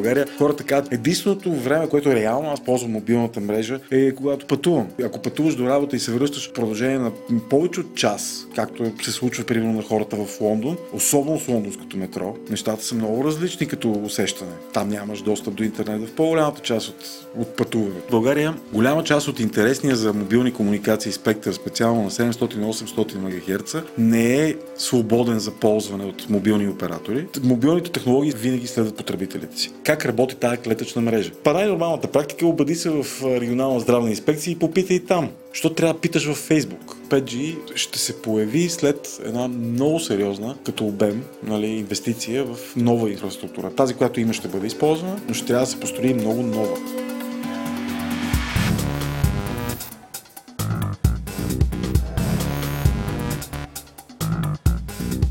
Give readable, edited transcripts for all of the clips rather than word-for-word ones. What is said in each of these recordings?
България, хората казват, единственото време, което реално аз ползвам мобилната мрежа, е когато пътувам. Ако пътуваш до работа и се връщаш в продължение на повече от час, както се случва примерно на хората в Лондон, особено с лондонското метро, нещата са много различни като усещане. Там нямаш достъп до интернет в по-голямата част от пътуването. В България голяма част от интересния за мобилни комуникации спектър, специално на 700-800 МГц, не е свободен за ползване от мобилни оператори. Мобилните технологии винаги следват потребителите си. Как работи тая клетъчна мрежа? Па най-нормалната практика, обади се в Регионална здравна инспекция и попитай там. Що трябва да питаш във Facebook? 5G ще се появи след една много сериозна, като обем, инвестиция в нова инфраструктура. Тази, която има, ще бъде използвана, но ще трябва да се построи много нова.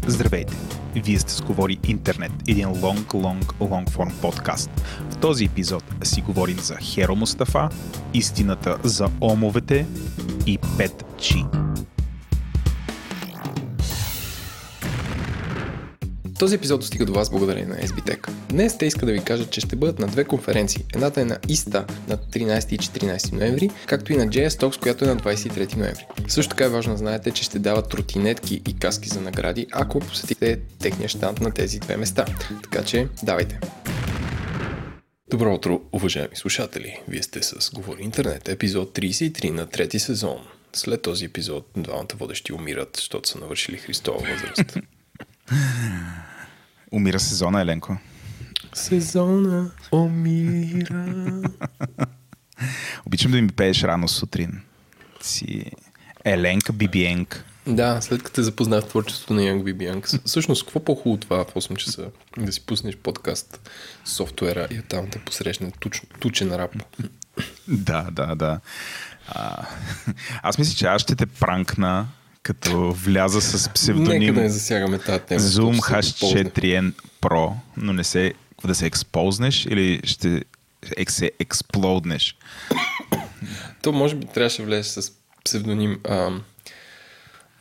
Здравейте! Вие сте с Говори Интернет, един лонг-форм подкаст. В този епизод си говорим за Херо Мустафа, истината за омовете и 5G. Този епизод достига до вас благодарение на SBTech. Днес те иска да ви кажат, че ще бъдат на две конференции. Едната е на ISTA на 13 и 14 ноември, както и на JS Talks, която е на 23 ноември. Също така е важно да знаете, че ще дават тротинетки и каски за награди, ако посетите техния щанд на тези две места. Така че давайте! Добро утро, уважаеми слушатели! Вие сте с Говори Интернет, епизод 33 на трети сезон. След този епизод двамата водещи умират, защото са навършили Христова възраст. Умира сезона, Еленко. Сезона умира. Обичам да ми пееш рано сутрин. Си Еленка Бибиенк. Да, след като те запознах творчеството на Янг Бибиенк. Всъщност, какво по-хубаво това в 8 часа? Да си пуснеш подкаст софтуера и оттам да посрещне тучен рап. Да. Аз мисля, че аз ще те пранкна, като вляза с псевдоним. Нека да не засягаме тази тема. Zoom H4n Pro, но не се да се експознеш или ще се експлоднеш. То може би трябваше да влезеш с псевдоним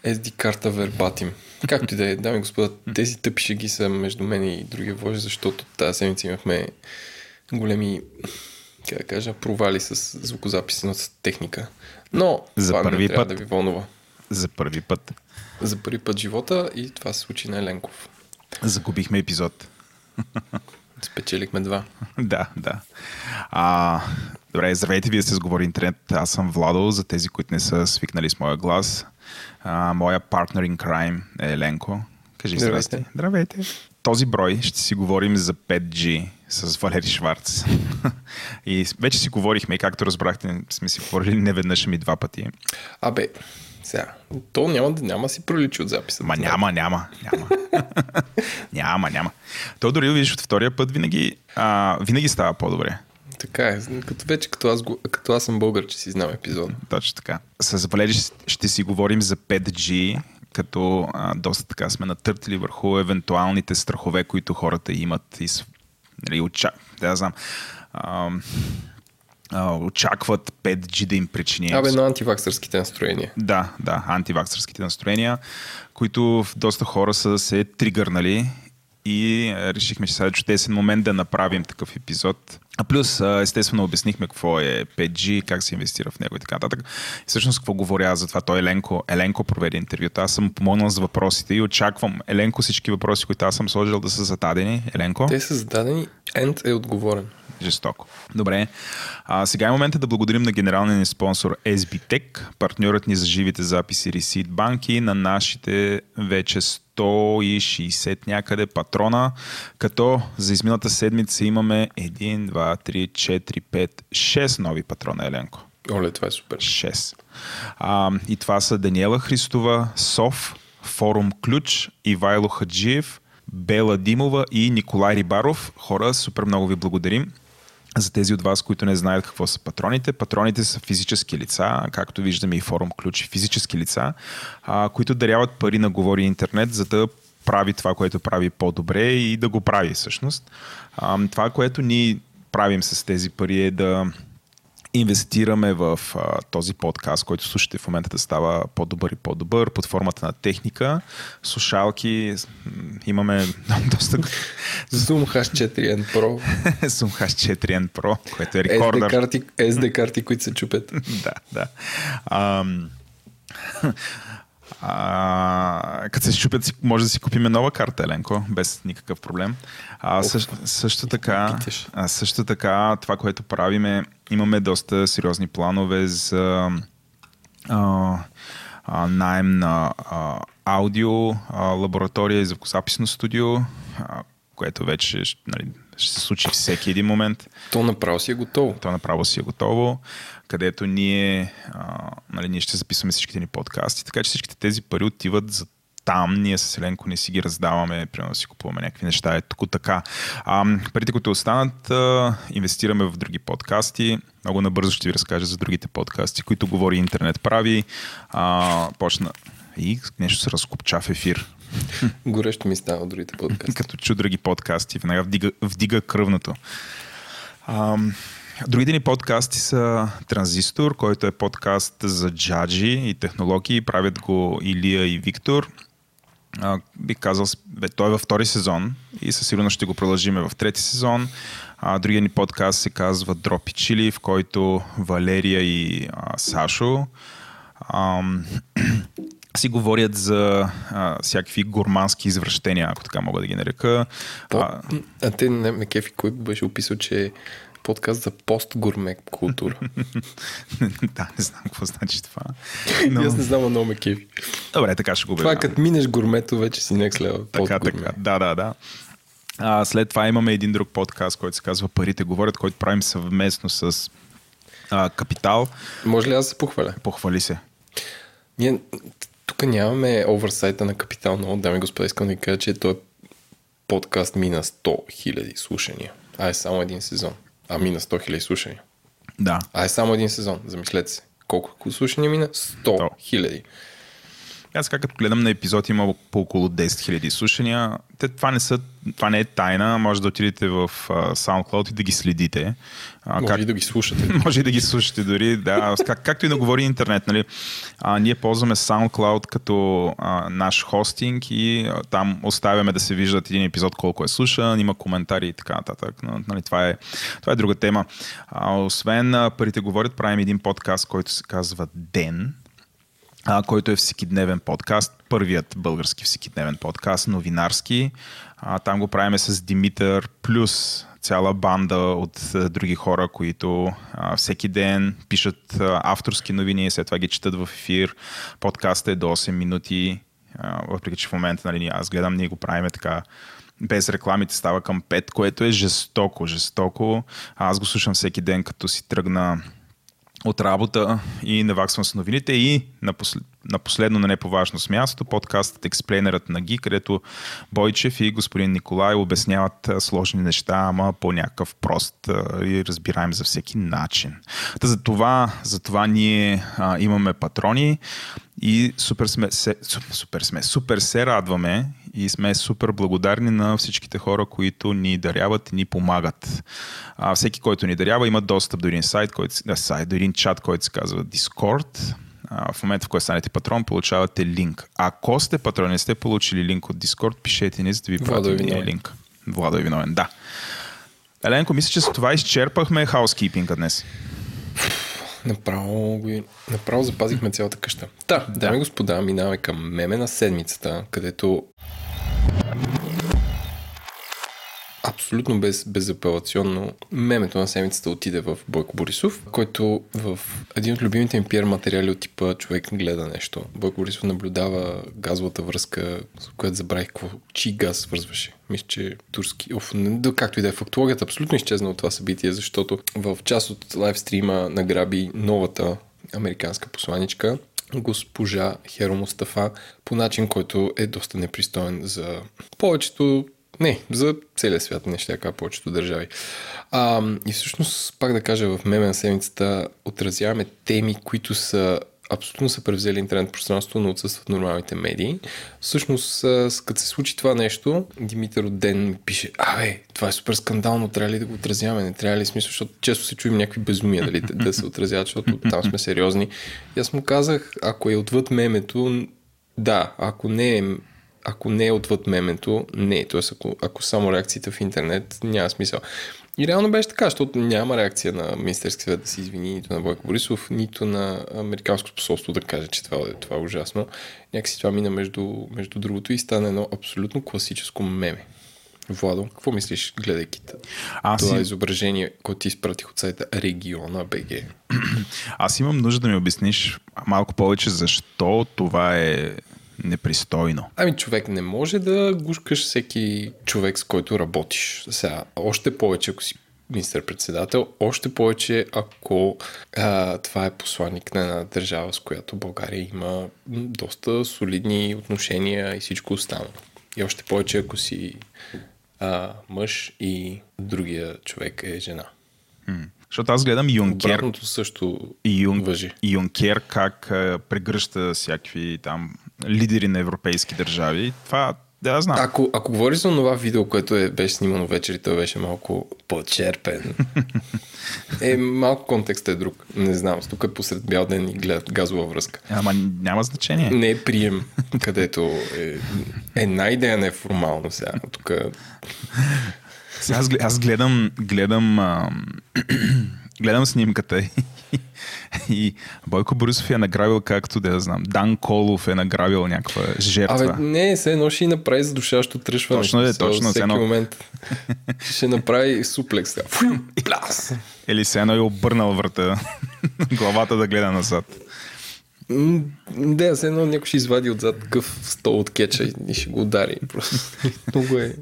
SD карта вербатим. Както и да е, дами и господа, тези тъпи шеги са между мен и другия вожи, защото тази седмица имахме големи, как да кажа, провали с звукозаписната техника. Но за това първи не трябва път да ви вълнува. За първи път живота и това се случи на Еленков. Загубихме епизод. Спечелихме два. Да. Добре, здравейте, вие сте с Говори Интернет. Аз съм Владо, за тези, които не са свикнали с моя глас. Моя партнер in crime е Еленко. Кажи здравейте. Здравейте. Този брой ще си говорим за 5G с Валерий Шварц. И вече си говорихме, и както разбрахте, сме си говорили неведнъж, ами два пъти. Абе, сега, то няма си проличи от записа. Ма няма. няма. То дори видиш от втория път винаги става по-добре. Така е, като аз съм българ, че си знам епизод. Точно така. С Валери ще си говорим за 5G, като доста така сме натъртили върху евентуалните страхове, които хората имат и очакват 5G да им причини. На антиваксърските настроения. Да, антиваксърските настроения, които доста хора са се тригърнали и решихме, че сега чудесен момент да направим такъв епизод. А плюс, естествено, обяснихме какво е 5G, как се инвестира в него и така нататък. И всъщност, какво говоря за това? Той Еленко проведе интервюто. Аз съм помогнал с въпросите и очаквам, Еленко, всички въпроси, които аз съм сложил, да са зададени. Еленко? Те са зададени, Енд е отговорен. Жестоко. Добре. Сега е момента да благодарим на генералния ни спонсор SBTech, партньорът ни за живите записи Receipt Bank и на нашите вече 160 някъде патрона, като за измината седмица имаме 1, 2, 3, 4, 5, 6 нови патрона, Еленко. Оле, това е супер. 6. И това са Даниела Христова, Соф, Форум Ключ, Ивайло Хаджиев, Бела Димова и Николай Рибаров. Хора, супер много ви благодарим. За тези от вас, които не знаят какво са патроните, патроните са физически лица, както виждаме и Форум Ключи, физически лица, които даряват пари на Говори Интернет, за да прави това, което прави по-добре и да го прави всъщност. Това, което ние правим с тези пари е да инвестираме в този подкаст, който слушате в момента, да става по-добър и по-добър под формата на техника. Слушалки имаме доста... Zoom H4n Pro. Zoom H4n Pro, което е рекордър. SD карти, които се чупят. Да. Като се щупят, може да си купиме нова карта, Еленко, без никакъв проблем. Също така, това, което правиме, имаме доста сериозни планове за наем на аудио, лаборатория и звукозаписно студио, което вече ще се случи всеки един момент. То направо си е готово, където ние, ние ще записваме всичките ни подкасти, така че всичките тези пари отиват за там. Ние с Еленко не си ги раздаваме, примерно си купуваме някакви неща, е тук така. Парите, които останат, инвестираме в други подкасти. Много набързо ще ви разкажа за другите подкасти, които говори интернет прави. Почна и нещо се разкопча в ефир. Горещо ми става другите подкасти. Като чу други подкасти, веднага вдига кръвното. Другите ни подкасти са Транзистор, който е подкаст за джаджи и технологии. Правят го Илия и Виктор. Бих казал, той е във втори сезон и със сигурност ще го продължиме в трети сезон. Другия ни подкаст се казва Дропи Чили, в който Валерия и Сашо си говорят за всякакви гурмански извращения, ако така мога да ги нарека. Те не ме кефи, кой беше описал, че подкаст за пост-гурме култура. Да, не знам какво значи това. Но... аз не знам, но ме кефи. Добре, така ще го обявяваме. Това като минеш гурмето, вече си next level. Така. Да. След това имаме един друг подкаст, който се казва Парите говорят, който правим съвместно с Капитал. Може ли аз да се похваля? Похвали се. Ние тук нямаме оверсайта на Капитал, но, дами и господа, искам да ви кажа, че той подкаст мина 100 хиляди слушания. А е само един сезон. Мина 100 хиляди слушания. Да. Е само един сезон, замислете се. Колко слушания мина? 100 хиляди. Аз като гледам на епизод, има по около 10 хиляди слушания. Това не е тайна, може да отидете в SoundCloud и да ги следите. Може и да ги слушате. Може и да ги слушате дори, да. Както и да говори интернет, нали? Ние ползваме SoundCloud като наш хостинг и там оставяме да се виждат един епизод колко е слушан, има коментари и така нататък. Но, нали, това е друга тема. Освен Парите говорят, правим един подкаст, който се казва Ден, който е всекидневен подкаст, първият български всекидневен подкаст, новинарски. Там го правиме с Димитър, плюс цяла банда от други хора, които всеки ден пишат авторски новини и след това ги четат в ефир. Подкастът е до 8 минути, въпреки че в момента, нали, аз гледам, ние го правиме така, без рекламите става към 5, което е жестоко. Аз го слушам всеки ден, като си тръгна от работа и наваксвам с новините. И на последно, на не по важност място, подкастът Експлейнерът на Ги, където Бойчев и господин Николай обясняват сложни неща, ама по някакъв прост и разбираем за всеки начин. За това ние имаме патрони и супер се радваме и сме супер благодарни на всичките хора, които ни даряват и ни помагат. Всеки, който ни дарява, има достъп до един сайт, до един чат, който се казва Discord. В момента, в който станете патрон, получавате линк. Ако сте патрон, не сте получили линк от Discord, пишете ни, за да ви пратим линк. Владо е виновен, да. Еленко, мисля, че с това изчерпахме housekeeping днес. Направо запазихме цялата къща. Да. Дами и господа, минаваме към меме на седмицата, където абсолютно безапелационно мемето на седмицата отиде в Бойко Борисов, който в един от любимите ми PR материали от типа "Човек гледа нещо". Бойко Борисов наблюдава газовата връзка, с която забравих чий газ свързваше. Мисля, че турски. Както и да е, фактологията абсолютно изчезна от това събитие, защото в част от лайвстрима награби новата американска посланичка, госпожа Герой Мустафа, по начин, който е доста непристоен за повечето. Не, за целия свят, не ще така повечето държави. И всъщност, пак да кажа, в меме на седмицата отразяваме теми, които са абсолютно са превзели интернет пространството, но отсъстват нормалните медии. Всъщност, като се случи това нещо, Димитър от ден ми пише: абе, това е супер скандално, трябва ли да го отразяваме? Не трябва ли, смисъл, защото често се чуем някакви безумия, дали да се отразяват, защото там сме сериозни. И аз му казах, ако е отвъд мемето, да, ако не е отвъд мемето, не. Тоест, ако само реакцията в интернет, няма смисъл. И реално беше така, защото няма реакция на Министерски съвет да се извини нито на Бойко Борисов, нито на Американското посолство да каже, че това е ужасно. Някакси това мина между другото и стана едно абсолютно класическо меме. Владо, какво мислиш, гледайки това изображение, което ти изпратих от сайта Региона БГ? Аз имам нужда да ми обясниш малко повече защо това е непристойно. Ами човек, не може да гушкаш всеки човек, с който работиш. Сега, още повече ако си министър-председател, още повече ако това е посланик на една държава, с която България има доста солидни отношения и всичко останало. И още повече ако си мъж и другия човек е жена. Защото аз гледам Юнкер. Обратното също въжи. Юнкер как прегръща всякакви там лидери на европейски държави. Това да знам. Ако говориш за това видео, което беше снимано вечер, той беше малко по-черпен. Малко контекстът е друг. Не знам. Тук е посред бял ден и гледат газова връзка. Ама няма значение. Не е прием, където една идея не е формално сега. Тук... Аз гледам снимката и Бойко Борисов е награбил, както да знам. Дан Колов е награбил някаква жертва. Абе, не, се едно ще и направи задушащо тръшване. Точно. Всеки момент ще направи суплекс. Или се едно е обърнал врата, главата да гледа назад. Да, се едно някой ще извади отзад къв стол от кетча и ще го удари. Просто много е.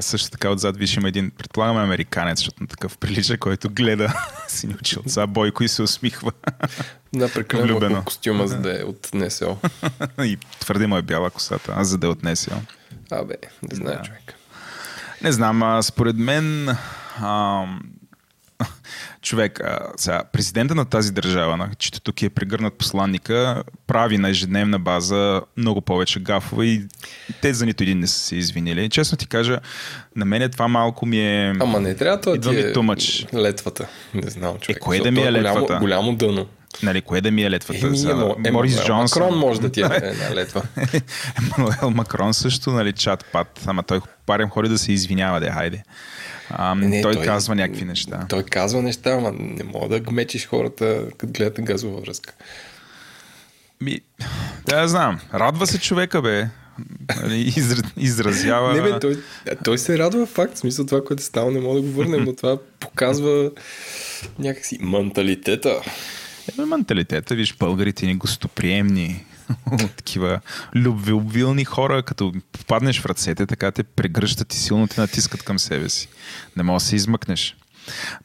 Също така отзад виждам един, предполагаме, американец, защото на такъв прилича, който гледа синючи отца Бойко и се усмихва. Да, прекалено костюма, за да е от НСО. И твърде му е бяла косата, за да е от НСО. Абе, не знае човек. Не знам, според мен... Човек, сега, президента на тази държава, на чето тук е прегърнат посланника, прави на ежедневна база много повече гафове и те за нито един не са се извинили. Честно ти кажа, на мен това малко ми е... Ама не трябва това ти е летвата. Не знам, човек. Кое да ми е летвата? Голямо дъно. Нали, кое да ми е летвата? Морис Джонсън. Макрон може да ти е една летва. Емануел Макрон също, нали, чат-пат. Ама той парем хори да се извинява, де, хайде. Той казва някакви неща. Той казва неща, ама не мога да гмечиш хората, като гледат газова връзка. Да, знам. Радва се човека, бе. Изразява... Не, бе, той се радва, факт. В смисъл това, което става, не мога да го върнем, но това показва някакси менталитета. Менталитета, виж, българите ни гостоприемни, такива любвеобилни хора, като попаднеш в ръцете, така те прегръщат и силно те натискат към себе си. Не може да се измъкнеш.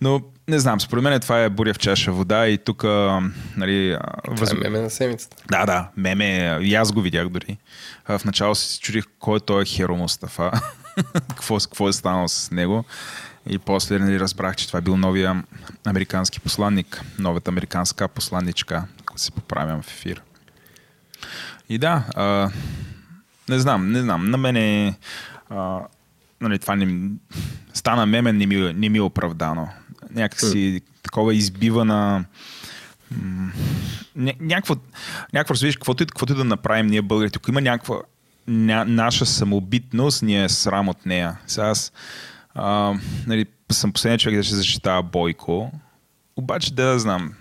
Но не знам, според мен това е буря в чаша вода и тук... Нали, това е меме на семицата. Да, меме. И аз го видях дори. В начало си чудих кой той е Герой Мустафа. Какво е станало с него. И после разбрах, че това е бил новия американски посланник, новата американска посланничка, ако се поправям в ефир. И да, не знам, на мене нали, това стана мемен, не ми е оправдано. Някакси такова избива на... някакво разбираш, каквото и да направим ние българите. Ако има някаква наша самобитност, ние е срам от нея. Сега аз нали, съм последният човек да ще защитава Бойко, обаче да знам,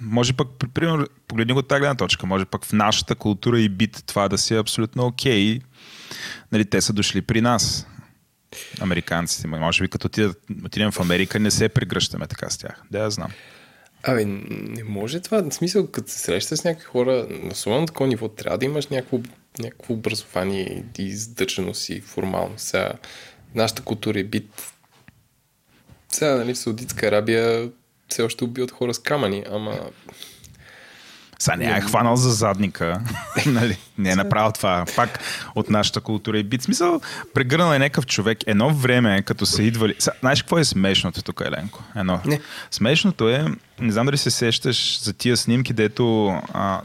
може пък, примерно, погледни го от тази гледна точка, може пък в нашата култура и бит това да си е абсолютно окей. Нали, те са дошли при нас, американците. Може би като отидем в Америка не се прегръщаме така с тях. Да знам. Абе, не може това. В смисъл, като се среща с някакви хора, особено на такова ниво, трябва да имаш някакво образование и издържаност и формалност. Сега, нашата култура и бит. Сега, нали, в Саудитска Арабия все още убиват хора с камъни, ама... Сега не я е хванал за задника. Нали? Не е направил това. Пак от нашата култура и бит. Смисъл, прегърнал е някакъв човек. Едно време, като се идвали... Сега, знаеш какво е смешното тук, Еленко? Едно. Не. Смешното е, не знам дали се сещаш за тия снимки, дето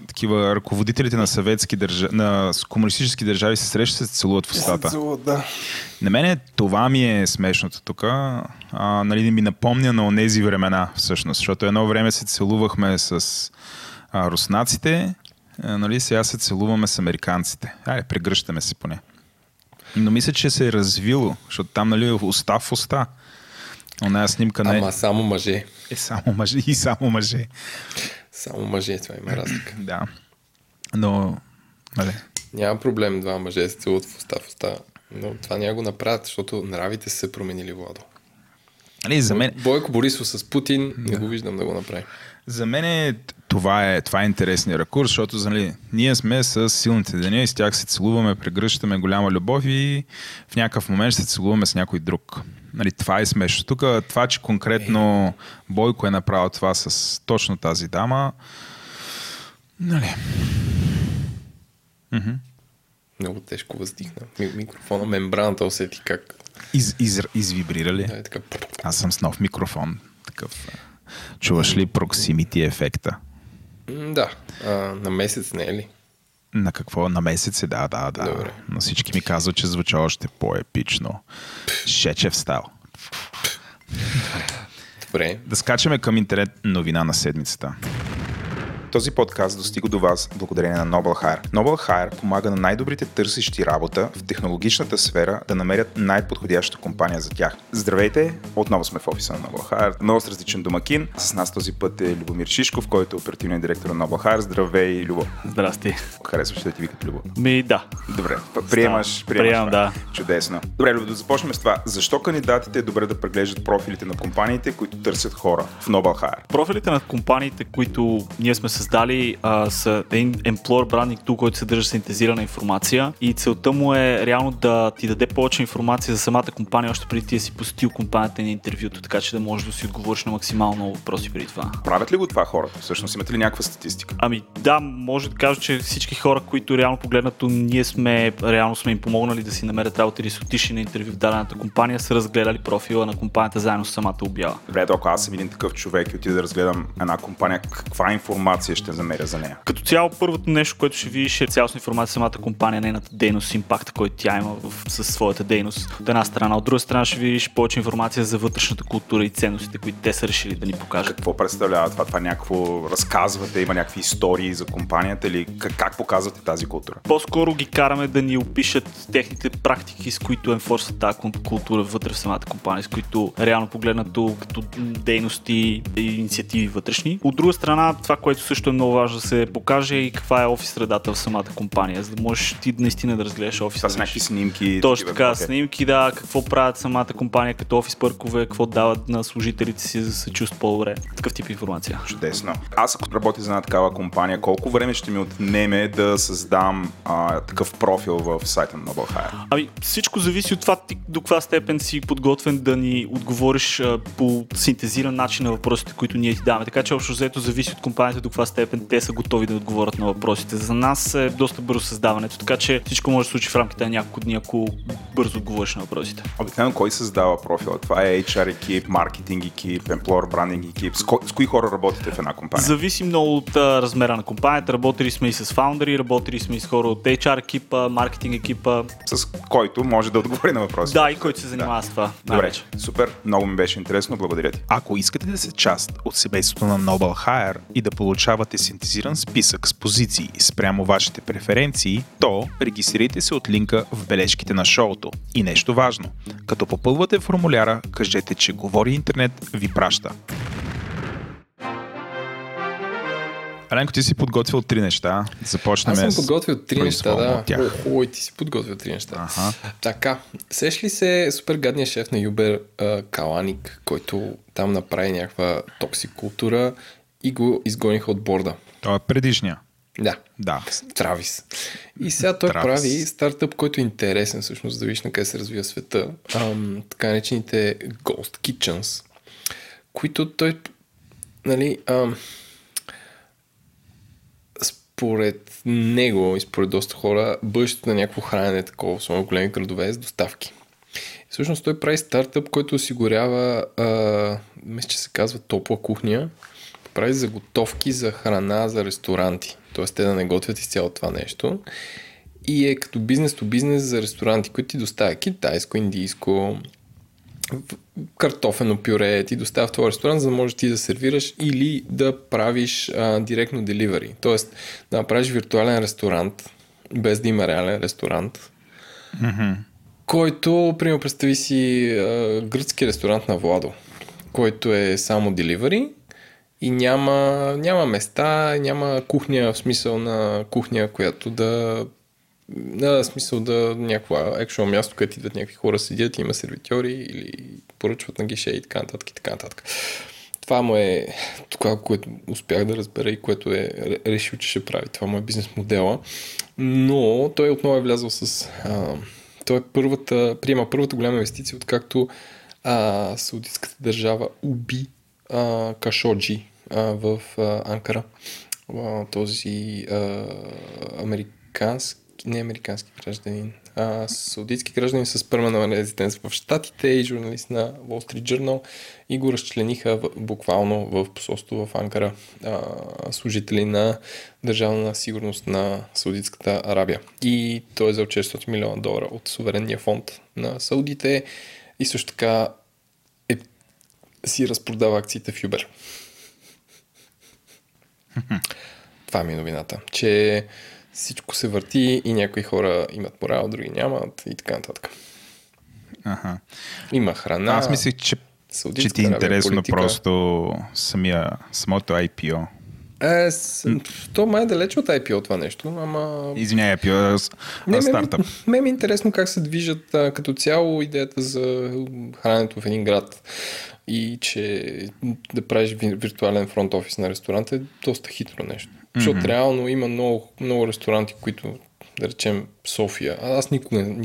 такива ръководителите на съветски държави, на комунистически държави се срещат и се целуват в устата. Да. На мене това ми е смешното тук. Нали, да ми напомня на онези времена, всъщност. Защото едно време се целувахме с руснаците, нали, сега се целуваме с американците. Айде, прегръщаме се поне. Но мисля, че се е развило, защото там, нали, уста в уста. Оная снимка не е... Ама само мъже. Е, само мъже и само мъже. Само мъже, това има разлика. Да. Но... Нали. Няма проблем два мъже се целуват в уста в уста. Но това няма го направят, защото нравите се променили, Владо. Нали, за мен... Бойко Борисов с Путин, да. Не го виждам да го направи. За мен е... Това е интересният ракурс, защото нали, ние сме с силните деня и с тях се целуваме, прегръщаме голяма любов и в някакъв момент се целуваме с някой друг. Нали, това е смешно. Тук това, че конкретно Бойко е направил това с точно тази дама. Нали. Много тежко въздихна. Микрофона, мембраната усети как. Извибрира ли? Да, е така. Аз съм с нов микрофон. Такъв. Чуваш ли проксимити ефекта? Да, на месец не е ли? На какво? На месец е, да. Добре. Но всички ми казват, че звуча още по-епично. Шечев стайл. Добре. Да скачаме към интернет новина на седмицата. Този подкаст достига до вас благодарение на Noble Hire. Noble Hire помага на най-добрите търсещи работа в технологичната сфера да намерят най-подходяща компания за тях. Здравейте! Отново сме в офиса на Noble Hire. Много с различен домакин. С нас този път е Любомир Шишков, който е оперативният директор на Noble Hire. Здравей, Любо! Здрасти! Харесваш да ти викат Любо? Да. Добре, приемаш. Да. Чудесно. Добре, Любо, да започнем с това. Защо кандидатите е добре да преглеждат профилите на компаниите, които търсят хора в Noble Hire? Профилите на компаниите, които ние сме създали са един employer branding tool, който съдържа синтезирана информация и целта му е реално да ти даде повече информация за самата компания, още преди ти да си посетил компанията на интервюто, така че да можеш да си отговориш на максимално въпроси преди това. Правят ли го това хората? Всъщност имате ли някаква статистика? Ами да, може да кажа, че всички хора, които реално погледнато ние сме им помогнали да си намерят работа или са отишли на интервю в дадената компания, са разгледали профила на компанията заедно с самата обява. Добре, ако аз съм един такъв човек и отида да разгледам една компания, каква информация ще замеря за нея? Като цяло първото нещо, което ще видиш е цялостна информация самата компания, нейната дейност, импакта, който тя има със своята дейност. От една страна, от друга страна ще видиш повече информация за вътрешната култура и ценностите, които те са решили да ни покажат. Какво представлява това? Това някакво разказвате, има някакви истории за компанията или как показвате тази култура? По-скоро ги караме да ни опишат техните практики, с които енфорсват тази култура вътре в самата компания, с които реално погледнато като дейности и инициативи вътрешни. От друга страна, това, което също е много важно да се покаже и каква е офис средата в самата компания, за да можеш ти наистина да разгледаш офиса. Това са някакви снимки. Точно така, снимки, да, какво правят самата компания като офис паркове, какво дават на служителите си, за да се чувстват по-добре. Такъв тип информация. Чудесно. Аз ако работя за една такава компания, колко време ще ми отнеме да създам такъв профил в сайта на Noble Hire? Ами всичко зависи от това ти до каква степен си подготвен да ни отговориш по синтезиран начин на въпросите, които ние ти даваме. Така че общо взето зависи от компанията до каква степен те са готови да отговорят на въпросите. За нас е доста бързо създаването, така че всичко може да се случи в рамките на няколко дни, ако бързо отговориш на въпросите. Обикновено кой създава профила? Това е HR екип, маркетинг екип, employer branding екип. С кои хора работите в една компания? Зависи много от размера на компанията. Работили сме и с фаундъри, работили сме и с хора от HR екипа, маркетинг екипа. С който може да отговори на въпросите. Да, и който се занимава с това. Добре, супер, много ми беше интересно, благодаря ти. Ако искате да сте част от семейството на Noble Hire и да получавате синтезиран списък с позиции спрямо вашите преференции, то регистрирайте се от линка в бележките на шоуто. И нещо важно, като попълвате формуляра, кажете, че Говори Интернет ви праща. Аленко, ти си подготвил 3 неща. Започнем. Аз съм подготвил 3 неща, да. Ой, ти си подготвил 3 неща. Аха. Така, сеш ли се супер гадния шеф на Uber Каланик, който там направи някаква токсикултура и го изгониха от борда? Той е предишния. Да. Травис. И сега той прави стартъп, който е интересен всъщност да видиш на къде се развива света. Така наречените Ghost Kitchens, които той според него и според доста хора, бъдещето на някакво хранене такова, особено в големи градове, с доставки. И всъщност той прави стартъп, който осигурява, мисля, че се казва топла кухня, прави заготовки за храна за ресторанти. Тоест те да не готвят изцяло това нещо. И е като бизнес-то-бизнес за ресторанти, които ти доставя китайско, индийско, картофено пюре, ти доставя в този ресторант, за да можеш ти да сервираш или да правиш директно деливери. Тоест да направиш виртуален ресторант, без да има реален ресторант, mm-hmm. който, примерно, представи си гръцки ресторант на Владо, който е само деливери и няма места, няма кухня, в смисъл на кухня, която да... Да, в смисъл да някаква екшъл място, където идват някакви хора, седят, има сервитьори или поръчват на гише и така нататък и така нататък. Това му е това, което успях да разбера и което е решил, че ще прави. Това му е бизнес модела. Но той отново е влязъл с... той е приема първата голяма инвестиция, откакто саудитската държава уби Кашоджи в Анкара. Този американски гражданин, саудитски гражданин с перманентна резиденция в Щатите и журналист на Wall Street Journal, и го разчлениха буквално в посолство в Анкара служители на Държавна сигурност на Саудитската Арабия. И той е взел $400 милиона от суверенния фонд на саудите и също така си разпродава акциите в Uber. Това ми е новината, че всичко се върти и някои хора имат морал, други нямат и така нататък. Аха. Има храна. Аз мислих, че ти е интересно политика. Просто самото IPO. То май е далеч от IPO това нещо, ама... Извиняй, IPO е стартъп. Ме ми е интересно как се движат като цяло идеята за храненето в един град и че да правиш виртуален фронт офис на ресторант е доста хитро нещо. Защото реално има много, много ресторанти, които, да речем, София. Аз никога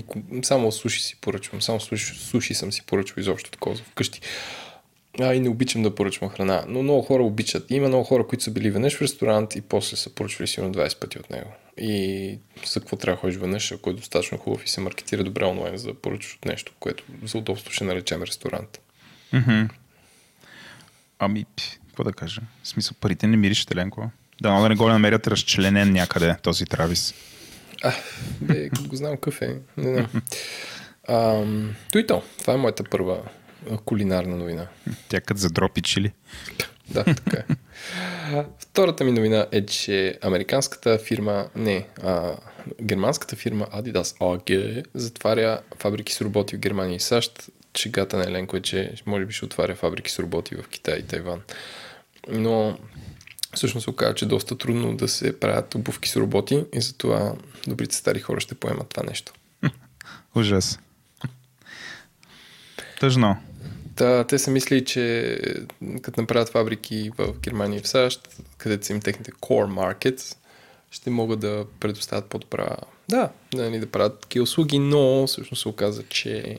само суши си поръчвам. Само суши съм си поръчвал изобщо такова вкъщи. И не обичам да поръчвам храна. Но много хора обичат. Има много хора, които са били веднъж в ресторант и после са поръчвали сигурно 20 пъти от него. И за какво трябва да ходиш веднъж, ако е достатъчно хубав и се маркетира добре онлайн, за да поръчаш от нещо, което за удобство ще наречем ресторант. Mm-hmm. Ами, какво да кажа? В смисъл, парите не мириш, Теленко. Да не го намерят разчленен някъде, този Травис. Като го знам къв е. Не. То. Това е моята първа кулинарна новина. Тя като задропи чили. Да, така е. Втората ми новина е, че германската фирма Adidas AG затваря фабрики с роботи в Германия и САЩ. Чегата на Еленко е, че може би ще отваря фабрики с роботи в Китай и Тайван. Но... Всъщност се оказва, че е доста трудно да се правят обувки с роботи и затова добрите стари хора ще поемат това нещо. Ужас. Тъжно. Те са мислили, че като направят фабрики в Германия и в САЩ, където са им техните core markets, ще могат да предоставят по-добра... Да правят такива услуги, но всъщност се оказва, че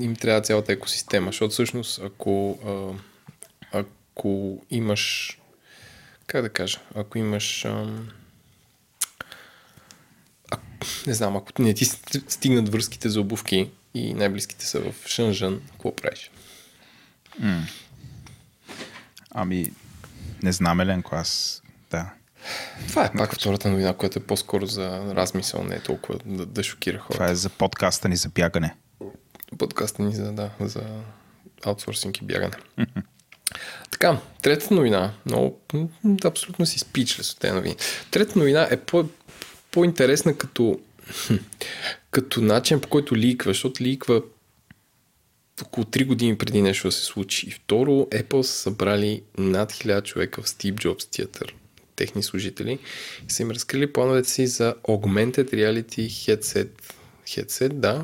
им трябва цялата екосистема, защото всъщност ако имаш, ако не ти стигнат връзките за обувки и най-близките са в Шенжен, какво правиш? Ами, не знам, Еленко, Това е пак втората новина, която е по-скоро за размисъл, не е толкова да шокира хората. Това е за подкаста ни за бягане. Подкаста ни за аутсорсинг и бягане. Така, третата новина, но абсолютно си спичлес от тези новини. Третата новина е по-интересна като начин, по който ликва, защото ликва около 3 години преди нещо да се случи. И второ, Apple са събрали над 1000 човека в Стив Джобс театър, техни служители, и са им разкрили плановете си за Augmented Reality Headset,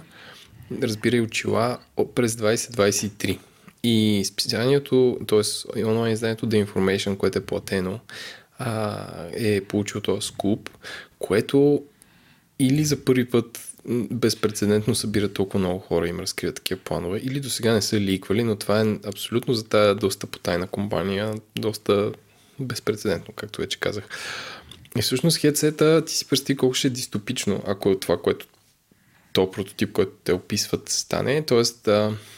разбирай очила, през 2023. И специалното, т.е. онлайн изданието The Information, което е платено, е получил този скуп, което или за първи път безпрецедентно събира толкова много хора и им разкриват такива планове, или до сега не са ликвали, но това е абсолютно за тая доста потайна компания, доста безпрецедентно, както вече казах. И всъщност хедсета ти си представи колко ще е дистопично, ако е това, което то прототип, който те описват, стане. Тоест,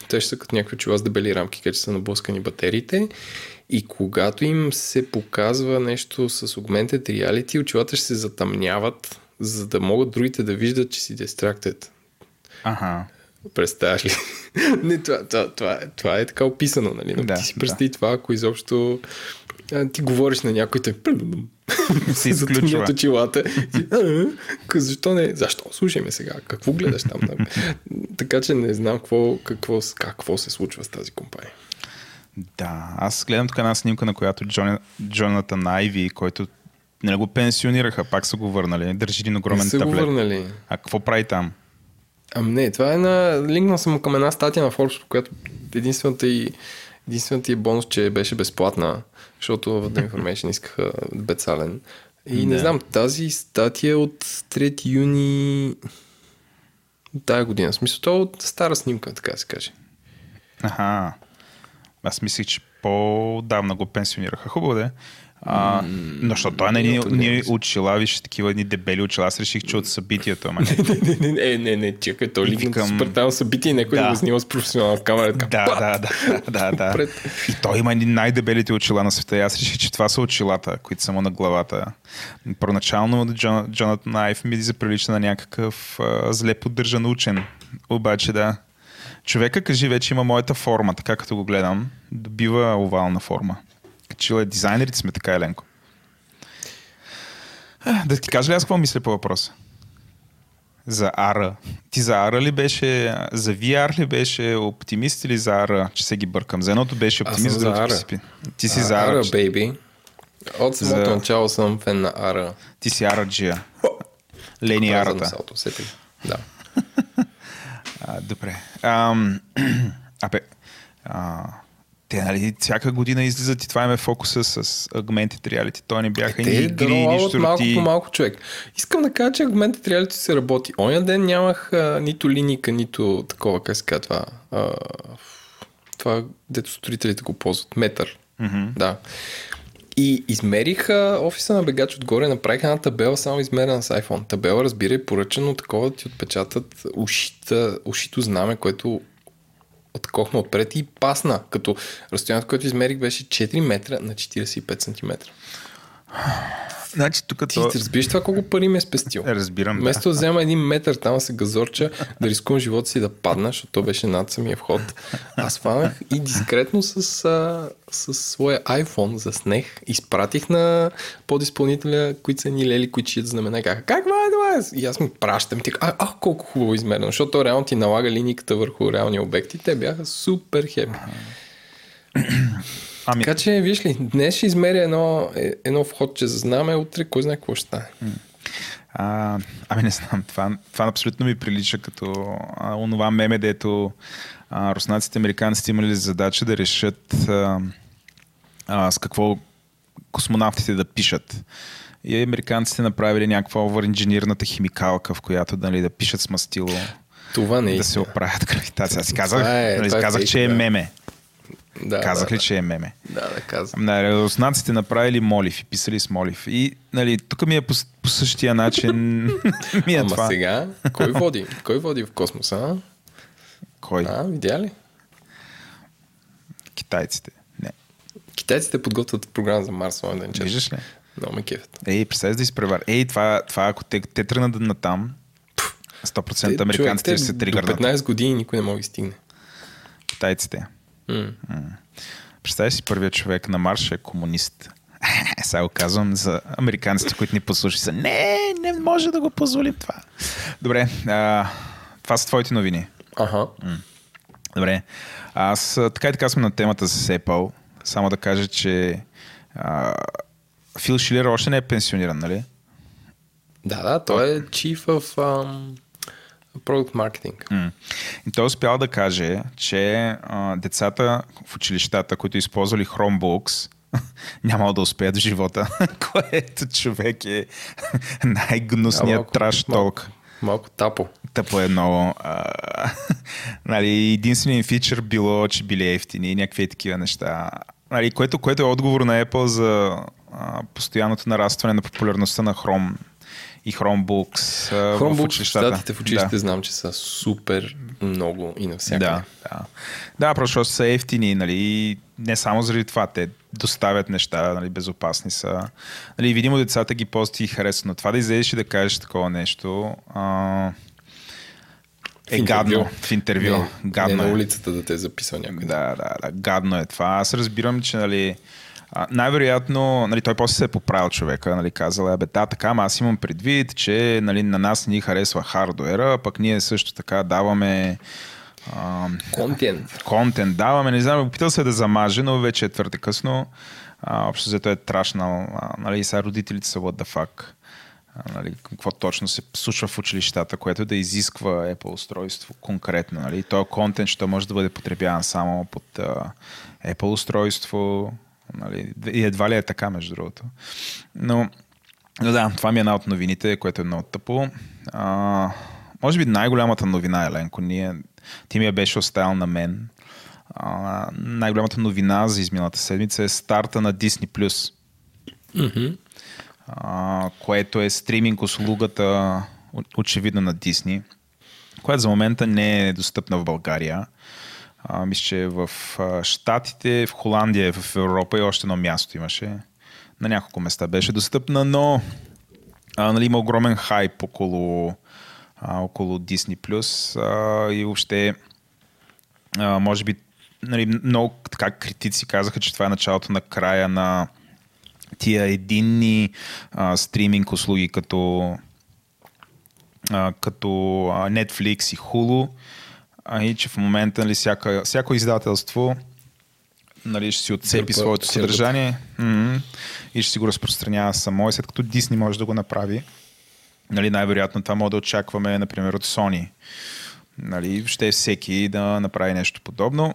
те ще са като някакви очила с дебели рамки, където са наблъскани батериите и когато им се показва нещо с augmented reality, очилата ще се затъмняват, за да могат другите да виждат, че си distracted. Аха. Представяш ли? Не, това е така описано, нали? Но да, ти си представи да. Това, ако изобщо ти говориш на някой, той се изключва очилата. Защо не? Защо? Слушай ме сега. Какво гледаш там? Така че не знам какво се случва с тази компания. Да, аз гледам така една снимка, на която Jonathan Ive, който не го пенсионираха, пак са го върнали. Държи един огромен таблет. А какво прави там? Не, това е на... Линкнал съм към една статия на Forbes, по която единствената и бонус, че беше безплатна, защото в The Information искаха бецален. И не знам, тази статия от 3 юни тая година. В смисъл, това е от стара снимка, така се каже. Аха. Аз мислих, че по-давна го пенсионираха. Хубаво да е. Но защото той не очила, виж такива едни дебели очила, аз реших, че от събитието, ама не, чакай, то ликната спрътава събитие и някой да го снима с професионална камера. Да. И той има едни най-дебелите очила на света и аз реших, че това са очилата, които са му на главата. Първоначално Jonathan Ive ми заприлича на някакъв зле поддържан учен. Обаче да, човека, кажи, вече има моята форма, така като го гледам, добива овална форма. Чила, дизайнерите сме така, Еленко. Да ти кажа ли аз какво мисля по въпроса? За AR. Ти за AR ли беше, за VR ли беше, оптимист или за AR? Че се ги бъркам. За едното беше оптимист, за другото си пи. Ти си за AR, бейби. От самото начало съм фен на AR. Ти си AR-джия. Лени AR-та. Да. Добре. Те, нали, всяка година излизат и това им е фокуса с Augmented Reality. Той не бяха ни игри, нищо малко по малко, човек. Искам да кажа, че Augmented Reality се работи. Оня ден нямах нито линика, нито такова, как се казва това. Това, дето строителите го ползват. Метър. Mm-hmm. Да. И измериха офиса на бегач отгоре, направиха една табела, само измерена с iPhone. Табела, разбирай, поръчано такова, ти отпечатат ушито знаме, което откохна отпред и пасна, като разстоянието, което измерих, беше 4 метра на 45 сантиметра. Значи, тук ти разбираш това колко пари ме е спестил. Разбирам. Вместо да взема 1 метър там се газорча, да рискувам живота си да падна, защото то беше над самия вход. Аз фанах и дискретно с своя iPhone заснех, изпратих на подизпълнителя, които са ни лели, които ще знамена. Как това е? И аз ми пращам. Колко хубаво измерено, защото реално ти налага линейката върху реални обекти. Те бяха супер хепи. Така че, виж ли, днес ще измеря едно входче за знаме, утре кой знае какво ще стане. Не знам, това абсолютно ми прилича като онова меме, дето руснаците и американците имали задача да решат с какво космонавтите да пишат. И американците направили някаква овъринженирната химикалка, в която да пишат с мастило, това не да се оправят гравитация. Аз казах, че е меме. Да, казах ли, че е меме? Да, казах. Руснаците направили молив и писали с молив. И тук ми е по същия начин. Ама това. Сега, кой води? Кой води в космоса? Кой? Видя ли? Китайците. Не. Китайците подготвят програма за Марс. Виждаш ли? Много ме кефят. Представяш да изпревар. Това ако те тръгнат натам, 100% американците ще се тригърнат. До 15 години никой не може да стигне. Китайците. Представяш си, първият човек на Марша е комунист. Сега го казвам за американците, които ни послушат. Не може да го позволим това. Добре, това са твоите новини. Ага. Добре, аз така и така съм на темата с Apple. Само да кажа, че Фил Шилер още не е пенсиониран, нали? Да, той е chief of Product Marketing. И той успял да каже, че децата в училищата, които използвали Chromebooks, нямало да успеят в живота, което човек е най-гнусният trash talk. Малко тапо. Тъпо е много. Единственият фичър било, че били ефтини и някакви такива неща. Нали, което е отговор на Apple за постоянното нарастване на популярността на Chrome и Chromebooks в училищата. Chromebooks в училищата знам, че са супер много и навсякъде. Да, просто са ефтини, нали, не само заради това, те доставят неща, нали, безопасни са. Нали, видимо децата ги постят и харесват, но това да излезеш и да кажеш такова нещо е гадно в интервю. Не на улицата да те е записал някъде. Да, гадно е това. Аз разбирам, че нали, най-вероятно, нали, той после се е поправил човека, нали, казал, така, ама аз имам предвид, че нали, на нас ни харесва хардуера, пък ние също така даваме контент даваме, не знам, опитал се да замаже, но вече е твърде късно. Общо зато е трашнал, нали, сега родителите са what the fuck. Нали, какво точно се случва в училищата, което да изисква Apple устройство конкретно. Нали? Той контент ще може да бъде потребяван само под Apple устройство. Нали? Едва ли е така, между другото. Но да, това ми е една от новините, което е много тъпо. Може би най-голямата новина, Еленко, ти ми я беше оставил на мен. Най-голямата новина за изминалата седмица е старта на Disney+. Мхм. Което е стриминг услугата очевидно на Disney, която за момента не е достъпна в България. Мисля, че в Щатите, в Холандия, в Европа и още едно място имаше. На няколко места беше достъпна, но нали, има огромен хайп около Disney+. И въобще, може би, нали, много така критици казаха, че това е началото на края на тия единни стриминг услуги като Netflix и Hulu, и че в момента нали, всяко издателство нали, ще си отцепи своето съдържание и ще си го разпространява само. И след като Disney може да го направи, нали, най-вероятно това може да очакваме, например, от Sony. Нали, ще всеки да направи нещо подобно.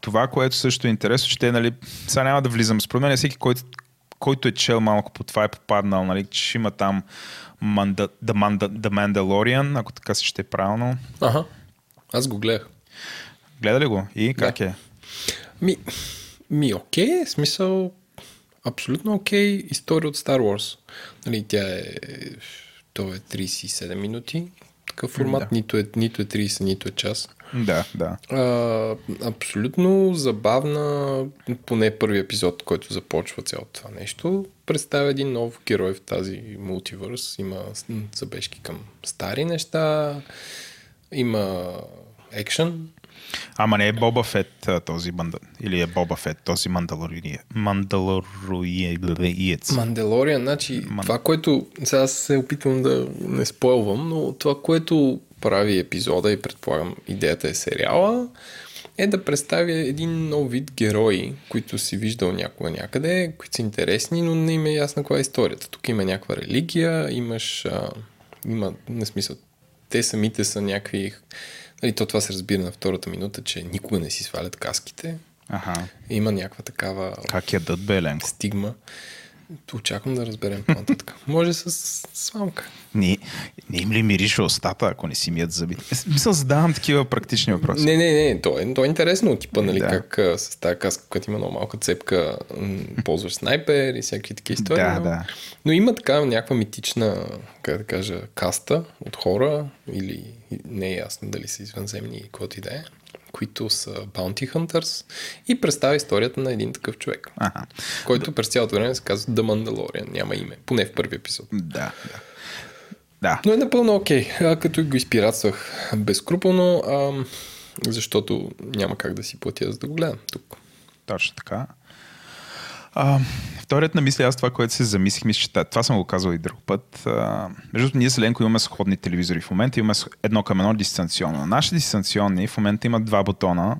Това, което също е интересно, че те, нали, сега няма да влизам. Според мен всеки, който е чел малко по това е попаднал, нали, че има там The Mandalorian, ако така се ще е правилно. Аха, аз го гледах. Гледа ли го? И как е? Ми окей, смисъл абсолютно окей. История от Star Wars. Нали, то е 37 минути. Такъв формат, нито е 30, нито е час. Да. Абсолютно забавна, поне първи епизод, който започва цялото това нещо. Представя един нов герой в тази мултивърс. Има забежки към стари неща, има екшън. Ама не е Боба Фет този или е Боба Фет този мандалориец. Мандалориан, значи това, което сега се опитвам да не спойлвам, но това, което прави епизода и предполагам идеята е сериала, е да представя един нов вид герои, които си виждал някога някъде, които са интересни, но не им е ясна каква е историята. Тук има някаква религия, не смисъл, те самите са някакви. Нали, това се разбира на втората минута, че никога не си свалят каските. Аха. Има някаква такава как ядат беленко стигма. Очаквам да разберем по-нататък. Може с сламка. Не им ли мирише устата, ако не си мият зъбите? Мисля, задавам такива практични въпроси. Не, то е интересно. Типа, нали, как с тази каска, която има много малка цепка, ползваш снайпер и всякакви такива истории. Но има такава някаква митична, как да кажа, каста от хора, или не е ясно дали са извънземни и каквото и да е, които са Bounty Hunters, и представя историята на един такъв човек, който през цялото време се казва The Mandalorian, няма име, поне в първи епизод. Да. Но е напълно окей, като го изпиратствах безкруполно, защото няма как да си платя, за да го гледам тук. Точно така. Вторият на мисля, аз това, което се замислих, мисля, че това съм го казал и друг път. Между ние с Ленко имаме сходни телевизори в момента, имаме едно към едно дистанционно. Наши дистанционни в момента имат два бутона,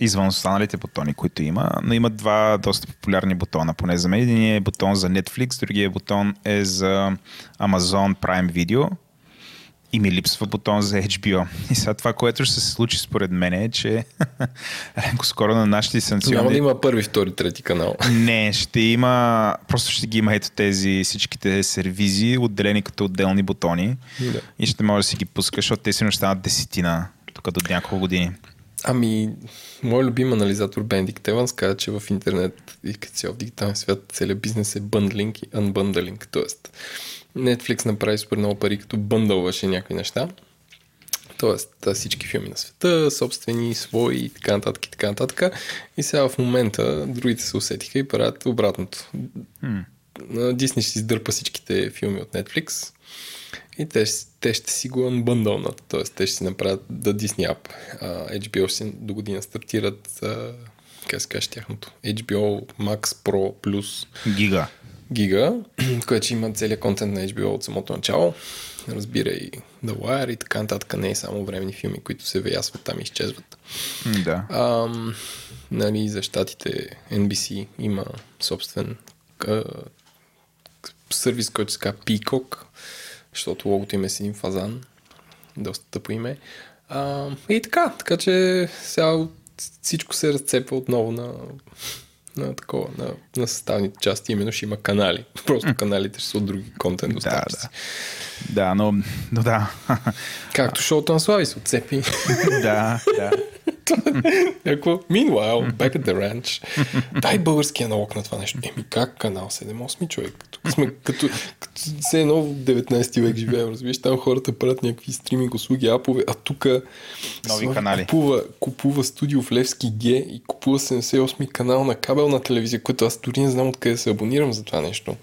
извън останалите бутони, които има, но имат два доста популярни бутона, поне за мен. Единият е бутон за Netflix, другия бутон е за Amazon Prime Video и ми липсва бутон за HBO. И сега това, което ще се случи според мен е, че Ленко скоро на нашите дистанционни... Няма да има първи, втори, трети канал. Не, ще има... Просто ще ги има ето тези всичките сервизи, отделени като отделни бутони. И ще може да си ги пускаш, защото те си станат 10 тук до няколко години. Ами, мой любим анализатор Бендик Теванс каза, че в интернет и като цял в дигитален свят целият бизнес е бъндлинг и анбъндлинг. Тоест, Netflix направи супер много пари, като бъндълваше някакви неща. Тоест, всички филми на света, собствени, свои и така нататък и така нататък. И сега в момента другите се усетиха и правят обратното. Disney ще издърпа всичките филми от Netflix и те ще си го анбъндълнат. Тоест, те ще си направят The Disney App. HBO ще до година стартират как се каже тяхното? HBO Max Pro Plus Гига, което има целият контент на HBO от самото начало. Разбира и The Wire и така нататък, не е само времени филми, които се виясват там и изчезват. Да. Нали, за щатите NBC има собствен сервис, който се казва Peacock, защото логото им е с един фазан, доста тъпо име. И така че сега всичко се разцепва отново на съставните части, именно ще има канали. Просто каналите ще са от други контент доставчици. Да, но да. Както шоуто на Слави се отцепи. Да. Meanwhile, back at the ranch. Дай българския налог на това нещо. Еми как канал 7-8 човек? Тук сме като все едно в 19 век живеем, разбираш, там хората правят някакви стриминг услуги, апове, а тук купува студио в Левски Г и купува 78 канал на кабелна телевизия, което аз дори не знам откъде се абонирам за това нещо.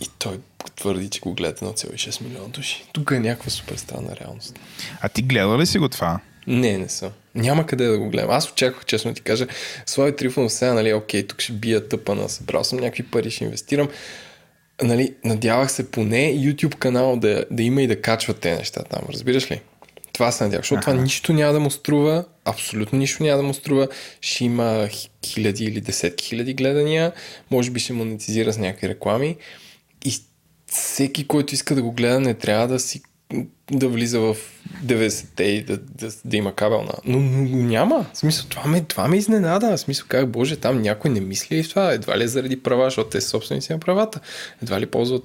И той твърди, че го гледат 1,6 милиона души. Тук е някаква супер странна реалност. А ти гледал ли си го това? Не съм. Няма къде да го гледам. Аз очаквах, честно ти кажа, Слави Трифонов сега, нали, окей, тук ще бия тъпана, събрал съм някакви пари, ще инвестирам. Нали, надявах се поне YouTube канал да има и да качва те неща там, разбираш ли? Това се надявах, защото това нищо няма да му струва, абсолютно нищо няма да му струва, ще има хиляди или десетки хиляди гледания, може би ще монетизира с някакви реклами и всеки, който иска да го гледа, не трябва да влиза в 90-те и да има кабелна. Но няма. В смисъл, това ме изненада. В смисъл, как боже, там някой не мисли и това. Едва ли е заради права, защото те са собственици на правата. Едва ли ползват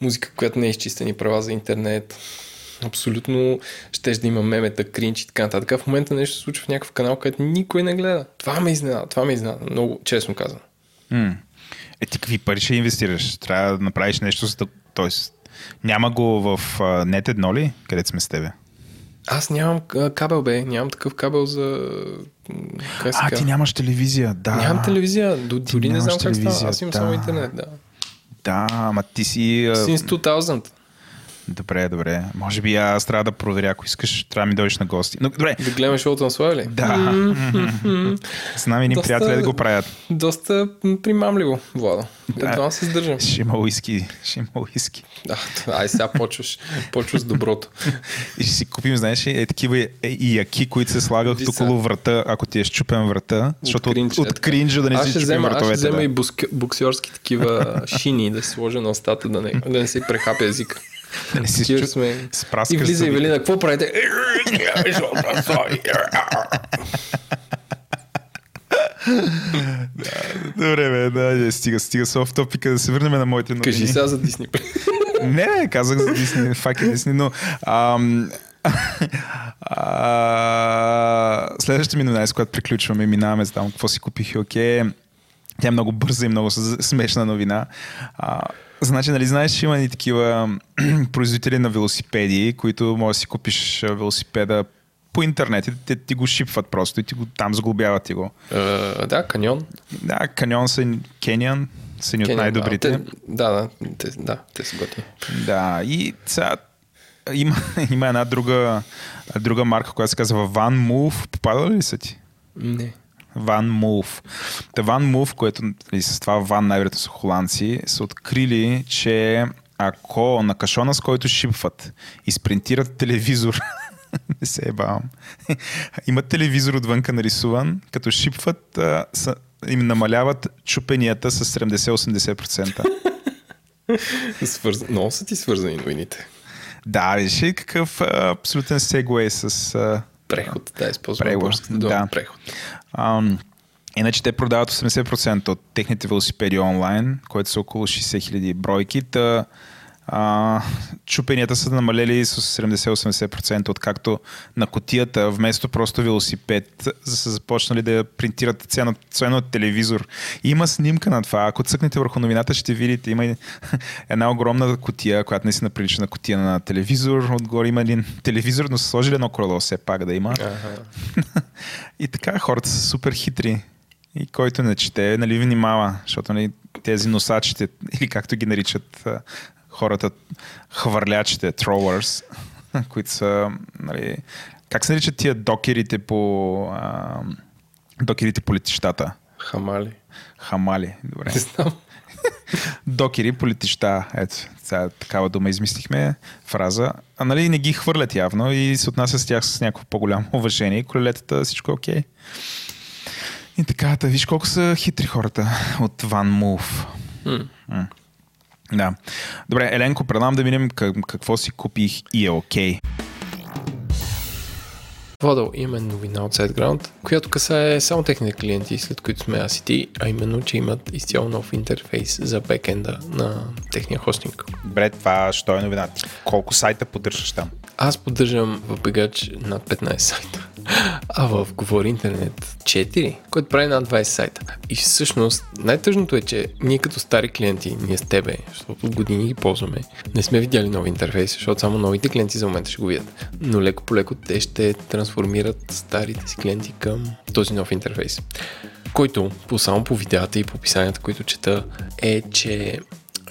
музика, която не е изчистени права за интернет. Абсолютно щеш да има мемета, кринч и така нататък. В момента нещо се случва в някакъв канал, където никой не гледа. Това ме изненада. Много честно казано. Ти какви пари ще инвестираш? Трябва да направиш нещо, за да... Тоест, няма го в Net 1 ли? Където сме с тебе? Аз нямам кабел, бе. Нямам такъв кабел за... ти нямаш телевизия, да. Нямам телевизия. Дори не знам как става. Аз имам само интернет, да. Да, ама ти си... Since 2000. Добре. Може би аз трябва да проверя, ако искаш, трябва да ми дойдеш на гости. Но, добре. Да гледаме шоуто на Слави ли? Да. С нами ни приятели да го правят. Доста примамливо, Владо. Едва се сдържам. Ще има уиски. Ай сега почваш с доброто. И ще си купим, знаеш, такива и яки, които се слагат около врата, ако ти е щупен врата. Защото от кринджа да не си щупен вратовете. Аз ще взема и буксиорски такива шини да се сложа на устата, да не се прехапя езика. Не си и влиза и Велина, какво правите? Добре, стига с оф топика, да се върнем на моите новини. Кажи сега за Дисни. Не, казах за Дисни, фак е Дисни, но... Следващата ми новина, с която приключваме, минаваме за там, какво си купих и окей. Тя е много бърза и много смешна новина. Значи, нали знаеш, че има и такива производители на велосипеди, които може да си купиш велосипеда по интернет и те ти го шипват просто и ти го там сглобяват и го. Да, Каньон. Да, Каньон са ни от най-добрите. Те са готови. Да, и сега има една друга марка, която се казва OneMove. Попадала ли са ти? Не. OneMove. OneMove, което и с това One най-вероятно са холандци, са открили, че ако на кашона, с който шипват, изпринтират телевизор, не се ебавам, имат телевизор отвънка нарисуван, като шипват, им намаляват чупенията с 70-80%. Много са ти свързани новините. Да, виж ли какъв абсолютен сегуей с... Преход, да, използваме българската дума преход. Иначе те продават 80% от техните велосипеди онлайн, които са около 60 000 бройки. Чупенията са намалели с 70-80% откакто на кутията, вместо просто велосипед, са започнали да принтират цена от телевизор. Има снимка на това. Ако цъкнете върху новината, ще видите. Има една огромна кутия, която наистина прилича на кутия на телевизор. Отгоре има един телевизор, но са сложили едно крило все пак да има. Ага. И така, хората са супер хитри. И който не чете, нали, внимава, защото нали, тези носачите, или както ги наричат хората, хвърлячите, тролърс, които са, нали, как се наричат тия докерите по летищата? Хамали. Хамали, добре. Не знам. Докери по летища, ето, сега такава дума измислихме, фраза. А нали не ги хвърлят явно и се отнася с тях с някакво по-голямо уважение и колелетата, всичко е окей. И така, да, виж колко са хитри хората от One Move. Да. Добре, Еленко, предлагам да минем какво си купих и е окей. Водъл, именно новина от SiteGround, която касае само техните клиенти, след които сме аз и ти, а именно, че имат изцяло нов интерфейс за бекенда на техния хостинг. Добре, това що е новина? Колко сайта поддържаш там? Аз поддържам в бегач над 15 сайта, а в Говори Интернет 4, който прави над 20 сайта. И всъщност най-тъжното е, че ние като стари клиенти, ние с тебе, защото години ги ползваме, не сме видяли нови интерфейс, защото само новите клиенти за момента ще го видят. Но леко по леко те ще трансформират старите си клиенти към този нов интерфейс, който само по видеата и по описанията, които чета, е, че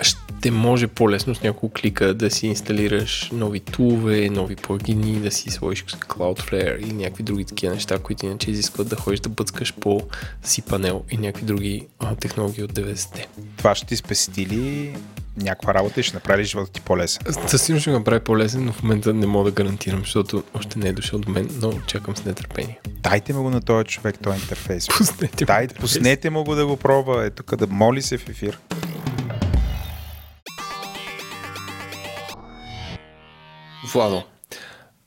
ще може по-лесно с няколко клика да си инсталираш нови тулове, нови плагини, да си сложиш Cloudflare или някакви други такива неща, които иначе изискват да ходиш да бъцкаш по cPanel и някакви други технологии от 90-те. Това ще ти спести ли някаква работа и ще направи живота ти по-лесен? Със сигурно ще го направи по-лесен, но в момента не мога да гарантирам, защото още не е дошъл до мен, но чакам с нетърпение. Дайте му го на този човек, този интерфейс. Пуснете му го да го пробва, е тук да моли се в ефир. Владо,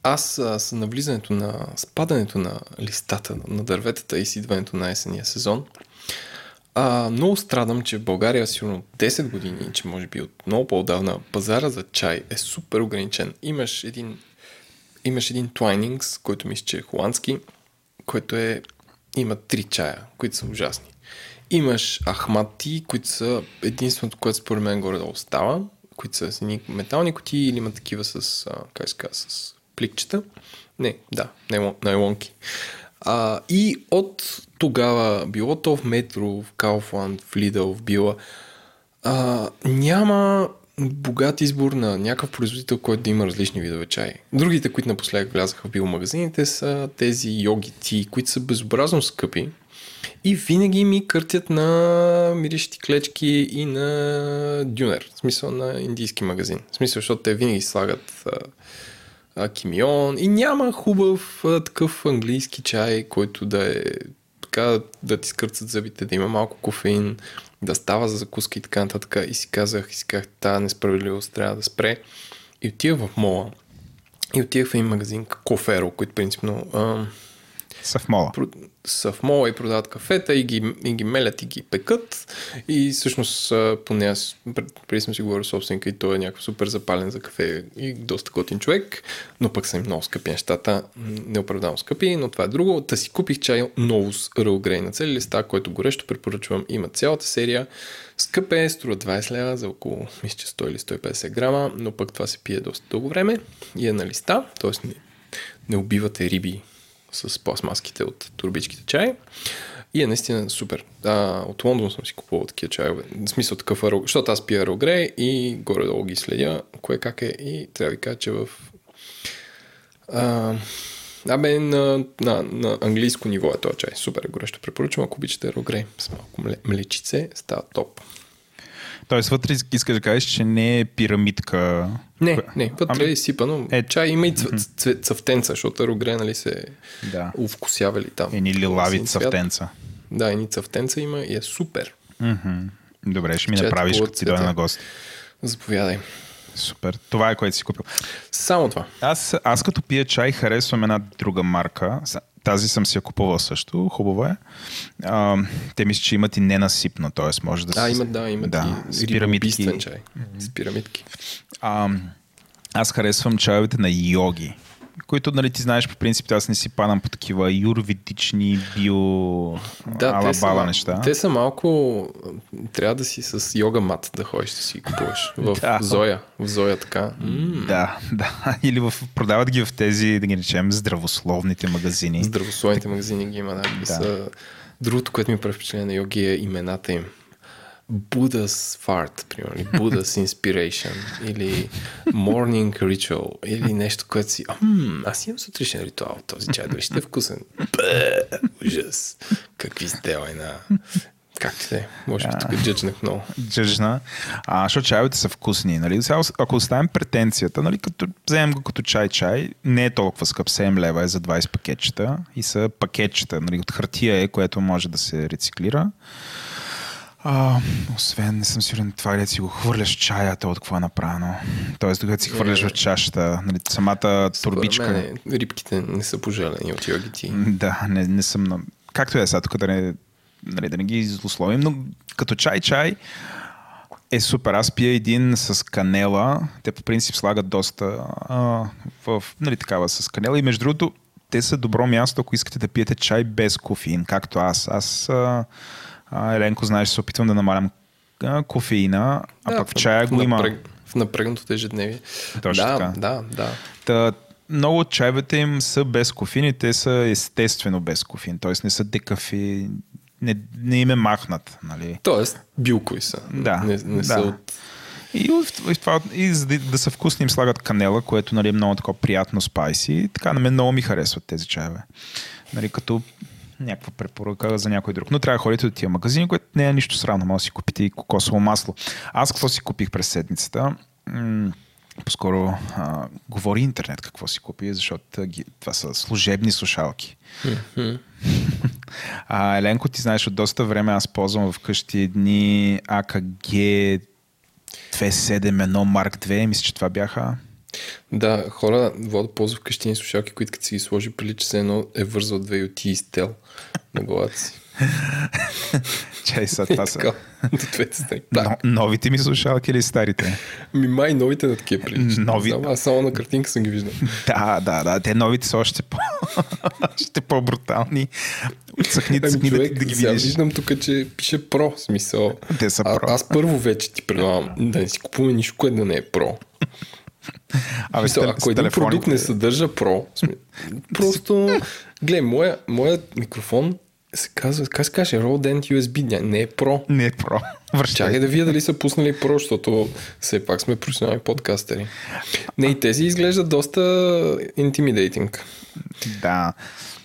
аз с навлизането на спадането на листата на дърветата и с идването на есения сезон, много страдам, че в България сигурно 10 години, че може би от много по-давна, пазара за чай е супер ограничен. Имаш един Twinings, който мисля, че е холандски, който е, има 3 чая, които са ужасни. Имаш Ахмати, които са единственото, което според мен горе-долу става, които са с метални кутии или има такива с, с пликчета. Найлонки. И от тогава, било то в Метро, в Kaufland, в Lidl, в Била, няма богат избор на някакъв производител, който да има различни видове чай. Другите, които напоследък влязаха в биомагазините, са тези йогити, които са безобразно скъпи. И винаги ми къртят на миришти клечки и на дюнер, в смисъл на индийски магазин. В смисъл, защото те винаги слагат кимион и няма хубав такъв английски чай, който да е така, да ти скърцат зъбите, да има малко кофеин, да става за закуска и така нататък. И си казах, тази несправедливост трябва да спре. И отивах в мола. И отивах в един магазин Коферо, който принципно... Са в мола и продават кафета и ги мелят и ги пекат. И всъщност поне аз преди съм си говорил собственика и той е някакъв супер запален за кафе и доста готин човек, но пък са им много скъпи нещата, неоправдано скъпи, но това е друго. Та си купих чай ново с Earl Grey на цели листа, който горещо препоръчвам. Има цялата серия. Скъп е, струва 20 лева за около, мисля, 100 или 150 грама, но пък това се пие доста дълго време и е на листа, т.е. не убивате риби с пластмаските от турбичките чай. И е наистина супер. От Лондон съм си купувал такива чайове. В смисъл такъв Earl Grey, защото аз пия Earl Grey и горе-долу ги следя кое как е. И трябва да ви кажа, че в на английско ниво е този чай. Супер, горещо препоръчвам. Ако обичате Earl Grey с малко млечице, става топ. Тоест вътре искаш да кажеш, че не е пирамидка. Не, вътре е сипано. Чай има и цъфтенца, защото Earl Grey, нали, се овкусявали там. Едни лилави цъфтенца. Да, едни цъфтенца има и е супер. Добре, ще ми направиш, като си дойде на гост. Заповядай. Супер. Това е което си купил. Само това. Аз като пия чай харесвам една друга марка. тази съм си я купувал също, хубава е. Те мисля, че имат и ненасипна, т.е. може да се... имат да, и рибобистен чай. С пирамидки. Аз харесвам чайовете на йоги, които, нали, ти знаеш, по принцип, аз не си падам по такива юрведични алабала неща. Те са малко... Трябва да си с йога мат да ходиш да си купуваш. В Зоя така. Да. Или продават ги в тези, да ги речем, здравословните магазини. Здравословните магазини ги има, да. Другото, което ми прави впечатление на йоги е имената им. Buddha's Fart, примерно, Buddha's Inspiration или Morning Ritual или нещо, което си аз имам сутришен ритуал, този чай дори ще е вкусен. Ужас! Какви сте, лайна! Как ти те? Може би тук джъджнах много. Джъджна. Защото чайовете са вкусни, нали? Сега, ако оставим претенцията, нали, като вземем го като чай, не е толкова скъп, 7 лева е за 20 пакетчета и са пакетчета, нали, от хартия е, което може да се рециклира. Освен, не съм сигурен, това ли си го хвърляш чаята, от какво е направено. Тоест, докато си хвърляш в чашата, нали, самата турбичка. Мене, рибките не са пожелени от йогити. Да, не съм... Както е сега, тук да не ги изословим, но като чай е супер. Аз пия един с канела. Те по принцип слагат доста такава с канела. И между другото, те са добро място, ако искате да пиете чай без кофеин, както аз. Еленко, знаеш, се опитвам да намалям кофеина, пък в чая го има. В напрегнатото ежедневие. Точно така. Да. Много от чайовете им са без кофеин и те са естествено без кофеин, т.е. не са декафи, не им е махнат. Нали? Тоест, билкови са. Да. Не са от... И за да са вкусни им слагат канела, което, нали, е много такова приятно спайси. Така на мен много ми харесват тези чайове. Нали, като някаква препоръка за някой друг. Но трябва да ходите до тия магазини, което не е нищо срамно. Може да си купите и кокосово масло. Аз какво си купих през седмицата? По-скоро говори интернет какво си купи, защото това са служебни слушалки. Еленко, ти знаеш, от доста време аз ползвам вкъщи едни AKG 271 Mark II. Мисля, че това бяха. Да, хора водят ползва вкъщини слушалки, които като си ги сложи, прилича се едно е вързал две юти и стел на главата си. Чай са, това са. Новите ми слушалки или старите? Май новите на такива прилича. Аз само на картинка съм ги виждал. Да, те новите са още по-брутални. Цъкни да ги видиш. Виждам тук, че пише про, смисъл. Те са про. Аз първо вече ти предлагам да не си купуваме нищо, което да не е про. Ако един продукт не съдържа про, просто гледай, моят микрофон се казва, как се каже, Rode End USB, не е про. Не е про. Чакай да видя дали са пуснали про, защото все пак сме професионални подкастери. Не, и тези изглеждат доста intimidating. Да.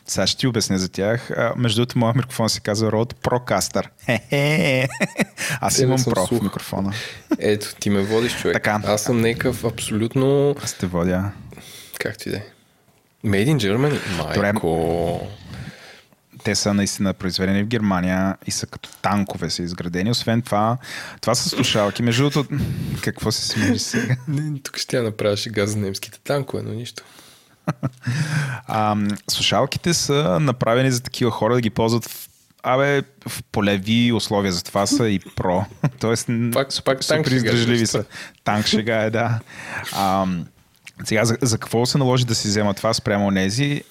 Сега ще ти обясня за тях. Между другото, моят микрофон се казва Rode Procaster. Аз имам про в микрофона. Ето, ти ме водиш, човек. Така. Аз съм някакъв абсолютно... Аз те водя. Как ти де? Made in Germany? Майко... Те са наистина произведени в Германия и са като танкове са изградени. Освен това са слушалки. Между другото, какво се смириш сега? Тук ще я направиш газ за немските танкове, но нищо. Слушалките са направени за такива хора да ги ползват в полеви условия, затова са и про. Тоест, пак супер издръжливи са. Танк шега е, да. Сега, за какво се наложи да си взема това спрямо нези?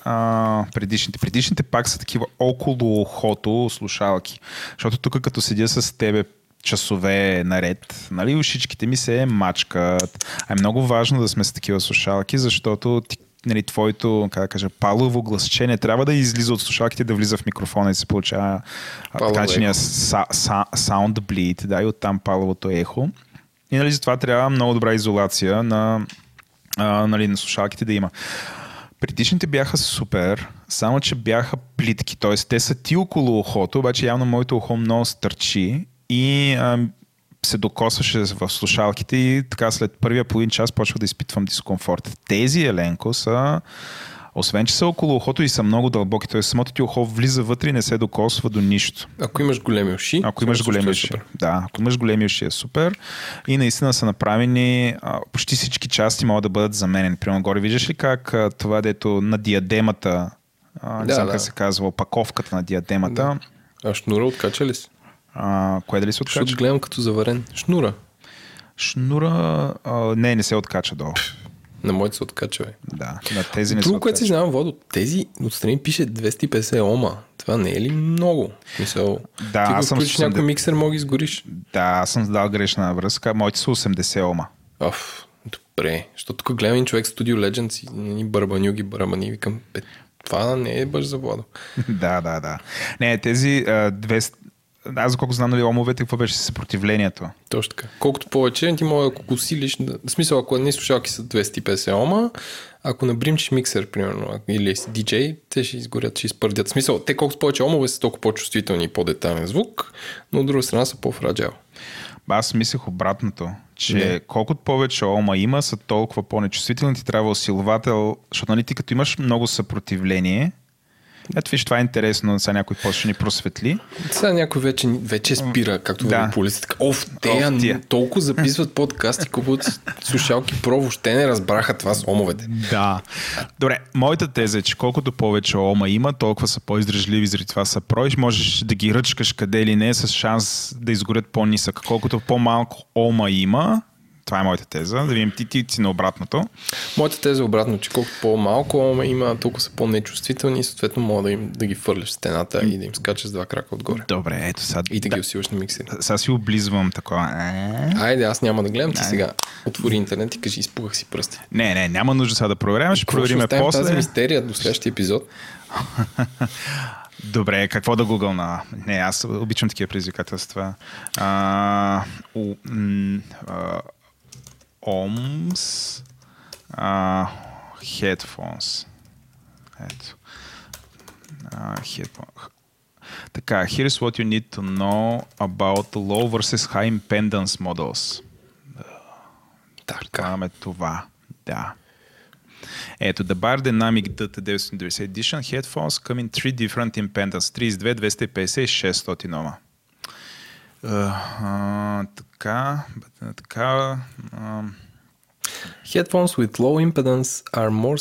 Предишните пак са такива около ухото слушалки. Защото тук като седя с тебе часове наред, нали, ушичките ми се мачкат. Е много важно да сме с такива слушалки, защото ти, нали, твоето, как да кажа, палово гласчение трябва да излиза от слушалките, да влиза в микрофона и се получава така саунд блит, да, и оттам паловото ехо. И, нали, за това трябва много добра изолация на слушалките да има. Предишните бяха супер, само че бяха плитки, т.е. те са ти около ухото, обаче явно моето ухо много стърчи и се докосваше в слушалките и така след първия половин час почва да изпитвам дискомфорт. Тези, Еленко, са, освен че са около ухото и са много дълбоки, т.е. самото ти ухо влиза вътре и не се докосва до нищо. Ако имаш големи уши, ако имаш големи уши е супер. И наистина са направени, почти всички части могат да бъдат заменени. Примерно горе виждаш ли как това, дето на диадемата не знам как се казва, опаковката на диадемата. Да. А шнура откача ли си? Кое дали се откача? Защото гледам като заварен. Шнура. Шнура... не се откача долу. На моите се откача, бе. Да, на тези не се откача. Друго, което си знам, Владо, тези отстрани пише 250 ома. Това не е ли много? Мисъл, да, ти го включиш някой миксер, мога изгориш. Да, аз съм дал грешна връзка. Моите са 80 ома. Оф, добре. Защото тук гледам един човек Studio Legends и ни бърбаню ги бърбани. Викам, това не е бърз за Владо. Да. Не, тези 200... Аз, колко знам, нали, омовете, какво беше съпротивлението? Точно така. Колкото повече, ти може, ако усилиш... В смисъл, ако едни слушалки са 250 ома, ако набримчиш миксер, примерно, или диджей, те ще изгорят, ще изпърдят. В смисъл, те колкото повече омове са толкова по-чувствителни и по-детайлен звук, но от друга страна са по-фраджал. Аз мислех обратното, че колкото повече ома има, са толкова по-нечувствителни. Ти трябва усилвател, защото нали, ти като имаш много съпротивление... Ето виж, това е интересно, сега някой по-ще ни просветли. Сега някой вече спира, както върви по улицата. Тия толкова записват подкасти, купуват слушалки про, въобще не разбраха това с омовете. Да. Добре, моята теза е, че колкото повече ома има, толкова са по-издръжливи, заради това са про и можеш да ги ръчкаш къде или не, с шанс да изгорят по-нисък. Колкото по-малко ома има, това е моята теза, да видим ти на обратното. Моята теза е обратно, че колкото по-малко ома има, толкова са по-нечувствителни и съответно мога да ги фърлиш в стената и да им скачаш два крака отгоре. Добре, ето сега. И да ги усилваш на миксера. Сега си облизвам такова. Айде, аз няма да гледам, ти сега отвори интернет и кажи, изпугах си пръсти. Не, няма нужда сега да проверяваме, ще проверим после. Тази мистерия до следващия епизод. Добре, какво да гугълна? Не, аз обичам такива предизвикателства. Омс, headphones. Ето. Headphones. Така, here's what you need to know about low versus high impedance models. Предполагаме това. Да. Ето, the Bar Dynamic DT990 Edition headphones come in 3 different impedance. 32, 250 и 600 ома. Headphones with low impedance are more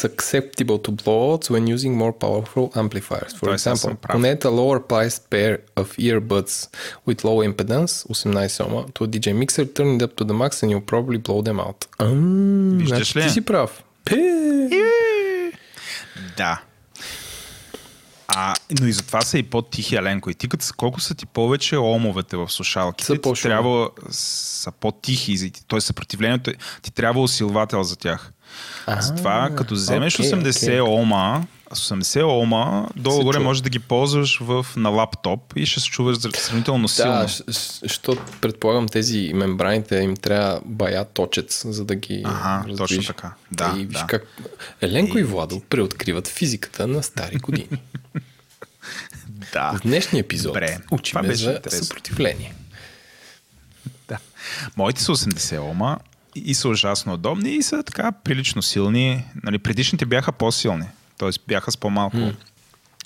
susceptible to blowouts when using more powerful amplifiers. For example, connect a lower priced pair of earbuds with low impedance, 18 ohm, to a DJ mixer, turn it up to the max and you'll probably blow them out. Виждаш ли? Ти си прав. Да. Но и затова са и по-тихи, Аленко. И ти колко са ти повече омовете в слушалките, ти трябва са по-тихи, т.е. съпротивлението, ти трябва усилвател за тях. Затова, като вземеш 80 ома, с 80 ома, долу-горе можеш да ги ползваш на лаптоп и ще се чуваш сравнително силно. Да, защото предполагам тези мембраните им трябва бая точец, за да ги раздвижи. Точно така. Да. Как... Еленко и Владо преоткриват физиката на стари години. Да. В днешния епизод учиме за съпротивление. Да. Моите са 80 ома и са ужасно удобни и са така прилично силни. Нали, предишните бяха по-силни. Т.е. бяха с по-малко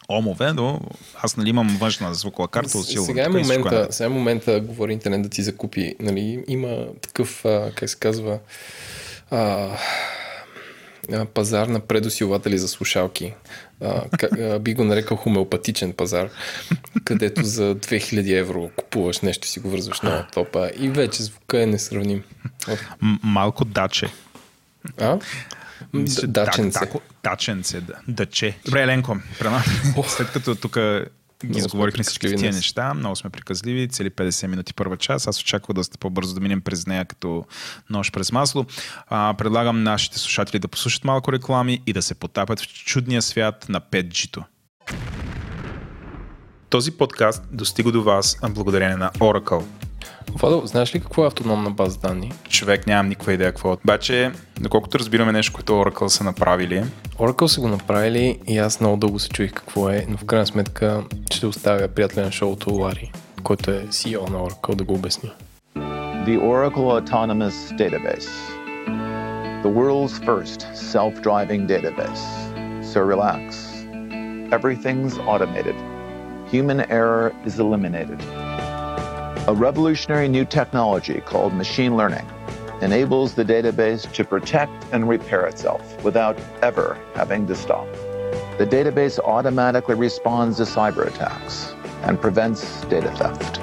омове, но аз нали, имам външна звукова карта от силно. Сега е момента, говори интернет да ти закупи. Нали, има такъв, как се казва, пазар на предусилватели за слушалки. Би го нарекал хомеопатичен пазар, където за 2000 евро купуваш нещо, си го връзваш на лаптопа и вече звука е несравним. Малко даче. Даченце. Даче. Добре, Еленко, след като тук ги изговорихме всички тия неща, много сме приказливи, цели 50 минути първа час. Аз очаквам да сте по-бързо да минем през нея като нож през масло. Предлагам нашите слушатели да послушат малко реклами и да се потапят в чудния свят на 5G-то. Този подкаст достига до вас благодарение на Oracle. Владо, знаеш ли какво е автономна база данни? Човек, нямам никаква идея какво е. Обаче, доколкото разбираме нещо, което Oracle са направили. Oracle са го направили и аз много дълго се чуих какво е, но в крайна сметка ще оставя приятеля на шоуто Лари, който е CEO на Oracle, да го обясни. The Oracle Autonomous Database. The world's first self-driving database. So relax. Everything's automated. Human error is eliminated. A revolutionary new technology called machine learning enables the database to protect and repair itself without ever having to stop. The database automatically responds to cyber attacks and prevents data theft.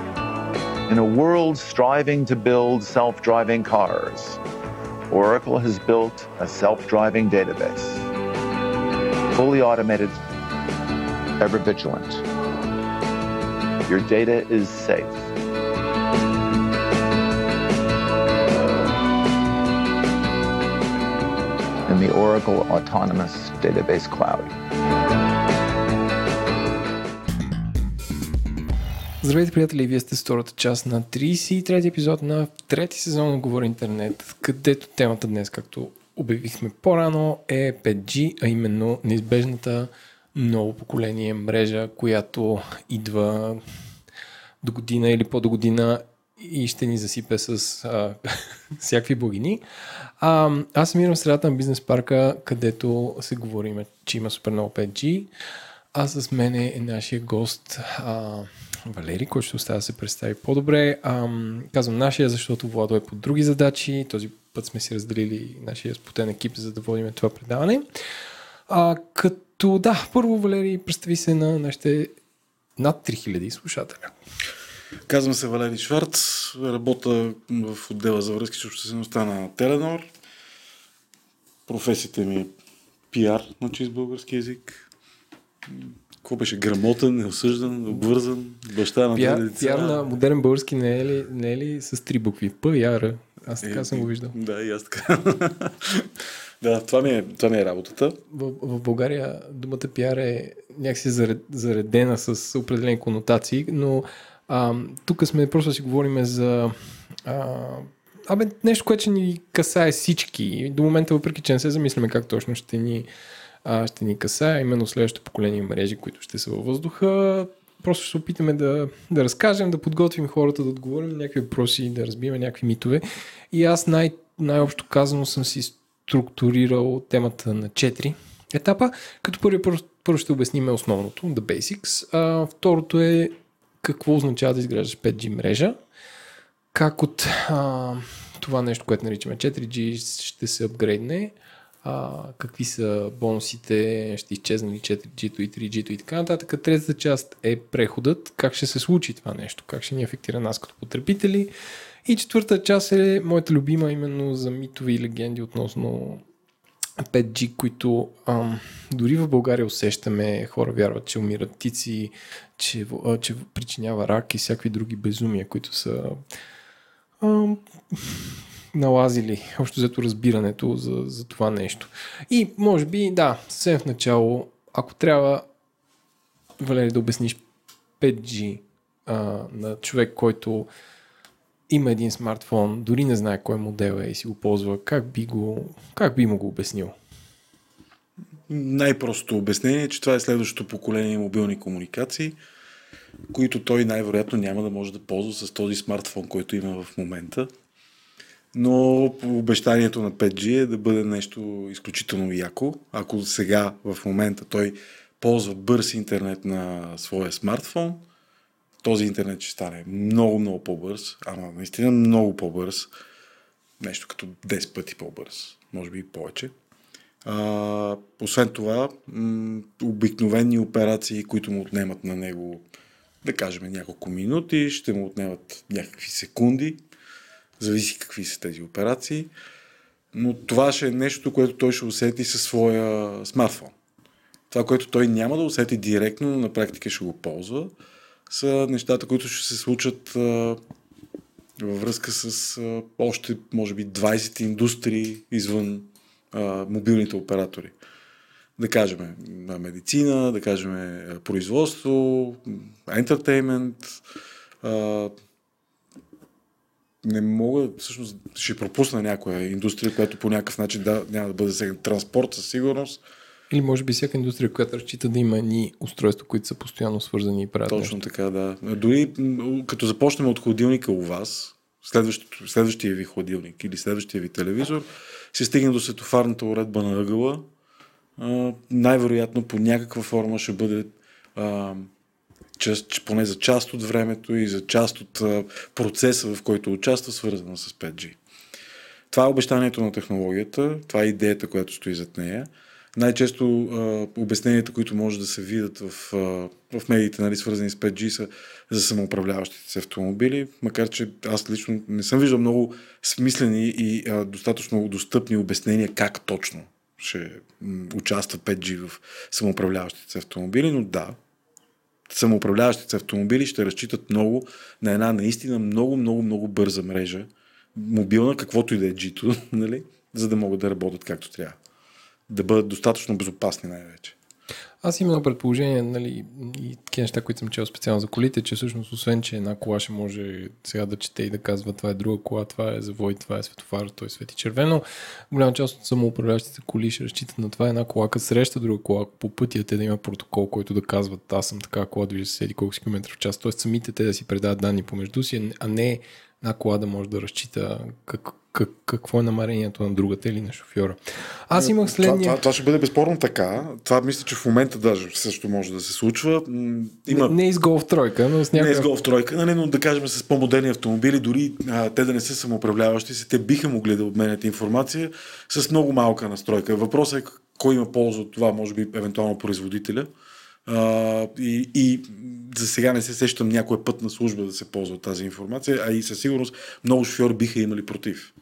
In a world striving to build self-driving cars, Oracle has built a self-driving database, fully automated, ever vigilant. Your data is safe. In the Oracle Autonomous Database Cloud. Здравейте, приятели! Вие сте втората част на 33-ти епизод на трети сезон на Говори Интернет, където темата днес, както обявихме по-рано, е 5G, а именно неизбежната ново поколение мрежа, която идва до година или по-до година и ще ни засипе с всякакви благини. Аз съм Мирам в средата на бизнес парка, където се говорим, че има супер много 5G. А с мен е нашия гост Валерий, който ще остава да се представи по-добре. Казвам нашия, защото Владо е по други задачи. Този път сме си разделили нашия сплотен екип, за да водим това предаване. Първо, Валерий, представи се на нашите над 3000 слушателя. Казвам се Валерий Шварц, работя в отдела за връзки с обществеността на Теленор. Професията ми е пиар на чист български език. Какво беше? Грамотен, неосъждан, обвързан, баща на тези деца. Пиар на модерен български не е ли с три букви? П, яра. Аз така съм го виждал. Да, и аз така. Да, това ми е работата. В България думата пиар е някакси заредена с определени конотации, но тук сме просто да си говорим за нещо, което ни касае всички. До момента, въпреки че не се замисляме как точно ще ни касае, именно следващото поколение мрежи, които ще са във въздуха. Просто ще се опитаме да разкажем, да подготвим хората, да отговорим на някакви въпроси, да разбием някакви митове. И аз най-общо казано съм си структурирал темата на 4 етапа, като първо ще обясним основното, the basics. Второто е какво означава да изграждаш 5G мрежа, как от това нещо, което наричаме 4G, ще се апгрейдне. Какви са бонусите, ще изчезнат ли 4G-то и 3G-то и така нататък. Третата част е преходът, как ще се случи това нещо, как ще ни афектира нас като потребители. И четвърта част е моята любима, именно за митови и легенди относно 5G, които дори в България усещаме, хора вярват, че умират птици, че причинява рак и всякакви други безумия, които са налазили общо взето разбирането за това нещо. И може би, съвсем в начало, ако трябва, Валерий, да обясниш 5G на човек, който има един смартфон, дори не знае кой модел е и си го ползва, как би му го обяснил? Най-простото обяснение е, че това е следващото поколение мобилни комуникации, които той най-вероятно няма да може да ползва с този смартфон, който има в момента. Но обещанието на 5G е да бъде нещо изключително яко. Ако сега, в момента, той ползва бърз интернет на своя смартфон, този интернет ще стане много, много по-бърз. Ама наистина много по-бърз. Нещо като 10 пъти по-бърз. Може би и повече. Освен това, обикновени операции, които му отнемат на него, да кажем, няколко минути, ще му отнемат някакви секунди. Зависи какви са тези операции, но това ще е нещо, което той ще усети със своя смартфон. Това, което той няма да усети директно, но на практика ще го ползва, са нещата, които ще се случат във връзка с още, може би, 20 индустрии извън мобилните оператори. Да кажем медицина, да кажем производство, ентертеймент, не мога, всъщност ще пропусна някоя индустрия, която по някакъв начин няма да бъде засегната. Транспорт със сигурност. Или може би всяка индустрия, която разчита да има едни устройства, които са постоянно свързани и правят. Точно нещо. Така, да. Дори като започнем от хладилника у вас, следващия ви хладилник или следващия ви телевизор, се стигне до светофарната уредба на ъгъла. Най-вероятно по някаква форма ще бъде поне за част от времето и за част от процеса, в който участва, свързана с 5G. Това е обещанието на технологията, това е идеята, която стои зад нея. Най-често обясненията, които може да се видят в медиите, нали, свързани с 5G, са за самоуправляващите се автомобили, макар че аз лично не съм виждал много смислени и достатъчно достъпни обяснения как точно ще участва 5G в самоуправляващите се автомобили, но да, самоуправляващите се автомобили ще разчитат много на една наистина много бърза мрежа, мобилна, каквото и да е G-то, нали, за да могат да работят както трябва. Да бъдат достатъчно безопасни най-вече. Аз имам предположение, нали, и такива неща, които съм чел специално за колите, че всъщност, освен че една кола ще може сега да чете и да казва това е друга кола, това е завой, това е светофар, той свети червено, голяма част от самоуправляващите коли ще разчитат на това една кола, като среща друга кола по пътя, те да има протокол, който да казват аз съм така кола, движа се еди колко си километра в час, т.е. самите те да си предават данни помежду си, а не една кола да може да разчита какво е намерението на другата или на шофьора. Аз имах следния... Това ще бъде безспорно така. Това мисля, че в момента даже също може да се случва. Има... Не из Golf 3, но с някакъв... Не из Golf 3, нали, но да кажем с по-модерни автомобили, дори те да не са самоуправляващи се, те биха могли да обменят информация с много малка настройка. Въпросът е кой има полза от това, може би евентуално производителя. И за сега не се сещам някоя пътна служба да се ползва тази информация, а и със сигурност много шофьори биха имали против.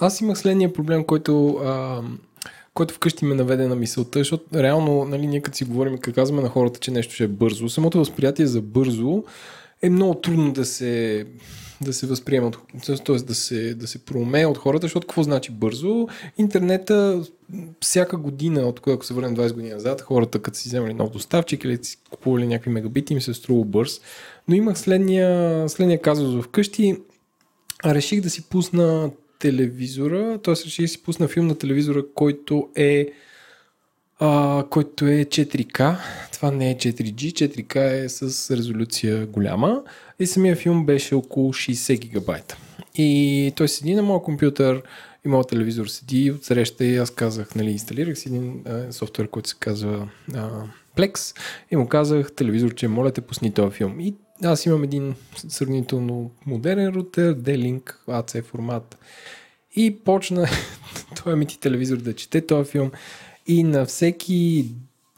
Аз имах следния проблем, който вкъщи ме наведе на мисълта, защото реално, нали, ние като си говорим, как казваме на хората, че нещо ще е бързо, самото възприятие за бързо е много трудно да се възприема, т.е. да се проумее от хората, защото какво значи бързо? Интернета всяка година, от когато се върнем 20 години назад, хората като си вземали нов доставчик или си купували някакви мегабити, им се струва бърз. Но имах следния казус вкъщи. Реших да си пусна телевизора, т.е. реших да си пусна филм на телевизора, който е 4K, това не е 4G, 4K е с резолюция голяма и самия филм беше около 60 гигабайта. И той седи на моя компютър и моят телевизор седи отсреща и аз казах, нали, инсталирах си един софтуер, който се казва Plex и му казах, телевизор, че моля те пусни този филм. И аз имам един сравнително модерен рутер, D-Link, AC формат и почна този ми телевизор да чете този филм. И на всеки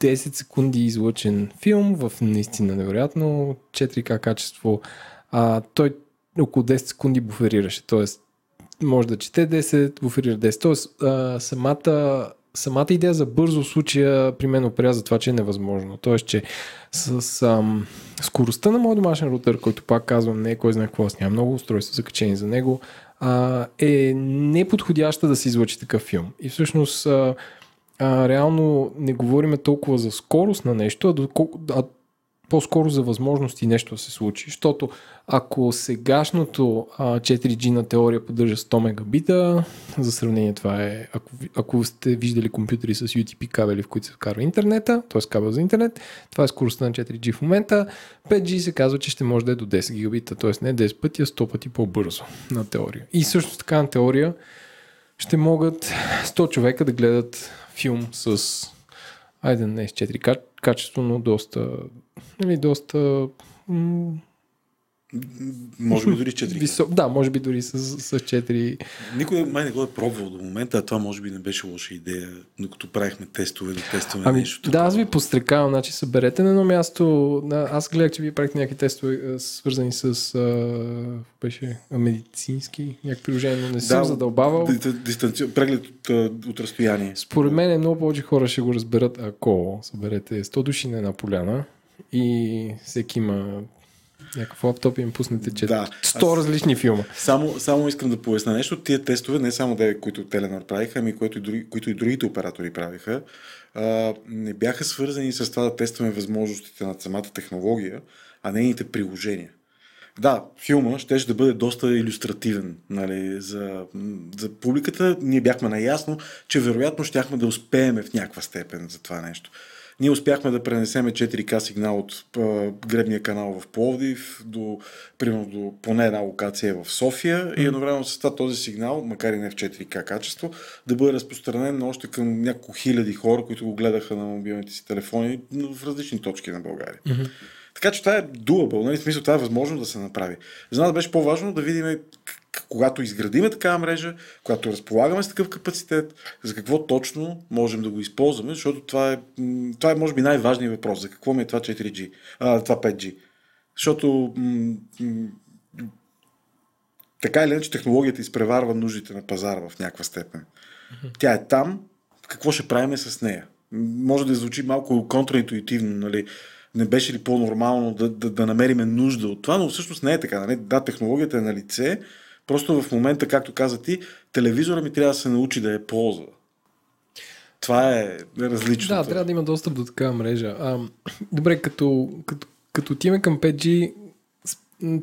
10 секунди излъчен филм в наистина невероятно 4К качество, той около 10 секунди буферираше, т.е. може да чете 10, буферира 10, т.е. Самата идея за бързо случая при мен опря за това, че е невъзможно, т.е. че с скоростта на моя домашен рутер, който пак казвам не е кой знае какво, аз няма много устройства закачени за него, е неподходяща да се излъчи такъв филм и всъщност... реално не говорим толкова за скорост на нещо, а по-скоро за възможности нещо да се случи, защото ако сегашното 4G на теория поддържа 100 мегабита, за сравнение това е, ако сте виждали компютри с UTP кабели, в които се вкарва интернета, т.е. кабел за интернет, това е скоростта на 4G в момента, 5G се казва, че ще може да е до 10 гигабита, т.е. не 10 пъти, а 100 пъти по-бързо на теория. И също така на теория ще могат 100 човека да гледат филм с, айде не с 4K качество, но доста може би дори 4K. Да, може би дори с 4. Никой май не го е пробвал до момента, а това може би не беше лоша идея, докато правихме тестове, да тестваме нещо. Да, аз ви подстрекавам, значи съберете на едно място. Аз гледах, че вие правихте някакви тестове, свързани с медицински, някакви приложения, но не съм задълбавал. Преглед от разстояние. Според мен е много повече хора ще го разберат, ако съберете 100 души на една поляна и всеки има някакъв лаптоп и им пуснете 100 различни филма. Само искам да поясна нещо. Тия тестове, не само които Теленор правиха, ами които и другите оператори правиха, не бяха свързани с това да тестваме възможностите на самата технология, а нейните приложения. Да, филма ще бъде доста илюстративен, нали, за публиката. Ние бяхме наясно, че вероятно щяхме да успеем в някаква степен за това нещо. Ние успяхме да пренесеме 4К сигнал от гребния канал в Пловдив примерно до поне една локация в София и едновременно с това този сигнал, макар и не в 4К качество, да бъде разпространен още към няколко хиляди хора, които го гледаха на мобилните си телефони в различни точки на България. Така че това е doable, нали? В смисъл, това е възможно да се направи. За нас беше по-важно да видим, когато изградиме такава мрежа, когато разполагаме с такъв капацитет, за какво точно можем да го използваме, защото това е може би най-важният въпрос. За какво ми е това 4G, това 5G? Защото така или иначе технологията изпреварва нуждите на пазара в някаква степен. Тя е там, какво ще правим с нея? Може да звучи малко контраинтуитивно, нали? Не беше ли по-нормално да намериме нужда от това, но всъщност не е така. Нали? Да, технологията е на лице, просто в момента, както каза ти, телевизора ми трябва да се научи да я ползва. Това е различно. Да, трябва да има достъп до такава мрежа. Добре, като отиваме към 5G,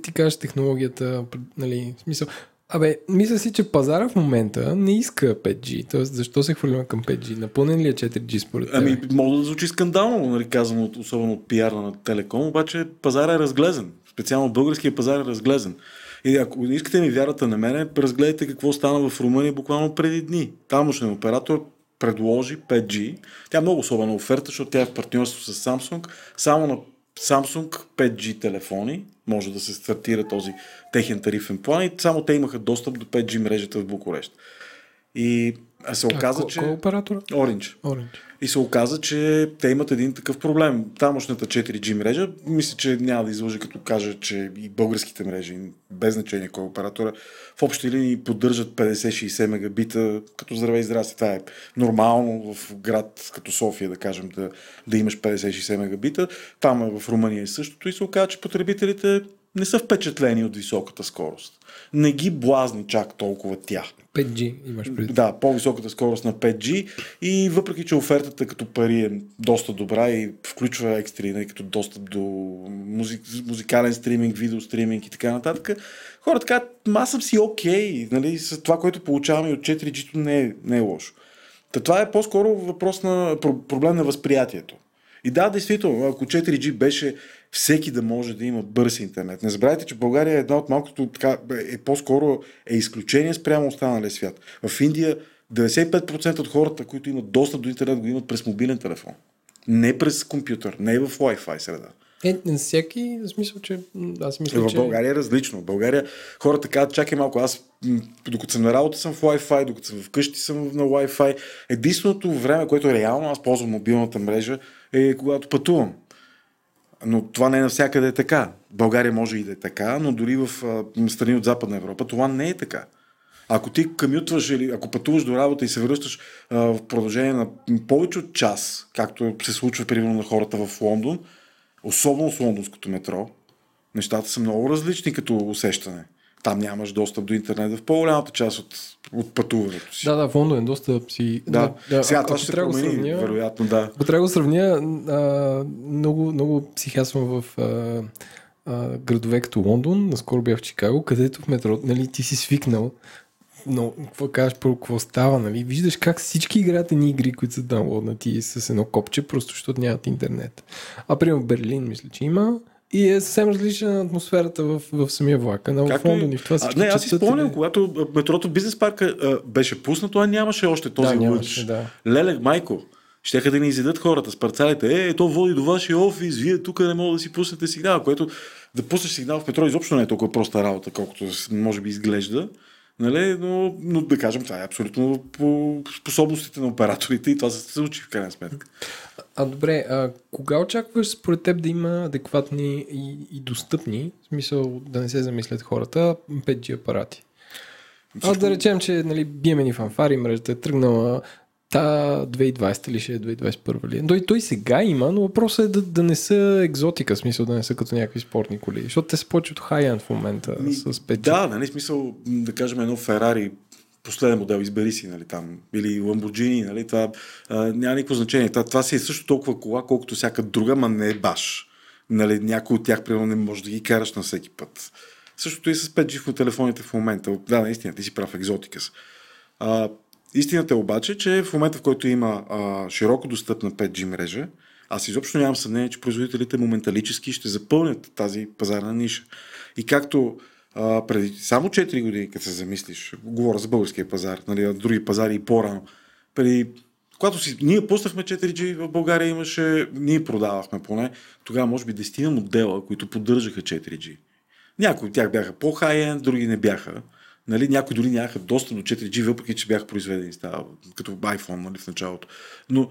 ти кажеш технологията, нали, в смисъл... мисля си, че пазара в момента не иска 5G, т.е. защо се хвърляме към 5G? Напълнен ли е 4G според тебе? Може да звучи скандално, нали, казано, особено от пиара на Телеком, обаче пазара е разглезен. Специално българския пазар е разглезен. И ако искате ми вярата на мене, разгледайте какво стана в Румъния буквално преди дни. Тамошен оператор предложи 5G. Тя е много особена оферта, защото тя е в партньорство с Samsung. Само на Samsung 5G телефони може да се стартира този техен тарифен план и само те имаха достъп до 5G мрежата в Букурещ. И се оказа, че... Кой е оператора? Orange. И се оказа, че те имат един такъв проблем. Тамошната 4G мрежа, мисля, че няма да излъжа като кажа, че и българските мрежи, без значение кой е оператора, в общи линии поддържат 50-60 мегабита, като здраве и здрасти. Това е нормално в град като София, да кажем, да имаш 50-60 мегабита. Там е в Румъния и същото и се оказа, че потребителите не са впечатлени от високата скорост. Не ги блазни чак толкова тя. 5G имаш предвид. Да, по-високата скорост на 5G и въпреки, че офертата като пари е доста добра и включва екстри, като достъп до музикален стриминг, видео стриминг и така нататък, хората казват, аз съм си окей, нали, с това, което получаваме от 4G-то не е лошо. Това е по-скоро въпрос на проблем на възприятието. И да, действително, ако 4G беше всеки да може да има бърз интернет. Не забравяйте, че България е една от малкото, така, по-скоро е изключение спрямо останалия свят. В Индия 95% от хората, които имат достъп до интернет, го имат през мобилен телефон. Не през компютър, не в Wi-Fi среда. Всеки, в смисъл, че аз мисля, че... В България е различно. В България хората казват, чакай малко, аз докато съм на работа съм в Wi-Fi, докато съм вкъщи съм на Wi-Fi. Единственото време, което реално аз ползвам мобилната мрежа, е когато пътувам. Но това не е навсякъде е така. България може и да е така, но дори в страни от Западна Европа това не е така. Ако ти камютваш или ако пътуваш до работа и се връщаш в продължение на повече от час, както се случва примерно на хората в Лондон, особено с лондонското метро, нещата са много различни като усещане. Там нямаш достъп до интернет в по-голямата част от пътуването си. Да, в Лондон достъп си. Да. Сега това ще се промени, вероятно, да. Ако трябва да го сравня, много, много психиасвам в градове като Лондон, наскоро бях в Чикаго, където в метро, нали, ти си свикнал, но какво кажеш, какво става, нали? Виждаш как всички играят едни игри, които са даунлоднати с едно копче, просто защото нямат интернет. А примерно Берлин, мисля, че има. И е съвсем различна атмосферата в самия влак. В Лондон и в това всички. Не, аз си спомням, когато метрото Бизнес парка беше пуснато, а нямаше още този лъч. Да. Леле, майко, щеха да ни изядат хората с парцалите. То води до вашия офис, вие тук не мога да си пуснете сигнал, което да пуснеш сигнал в метро изобщо не е толкова проста работа, колкото може би изглежда. Нали? Но да кажем, това е абсолютно по способностите на операторите и това се случи в крайна сметка. Добре, кога очакваш според теб да има адекватни и достъпни, в смисъл да не се замислят хората, 5G апарати? Аз да речем, че, нали, биемени фанфари, мрежата е тръгнала 2020 или ще е 2021 ли? Той сега има, но въпросът е да не са екзотика, в смисъл да не са като някакви спортни коли, защото те се почват high-end в момента с 5G. Да, нали, смисъл да кажем едно Ферари, последен модел, избери си, нали, там, или Ламборджини, нали, това няма никакво значение. Това си е също толкова кола, колкото всяка друга, ма не е баш. Нали, някой от тях, примерно, не може да ги караш на всеки път. Същото и с 5G в телефоните в момента. Да, наистина, ти си прав, екзотика си. Истината е обаче, че в момента, в който има широко достъпна 5G мрежа, аз изобщо нямам съмнение, че производителите моменталически ще запълнят тази пазарна ниша. И както преди само 4 години, като се замислиш, говоря за българския пазар, нали, други пазари и по-рано, преди Когато ние пуснахме 4G в България, имаше, ние продавахме поне, тогава може би 10 модела, които поддържаха 4G. Някои от тях бяха по-хай-енд, други не бяха. Нали, някои дори нямаха достъп до 4G, въпреки че бяха произведени като iPhone, нали, в началото. Но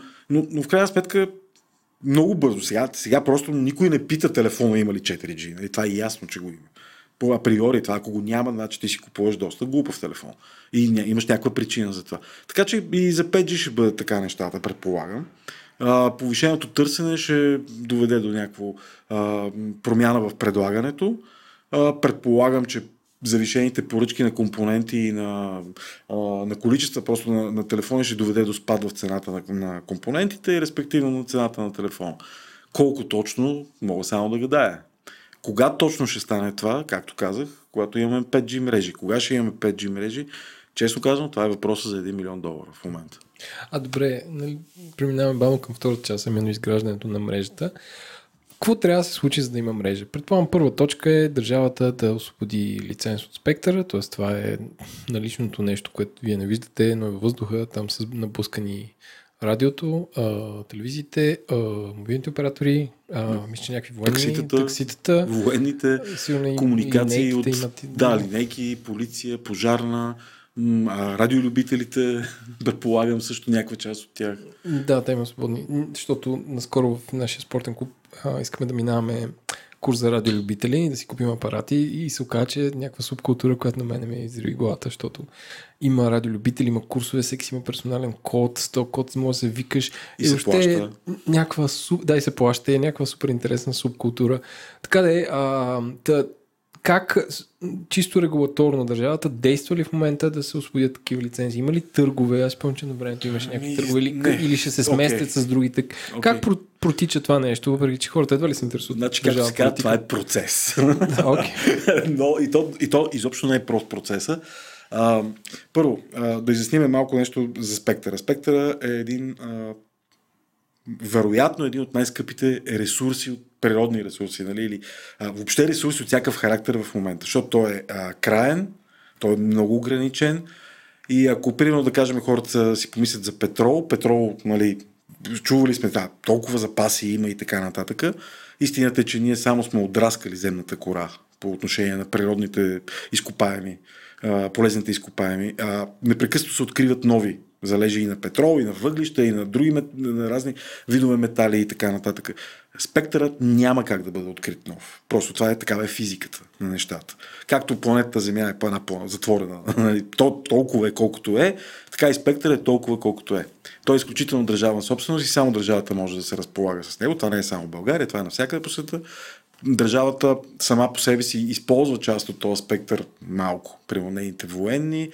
в крайна сметка много бързо. Сега просто никой не пита телефона има ли 4G. Нали, това е ясно, че го има. По априори това, ако го няма, значи ти си купуваш доста глупав телефон. И имаш някаква причина за това. Така че и за 5G ще бъдат така нещата, предполагам. Повишеното търсене ще доведе до някаква промяна в предлагането. Предполагам, че завишените поръчки на компоненти и на количества просто на телефона ще доведе до спад в цената на компонентите и респективно на цената на телефона. Колко точно, мога само да гадая. Кога точно ще стане това, както казах, когато имаме 5G мрежи. Кога ще имаме 5G мрежи, честно казвам, това е въпроса за $1 милион в момента. Добре, нали, преминаваме бавно към втората част, именно изграждането на мрежата. Какво трябва да се случи, за да има мрежа? Предполагам, първа точка е държавата да освободи лиценз от спектъра, т.е. това е наличното нещо, което вие не виждате, но е във въздуха, там са напускани радиото, телевизиите, мобилните оператори, мисля, че някакви военни, такситата, военните, сигурно, комуникации и линейки, полиция, пожарна, радиолюбителите, предполагам също някаква част от тях. Да, те има свободни, защото наскоро в нашия спортен клуб искаме да минаваме курс за радиолюбители и да си купим апарати и се оказа, че някаква субкултура, която на мен ме изриви главата, защото има радиолюбители, има курсове, всеки има персонален код, 100 код, може да се викаш и се плаща. Да, и се плаща, е някаква супер интересна субкултура. Така да е, как чисто регулаторно държавата действа ли в момента да се освободят такива лицензии? Има ли търгове? Аз спомням, че на времето имаше някакви търгове или ще се сместят с другите. Okay. Как протича това нещо, въпреки че хората едва ли се интересуват? Значи, както се казва, това е процес. Но и то изобщо не е прост процеса. Първо, да изясним малко нещо за спектъра. Спектъра е вероятно един от най-скъпите ресурси, природни ресурси, нали? Или въобще ресурси от всякакъв характер в момента, защото той е краен, той е много ограничен и ако примерно да кажем хората си помислят за петрол, нали, чували сме толкова запаси има и така нататък, истината е, че ние само сме отраскали земната кора по отношение на природните изкопаеми, полезните изкопаеми. Непрекъснато се откриват нови залежи и на петрол, и на въглища, и на други на разни видове метали и така нататък. Спектърът няма как да бъде открит нов. Просто това е такава физиката на нещата. Както планетата Земя е по-затворена, толкова е колкото е, така и спектър е толкова колкото е. Той е изключително държавна собственост и само държавата може да се разполага с него. Това не е само България, това е навсякъде по света. Държавата сама по себе си използва част от този спектър малко. Примерно нейните военни,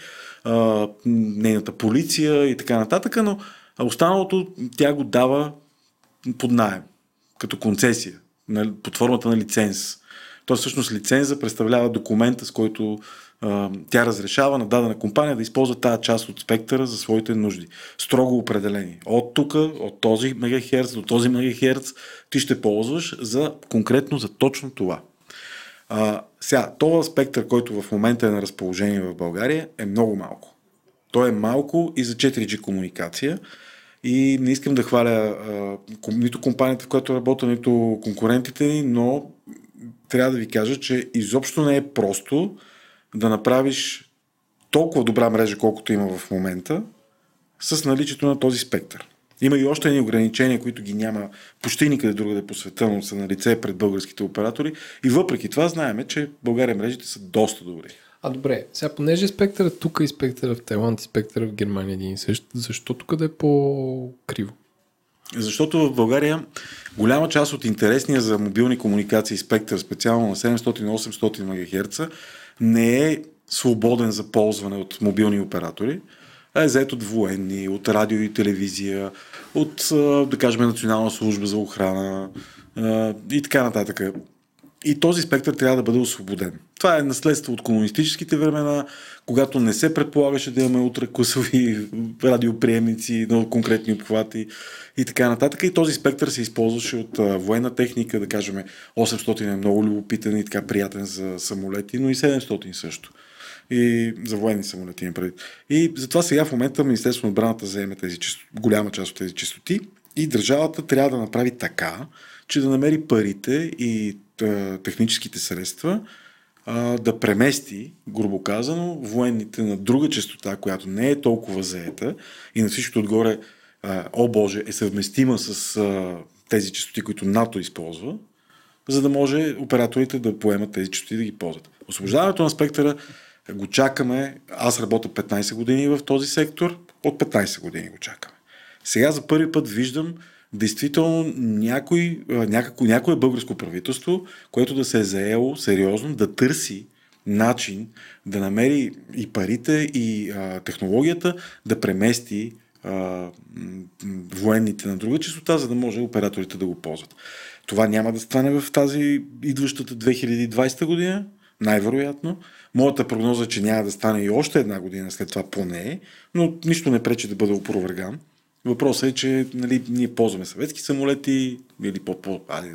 нейната полиция и така нататък, но останалото тя го дава под наем, като концесия, под формата на лиценз. Тоест всъщност лиценза представлява документа, с който тя разрешава на дадена компания да използва тази част от спектъра за своите нужди. Строго определени. От тук, от този мегахерц до този мегахерц ти ще ползваш конкретно за точно това. Сега, този спектър, който в момента е на разположение в България, е много малко. Той е малко и за 4G комуникация и не искам да хваля нито компанията, в която работя, нито конкурентите ни, но трябва да ви кажа, че изобщо не е просто да направиш толкова добра мрежа, колкото има в момента, с наличието на този спектър. Има и още едни ограничения, които ги няма почти никъде другаде по света, но са на лице пред българските оператори. И въпреки това знаем, че България мрежите са доста добри. Добре, сега понеже спектърът тук и спектърът в Тайланд и спектърът в Германия един и същ, защо тук да е по-криво? Защото в България голяма част от интересния за мобилни комуникации спектър, специално на 700-800 МГц, не е свободен за ползване от мобилни оператори, а е заед от военни, от радио и телевизия, от, да кажем, Национална служба за охрана и така нататък. И този спектър трябва да бъде освободен. Това е наследство от комунистическите времена, когато не се предполагаше да имаме ултракласови радиоприемници на конкретни обхвати и така нататък. И този спектър се използваше от военна техника, да кажем 800 е много любопитен и така приятен за самолети, но и 700 също. и за военни самолети им преди. И затова сега в момента Министерството на отбраната заеме голяма част от тези чистоти и държавата трябва да направи така, че да намери парите и техническите средства да премести, грубо казано, военните на друга честота, която не е толкова заета и на всичкото отгоре, о боже, е съвместима с тези честоти, които НАТО използва, за да може операторите да поемат тези честоти и да ги ползват. Освобождаването на спектъра го чакаме. Аз работя 15 години в този сектор, от 15 години го чакаме. Сега за първи път виждам действително някое българско правителство, което да се е заело сериозно, да търси начин да намери и парите, и технологията да премести военните на друга честота, за да може операторите да го ползват. Това няма да стане в тази идващата 2020 година, най-вероятно. Моята прогноза е, че няма да стане и още една година след това поне, но нищо не пречи да бъде опроверган. Въпросът е, че ние ползваме съветски самолети или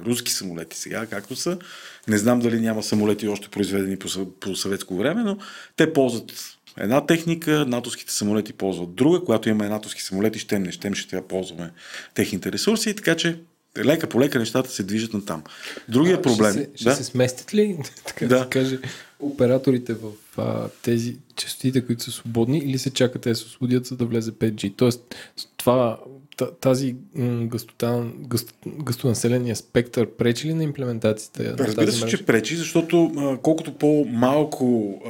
руски самолети сега, както са. Не знам дали няма самолети още произведени по съветско време, но те ползват една техника, натовските самолети ползват друга. Когато имаме натовски самолети, ще трябва ползваме техните ресурси, така че лека по лека нещата се движат натам. Другия проблем... Ще се сместят ли, така да се каже, операторите в тези частотите, които са свободни, или се чакат те да се освободят, за да влезе 5G? Тоест, тази гъстонаселения спектър пречи ли на имплементацията? Разбира се, че пречи, защото колкото по-малко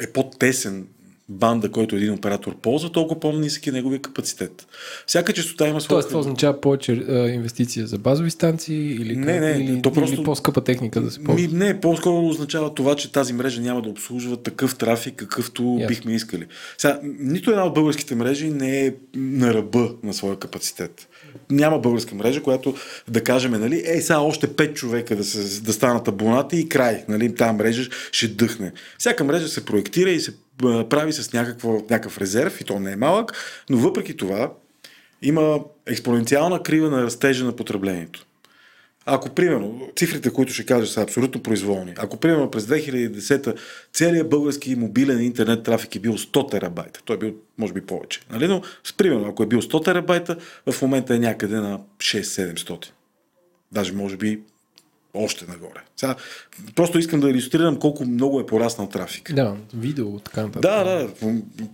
е по-тесен банда, който един оператор ползва, толкова по-нисък е неговия капацитет. Всяка честота има своя... Тоест, това означава повече инвестиция за базови станции или по-скъпа техника да се ползва? Не, по-скоро означава това, че тази мрежа няма да обслужва такъв трафик, какъвто бихме искали. Сега, нито една от българските мрежи не е на ръба на своя капацитет. Няма българска мрежа, която да кажем, сега още 5 човека да станат абонати и край. Та мрежа ще дъхне. Всяка мрежа се проектира и се прави с някакъв резерв, и то не е малък, но въпреки това има експоненциална крива на растежа на потреблението. Ако, примерно, цифрите, които ще кажа, са абсолютно произволни, ако, примерно, през 2010-та целият български мобилен интернет трафик е бил 100 терабайта, той е бил, може би, повече, но, примерно, ако е бил 100 терабайта, в момента е някъде на 6-700. Даже, може би, още нагоре. Сега, просто искам да илюстрирам колко много е пораснал трафик. Да, видео, така нататък.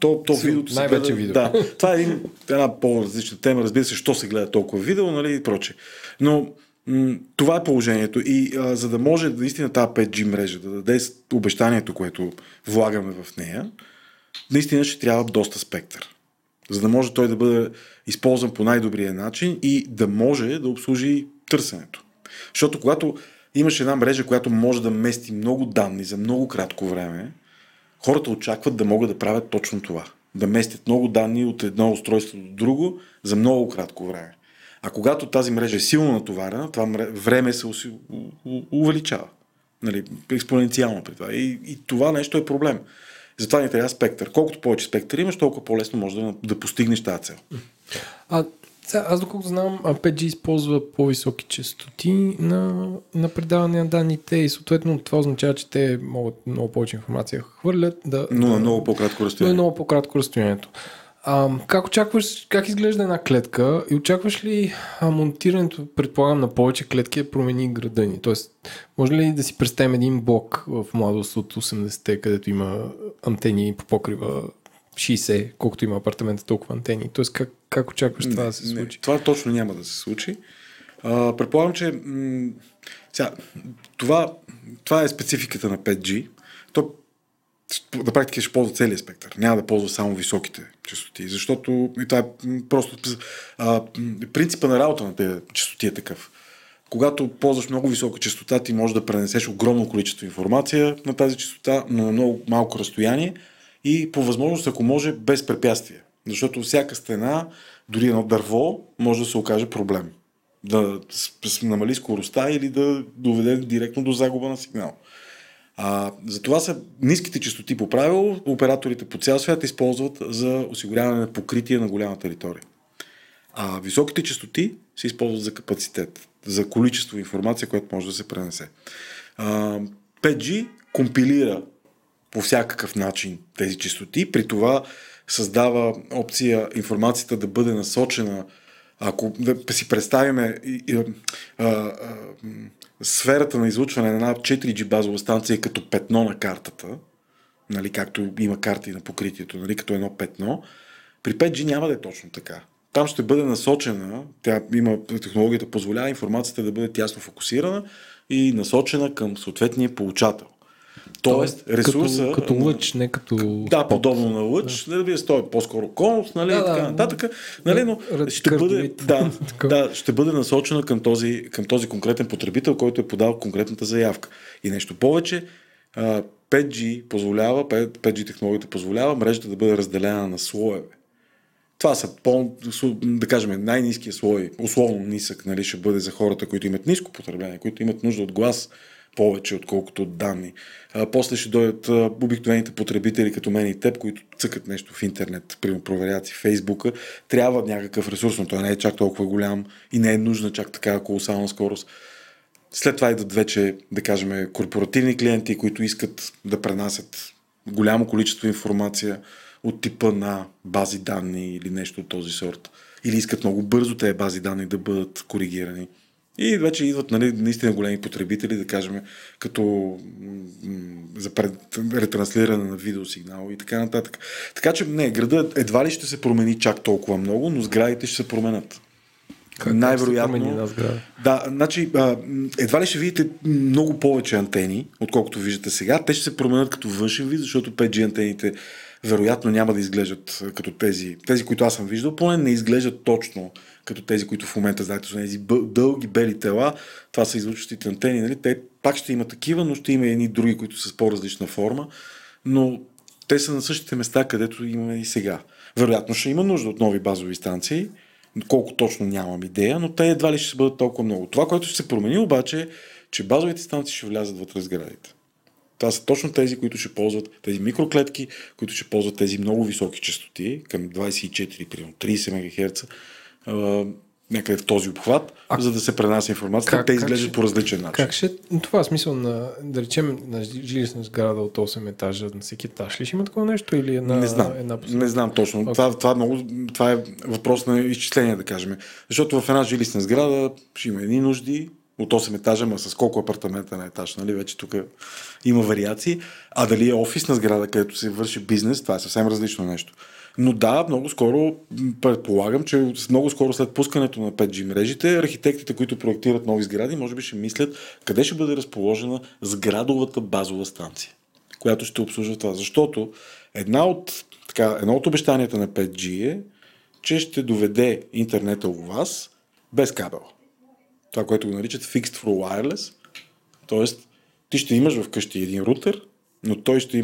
То видеото се гледа... Видео. Да, това е една по-различна тема, разбира се, що се гледа толкова видео, и прочее. Но това е положението и за да може наистина тази 5G мрежа да даде обещанието, което влагаме в нея, наистина ще трябва доста спектър. За да може той да бъде използван по най-добрия начин и да може да обслужи търсенето. Защото когато имаш една мрежа, която може да мести много данни за много кратко време, хората очакват да могат да правят точно това. Да местят много данни от едно устройство до друго за много кратко време. А когато тази мрежа е силно натоварена, това време се увеличава. Експоненциално при това. И това нещо е проблем. Затова ни трябва спектър. Колкото повече спектър имаш, толкова по-лесно можеш да постигнеш тази цел. Аз доколко знам, 5G използва по-високи частоти на предаване на данните и съответно това означава, че те могат много повече информация хвърлят. Но на много по-кратко разстояние. Но много по-кратко разстоянието. Как изглежда една клетка и очакваш ли монтирането, предполагам, на повече клетки да промени града ни? Тоест, може ли да си представим един блок в Младост от 80-те, където има антени по покрива 60, колкото има апартамента, толкова антени? Тоест, как очакваш това да се случи? Това точно няма да се случи. Предполагам, че това е спецификата на 5G. На практика ще ползва целия спектър. Няма да ползва само високите честоти, защото и това е просто принципа на работа на тези честоти е такъв. Когато ползваш много висока честота, ти можеш да пренесеш огромно количество информация на тази честота, но на много малко разстояние и по възможност, ако може, без препятствия. Защото всяка стена, дори едно дърво, може да се окаже проблем. Да намали скоростта или да доведе директно до загуба на сигнал. Затова са ниските честоти по правило, операторите по цял свят използват за осигуряване на покритие на голяма територия. А високите честоти се използват за капацитет, за количество информация, което може да се пренесе. 5G компилира по всякакъв начин тези честоти. При това създава опция информацията да бъде насочена. Ако да си представим сферата на излъчване на една 4G базова станция като петно на картата, нали, както има карти на покритието, нали, като едно петно, при 5G няма да е точно така. Там ще бъде насочена, тя има, технологията позволява информацията да бъде тясно фокусирана и насочена към съответния получател. Тоест, ресурса... Като лъч, не като... Да, подобно на лъч, да вие стои по-скоро конус, нали, и така нататък, нали, но ще бъде насочена към този конкретен потребител, който е подал конкретната заявка. И нещо повече, 5G технологията позволява мрежата да бъде разделена на слоеве. Това са, да кажем, най-низкия слой, условно нисък, нали, ще бъде за хората, които имат ниско потребление, които имат нужда от глас повече, отколкото от данни. После ще дойдат обикновените потребители като мен и теб, които цъкат нещо в интернет, примерно проверят си Фейсбука, трябва някакъв ресурс, но той не е чак толкова голям и не е нужна чак такава колосална скорост. След това идват вече, да кажем, корпоративни клиенти, които искат да пренасят голямо количество информация от типа на бази данни или нещо от този сорт. Или искат много бързо тези бази данни да бъдат коригирани. И вече идват, нали, наистина големи потребители, да кажем, като за ретранслиране на видеосигнал и така нататък. Така че не, градът едва ли ще се промени чак толкова много, но сградите ще се променят. Най-вероятно. Да, значи, едва ли ще видите много повече антени, отколкото виждате сега. Те ще се променят като външен вид, защото 5G антените вероятно няма да изглеждат като тези. Тези, които аз съм виждал, поне не изглеждат точно като тези, които в момента, знаете, са тези дълги бели тела. Това са излъчващите антени, нали? Те пак ще има такива, но ще има едни други, които са с по-различна форма. Но те са на същите места, където имаме и сега. Вероятно ще има нужда от нови базови станции, колко точно нямам идея, но те едва ли ще бъдат толкова много. Това, което ще се промени обаче, е, че базовите станции ще влязат вътре в сградите. Това са точно тези, които ще ползват тези микроклетки, които ще ползват тези много високи частоти, към 24, примерно 30 МГц, някъде в този обхват, за да се пренася информацията. Те изглеждат по различен начин. Как ще, това е смисъл на, да речем, на жилищна сграда от 8 етажа на всеки етаж ли ще има такова нещо? Или една, не знам, една не знам точно. Това е въпрос на изчисление, да кажем. Защото в една жилищна сграда ще има едни нужди от 8 етажа, ма с колко апартамента на етаж, нали? Вече тук има вариации. А дали е офисна сграда, където се върши бизнес, това е съвсем различно нещо. Но да, много скоро, предполагам, че много скоро след пускането на 5G мрежите, архитектите, които проектират нови сгради, може би ще мислят къде ще бъде разположена сградовата базова станция, която ще обслужва това. Защото едно от обещанията на 5G е, че ще доведе интернета у вас без кабел. Това, което го наричат Fixed Through Wireless. Тоест, ти ще имаш вкъщи един рутер, но той ще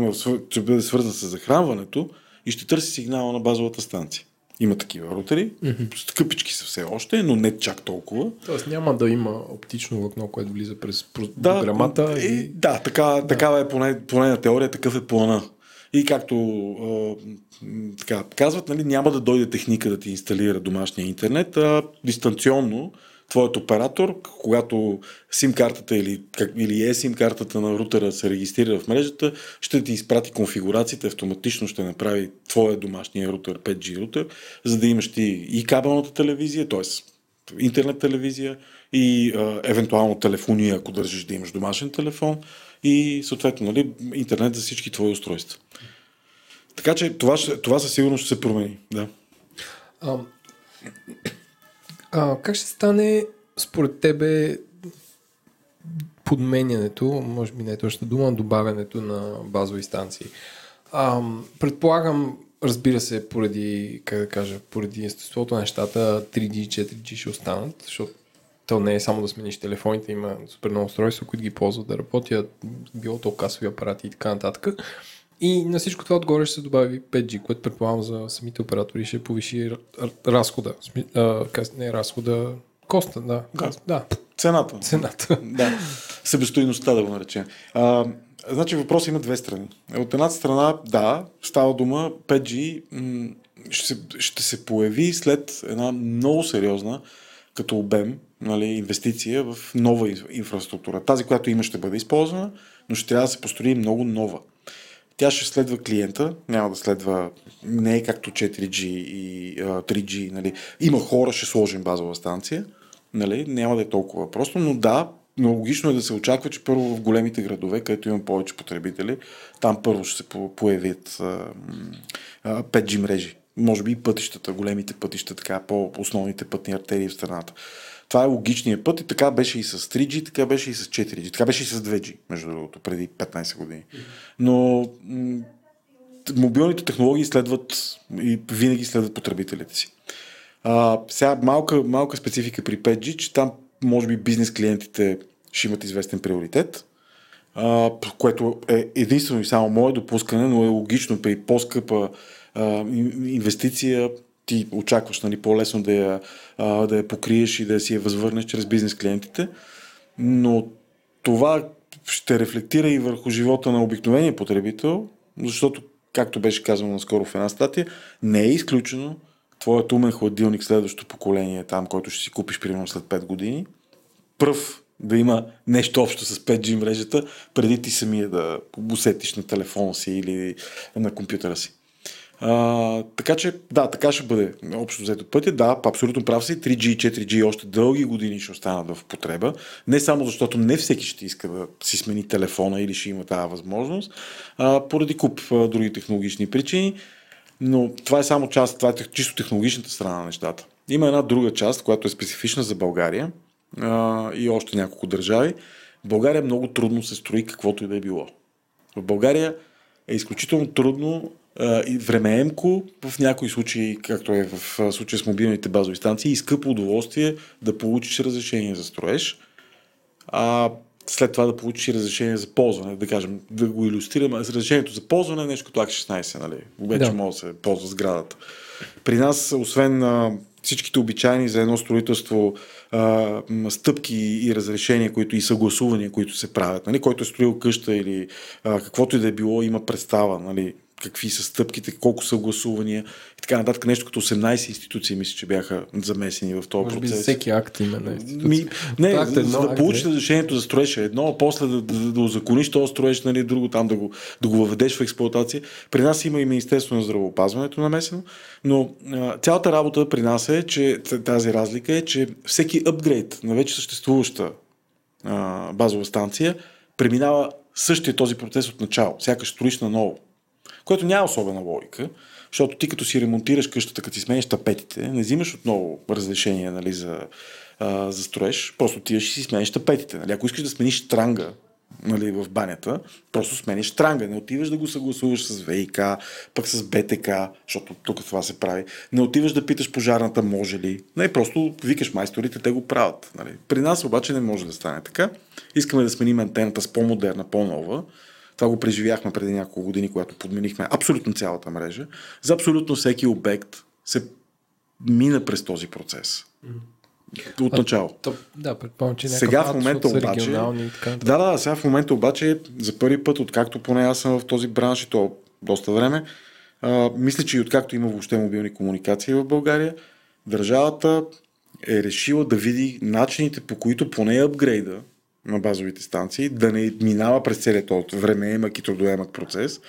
бъде свързан с захранването и ще търси сигнала на базовата станция. Има такива рутери, скъпички са все още, но не чак толкова. Тоест няма да има оптично влакно, което влиза през програмата. Такава е поне на теория, такъв е плана. И както така казват, нали, няма да дойде техника да ти инсталира домашния интернет, а дистанционно твоят оператор, когато SIM-картата или eSIM-картата на рутера се регистрира в мрежата, ще ти изпрати конфигурацията, автоматично ще направи твоя домашния рутер, 5G рутер, за да имаш ти и кабелната телевизия, т.е. интернет телевизия и евентуално телефония, ако държиш да имаш домашен телефон и съответно, нали, интернет за всички твои устройства. Така че това със сигурност ще се промени. Да. Как ще стане според тебе подменянето, може би не е точно дума, добавянето на базови станции? Предполагам, разбира се, поради естеството на нещата, 3G и 4G ще останат, защото то не е само да смениш телефоните, има супер много устройства, които ги ползват да работят, било то касови апарати и така нататък. И на всичко това отгоре ще се добави 5G, което предполагам за самите оператори ще повиши разхода. Не разхода, коста, да. Да. Цената. Да. Себестойността, да го наречем. Значи въпрос има две страни. От една страна, да, става дума 5G ще се появи след една много сериозна като обем, нали, инвестиция в нова инфраструктура. Тази, която има, ще бъде използвана, но ще трябва да се построи много нова. Тя ще следва клиента, няма да следва, не е както 4G и 3G, нали. Има хора, ще сложим базова станция, нали, няма да е толкова просто, но да, но логично е да се очаква, че първо в големите градове, където има повече потребители, там първо ще се появят 5G мрежи. Може би и пътищата, големите пътища, така по-основните пътни артерии в страната. Това е логичният път и така беше и с 3G, така беше и с 4G, така беше и с 2G, между другото, преди 15 години. Но мобилните технологии следват и винаги следват потребителите си. Сега малка специфика при 5G, че там може би бизнес клиентите ще имат известен приоритет, което е единствено и само мое допускане, но е логично при по-скъпа инвестиция ти очакваш, нали, по-лесно да я покриеш и да си я възвърнеш чрез бизнес клиентите, но това ще рефлектира и върху живота на обикновения потребител, защото, както беше казано наскоро в една статия, не е изключено твоят умен хладилник следващото поколение там, който ще си купиш примерно след 5 години, пръв да има нещо общо с 5G мрежата, преди ти самия да усетиш на телефона си или на компютъра си. Така че, да, така ще бъде общо взето пътя, да, абсолютно прав си, 3G и 4G още дълги години ще останат в употреба, не само защото не всеки ще иска да си смени телефона или ще има тази възможност, поради куп други технологични причини, но това е само част, това е чисто технологичната страна на нещата. Има една друга част, която е специфична за България и още няколко държави. В България много трудно се строи каквото и да е било. В България е изключително трудно и времеемко, в някои случаи, както е в случая с мобилните базови станции, и скъпо удоволствие да получиш разрешение за строеж, а след това да получиш разрешение за ползване, да кажем, да го илюстрираме. Разрешението за ползване е нещо като АК-16, нали? Вече може да се ползва сградата. При нас, освен всичките обичайни за едно строителство стъпки и разрешения, които и съгласувания, които се правят, нали? Който е строил къща или каквото и да е било, има представа, нали, какви са стъпките, колко съгласувания и така нататък. Нещо като 18 институции, мисля, че бяха замесени в този процес. Може би всеки акт има на институция. Не, акт е едно, да получиш разрешението за строеж едно, а после да узакониш този строеж, нали, друго там да го въведеш в експлоатация. При нас има и Министерство на здравеопазването намесено, но цялата работа при нас е, че тази разлика е, че всеки апгрейд на вече съществуваща базова станция преминава същия този процес от начало. Сякаш строиш наново, което няма особена логика, защото ти като си ремонтираш къщата, като си смениш тапетите, не взимаш отново разрешение, нали, за строеж, просто ти ще си смениш тапетите. Нали. Ако искаш да смениш щранга, нали, в банята, просто смениш щранга, не отиваш да го съгласуваш с ВИК, пък с БТК, защото тук това се прави, не отиваш да питаш пожарната може ли, не, просто викаш майсторите, те го правят. Нали. При нас обаче не може да стане така. Искаме да сменим антената с по-модерна, по-нова. Това го преживяхме преди няколко години, когато подменихме абсолютно цялата мрежа. За абсолютно всеки обект се мина през този процес. От начало. Да, предполагам, че сега в момента обаче. Сега в момента обаче за първи път, откакто поне аз съм в този бранш и то доста време, мисля, че и откакто има въобще мобилни комуникации в България, държавата е решила да види начините, по които поне апгрейда на базовите станции, да не минава през целия този времеемък и трудоемък процес,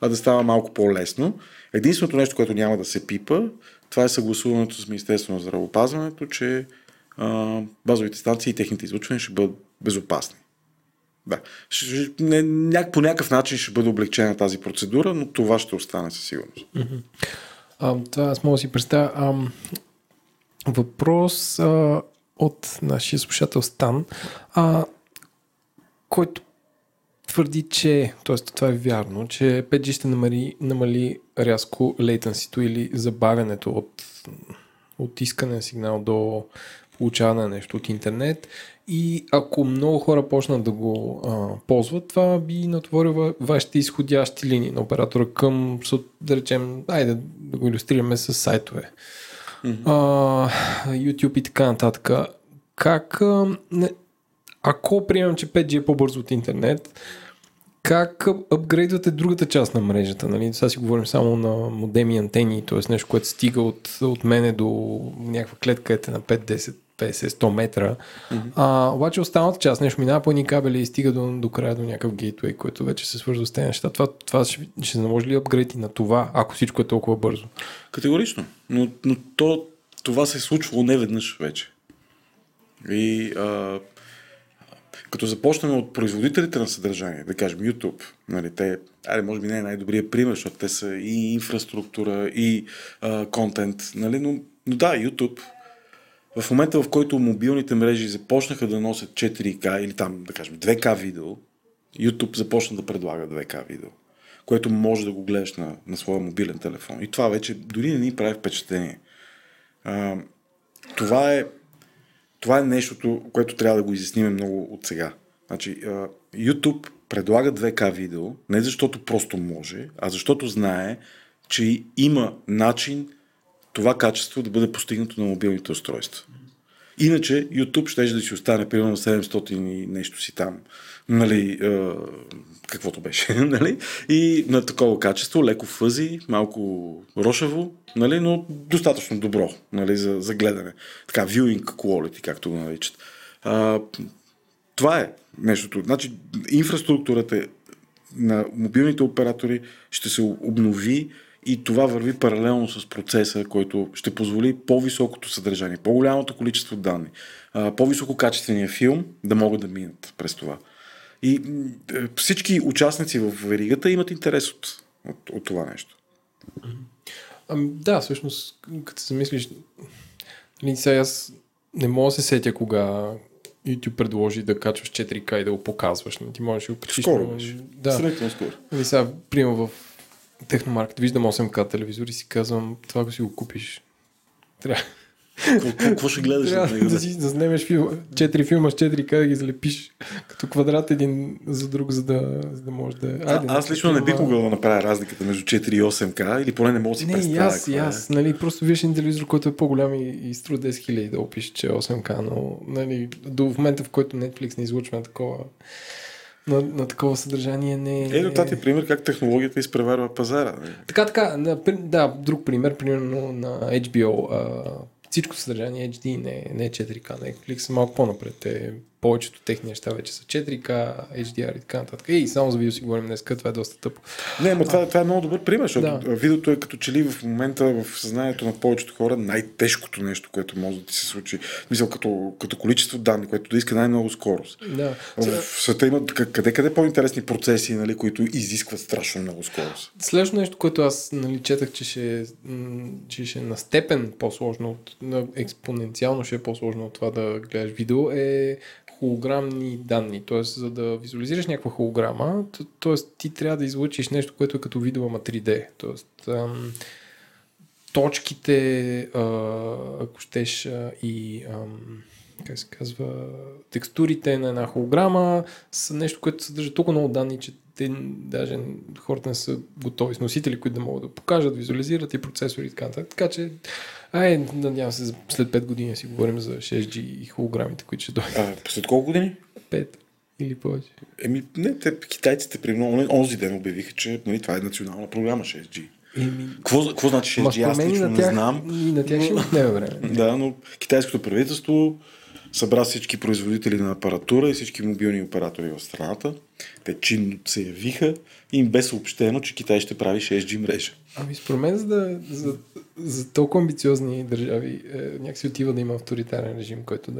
а да става малко по-лесно. Единственото нещо, което няма да се пипа, това е съгласуването с Министерството на здравеопазването, че базовите станции и техните излъчвания ще бъдат безопасни. Да. По някакъв начин ще бъде облегчена тази процедура, но това ще остане със сигурност. Това аз мога да си представя. Въпрос от нашия слушател Стан, който твърди, че, т.е. това е вярно, че 5G ще намали рязко лейтенсито или забавянето от искане на сигнал до получаване на нещо от интернет, и ако много хора почнат да го ползват, това би натворило вашите изходящи линии на оператора към, да речем, айде да го илюстрираме с сайтове. YouTube и така нататък. Как, ако приемам, че 5G е по-бързо от интернет, как апгрейдвате другата част на мрежата? Нали? Сега си говорим само на модеми и антени, т.е. нещо, което стига от мене до някаква клетка на 5-10 50-100 метра. Обаче останалата част нещо минава по едни кабели и стига до края до някакъв гейтвей, който вече се свързва с тези неща. Това ще наложи ли апгрейди на това, ако всичко е толкова бързо? Категорично. Но това се е случвало не веднъж вече. И като започнем от производителите на съдържание, да кажем YouTube, нали, те, може би не е най-добрият пример, защото те са и инфраструктура, и контент, нали, но да, YouTube, в момента в който мобилните мрежи започнаха да носят 4K или там, да кажем, 2K видео, YouTube започна да предлага 2K видео, което може да го гледаш на своя мобилен телефон. И това вече дори не ни прави впечатление. Това е нещото, което трябва да го изясним много от сега. Значи, YouTube предлага 2K видео, не защото просто може, а защото знае, че има начин това качество да бъде постигнато на мобилните устройства. Иначе YouTube ще да си остане примерно 700 и нещо си там, нали, каквото беше, нали, и на такова качество, леко фъзи, малко рошево, нали, но достатъчно добро, нали, за гледане. Така, viewing quality, както го наричат. Това е нещото. Значи, инфраструктурата на мобилните оператори ще се обнови и това върви паралелно с процеса, който ще позволи по-високото съдържание, по-голямото количество данни, по-висококачествения филм да могат да минат през това. И всички участници в веригата имат интерес от това нещо. Да, всъщност, като се мислиш, сега аз не мога да се сетя кога YouTube предложи да качваш 4K и да го показваш. Ти можеш да го качиш. Скоро беше. Да. Средно скоро. Или сега, приема в Техномаркет, виждам 8K телевизор и си казвам, това го си го купиш. Трябва. Какво ще гледаш? Да си заснемеш 4 филма с 4K да ги залепиш като квадрат един за друг, за да може да... Аз лично не бих могъл да направя разликата между 4 и 8K, или поне не мога да си представя. Аз, нали, просто виждаш един телевизор, който е по-голям и струва 10 000 да опише, че е 8K, но, нали, до момента, в който Netflix не излучва на такова... На такова съдържание не е... Ти пример как технологията изпреварва пазара. Така, да, друг пример, примерно на HBO. Всичко съдържание HD не е 4K. Netflix малко по-напред е. Повечето техни неща вече са 4K, HDR и така нататък. И само за видео си говорим днес, това е доста тъпо. Не, но това е много добър пример, защото видеото е като че ли в момента в съзнанието на повечето хора най-тежкото нещо, което може да ти се случи. Мисля, като количество данни, което да иска най-много скорост. Да. В света има къде по-интересни процеси, нали, които изискват страшно много скорост. Следващото нещо, което аз, нали, четах, че ще на степен по-сложно, експоненциално ще е по-сложно от това да гледаш видео, е холограмни данни, т.е. за да визуализираш някаква холограма, т.е. ти трябва да излъчиш нещо, което е като видео, ама 3D, т.е. точките, ако щеш, и как се казва, текстурите на една холограма са нещо, което съдържа толкова много данни, че даже хората не са готови с носители, които да могат да покажат, визуализират и процесори и така нататък. Така че, надявам се, след 5 години си говорим за 6G и холограмите, които ще дойдат. След колко години? 5 или повече. Не, китайците примерно онзи ден обявиха, че, нали, това е национална програма 6G. Какво значи 6G? Аз лично не знам. И на тях ще отнеме време. Да, но китайското правителство събра всички производители на апаратура и всички мобилни оператори в страната. Те чинно се явиха и им бе съобщено, че Китай ще прави 6G мрежа. Според мен, за толкова амбициозни държави някакси отива да има авторитарен режим, който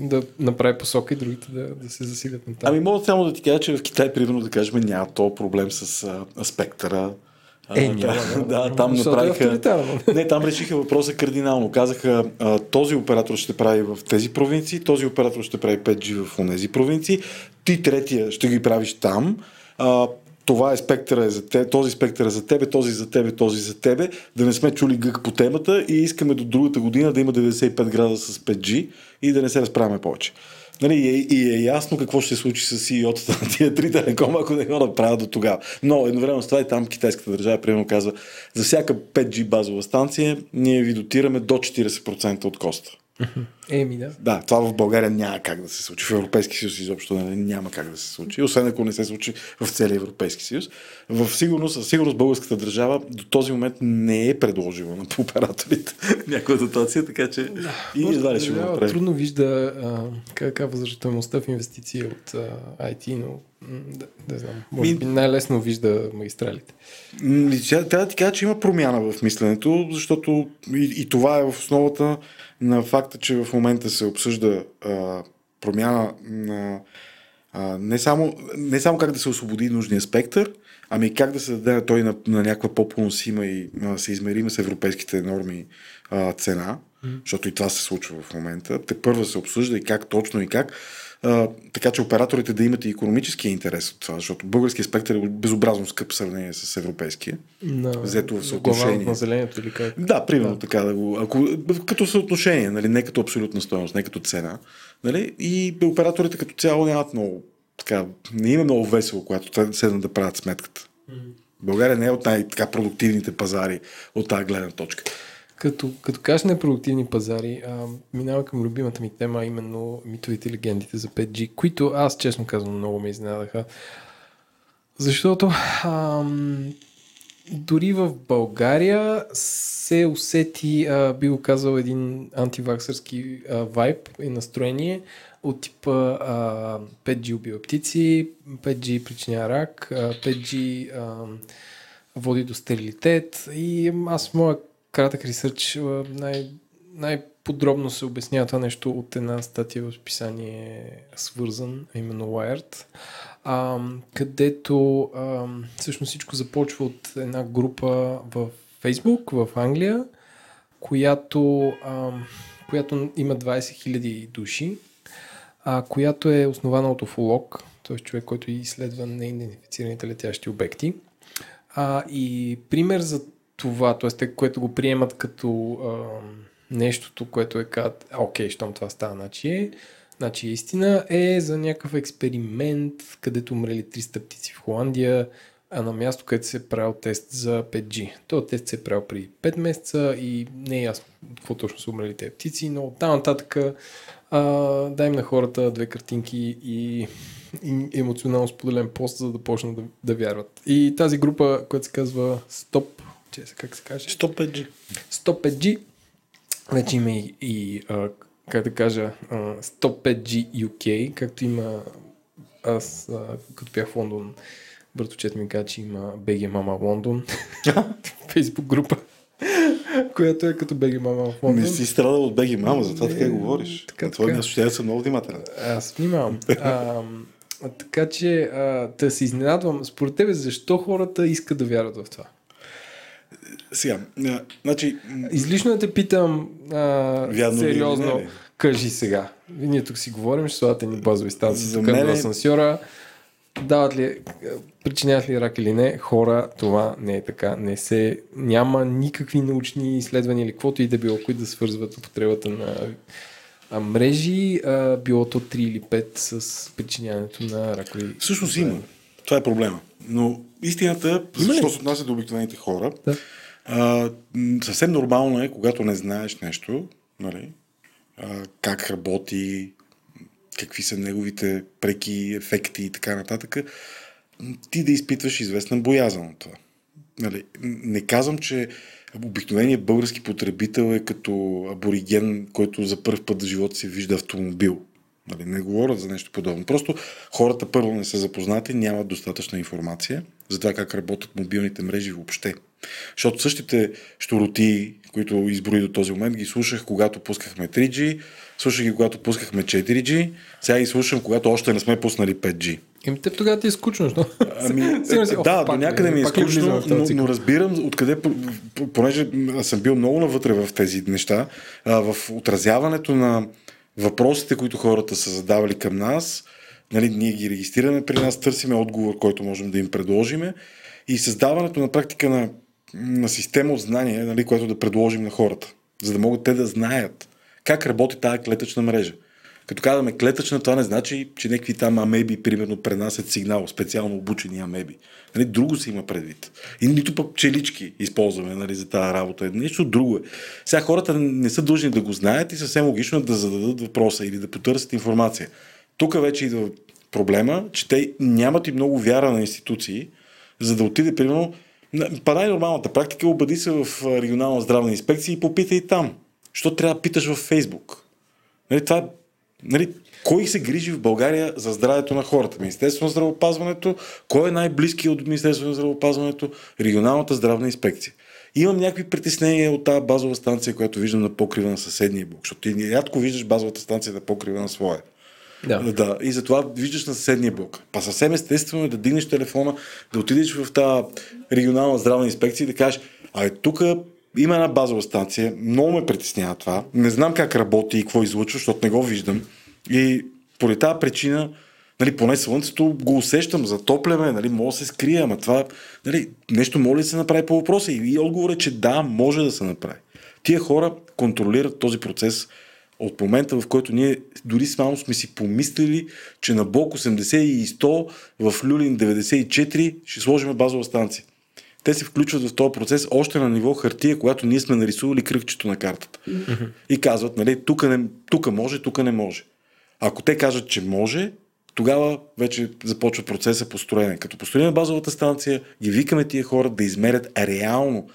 да направи посока и другите да се засилят на това. Мога само да ти кажа, че в Китай, примерно, да кажем, няма този проблем с спектъра. Там направиха. Не, там решиха въпроса кардинално. Казаха, този оператор ще прави в тези провинции, този оператор ще прави 5G в тези провинции, ти третия ще ги правиш там. Това е спектъра за теб, този спектър е за тебе, този за тебе, този за тебе. Да не сме чули гък по темата и искаме до другата година да има 95 града с 5G и да не се разправяме повече. Нали, и е ясно какво ще се случи с CEO-тата на тия три телекома, ако не го направят до тогава. Но едновременно с това и там китайската държава примерно казва, за всяка 5G базова станция ние ви дотираме до 40% от коста. Еми, да. Да, това в България няма как да се случи. В Европейски съюз изобщо няма как да се случи. Освен ако не се случи в целия Европейски съюз. Със сигурност българската държава до този момент не е предложила на операторите някаква дотация, така че и едва ли ще го направи. Трудно вижда каква възвръщаемостта в инвестиции от IT, но да знам. Може би най-лесно вижда магистралите. Трябва да ти кажа, че има промяна в мисленето, защото и това е в основата на факта, че в момента се обсъжда промяна на не само как да се освободи нужния спектър, ами как да се даде той на някаква по-поносима и се измерима с европейските норми цена, защото и това се случва в момента. Тепърва се обсъжда и как точно и как. Така че операторите да имат и икономическия интерес от това, защото българския спектър е безобразно скъп в сравнение с европейския. Взето в съотношение. Населението или как? Да, примерно така да го. Ако, като съотношение, нали, не като абсолютна стойност, не като цена. Нали, и операторите като цяло нямат много. Така, не има много весело, когато трябва да седнат да правят сметката. България не е от най-така продуктивните пазари от тази гледна точка. Като кажеш непродуктивни пазари, минава към любимата ми тема, именно митовите и легендите за 5G, които аз честно казвам много ме изненадаха. Защото дори в България се усети, би го казал, един антиваксърски вайб и настроение от типа 5G убива птици, 5G причиня рак, 5G води до стерилитет и аз моя кратък ресърч най-подробно се обяснява това нещо от една статия в списание свързан, именно Wired, където всъщност всичко започва от една група в Facebook в Англия, която има 20 000 души, която е основана от уфолог, т.е. човек, който изследва неидентифицираните летящи обекти. И пример за това, т.е. което го приемат като нещото, което е казват, окей, щом това става, значи истина, е за някакъв експеримент, където умрели 300 птици в Холандия, а на място, където се е правил тест за 5G. Този тест се е правил преди 5 месеца и не е ясно какво точно са умрели тези птици, но оттам нататък дай им на хората две картинки и емоционално споделен пост, за да почнат да вярват. И тази група, която се казва Stop 5G. Stop 5G. Вече има и как да кажа, Stop 5G UK, както има аз, като бях в Лондон, братовчет ми каза, че има BG Mama Лондон. Фейсбук група, която е като BG Mama в Лондон. Не си страдал от BG Mama, затова така говориш. На това място ще съм много внимателен. Аз внимавам. Така че да се изненадвам. Според тебе, защо хората искат да вярват в това? Сега, значи... Излишно да те питам сериозно, кажи сега. Ние тук си говорим, ще слагате ни базови станции към асансьора. Дават ли, причиняват ли рак или не, хора, това не е така. Няма никакви научни изследвания или каквото и да било, които да свързват употребата на мрежи, било то 3 или 5 с причиняването на рак или... Всъщност има. Това е проблема. Но истината, защото се отнася до обикновените хора, да. Съвсем нормално е, когато не знаеш нещо, нали, как работи, какви са неговите преки ефекти и така нататък, ти да изпитваш известна боязън от това. Нали, не казвам, че обикновеният български потребител е като абориген, който за първ път в живота си вижда автомобил. Не говорят за нещо подобно. Просто хората първо не са запознати, нямат достатъчна информация за това как работят мобилните мрежи въобще. Защото същите щуротии, които изброи до този момент, ги слушах, когато пускахме 3G, слушах ги, когато пускахме 4G, сега ги слушам, когато още не сме пуснали 5G. Еми те тогава ти е скучно, но? Да, до някъде ми е скучно, но разбирам откъде, понеже съм бил много навътре в тези неща, в отразяването на въпросите, които хората са задавали към нас, нали, ние ги регистрираме при нас, търсиме отговор, който можем да им предложиме и създаването на практика на система от знания, нали, което да предложим на хората, за да могат те да знаят как работи тая клетъчна мрежа. Като казваме клетъчна, това не значи, че някакви там амеби, примерно, пренасят сигнал, специално обучени амеби. Нали, друго се има предвид. И нито пък пчелички използваме, нали, за тази работа. Нещо друго е. Сега хората не са длъжни да го знаят и съвсем логично да зададат въпроса или да потърсят информация. Тук вече идва проблема, че те нямат и много вяра на институции, за да отиде, примерно, па най-нормалната практика, обади се в Регионална здравна инспекция и попитай там. Що трябва да питаш във Фейсбук? Нали, това е, нали, кой се грижи в България за здравето на хората? Министерството на здравеопазването, кой е най-близки от Министерството на здравеопазването? Регионалната здравна инспекция. Имам някакви притеснения от тази базова станция, която виждам на покрива на съседния блок, защото ти рядко виждаш базовата станция на покрива на своя. Да. Да, и затова виждаш на съседния блок. Па съвсем естествено е да дигнеш телефона, да отидеш в тази Регионална здравна инспекция и да кажеш: а тук има една базова станция, много ме притеснява това, не знам как работи и какво излъчва, защото не го виждам. И поради тази причина, нали, поне слънцето го усещам, затопляме, нали, може да се скрие, ама това, нали, нещо може да се направи по въпроса. И отговорът е, че да, може да се направи. Тия хора контролират този процес от момента, в който ние дори само сме си помислили, че на блок 80 и 100 в Люлин 94 ще сложим базова станция. Те се включват в този процес още на ниво хартия, когато ние сме нарисували кръгчето на картата. Mm-hmm. И казват, нали, тук може, тук не може. Ако те кажат, че може, тогава вече започва процеса по строене. Като построим базовата станция, ги викаме тия хора да измерят реално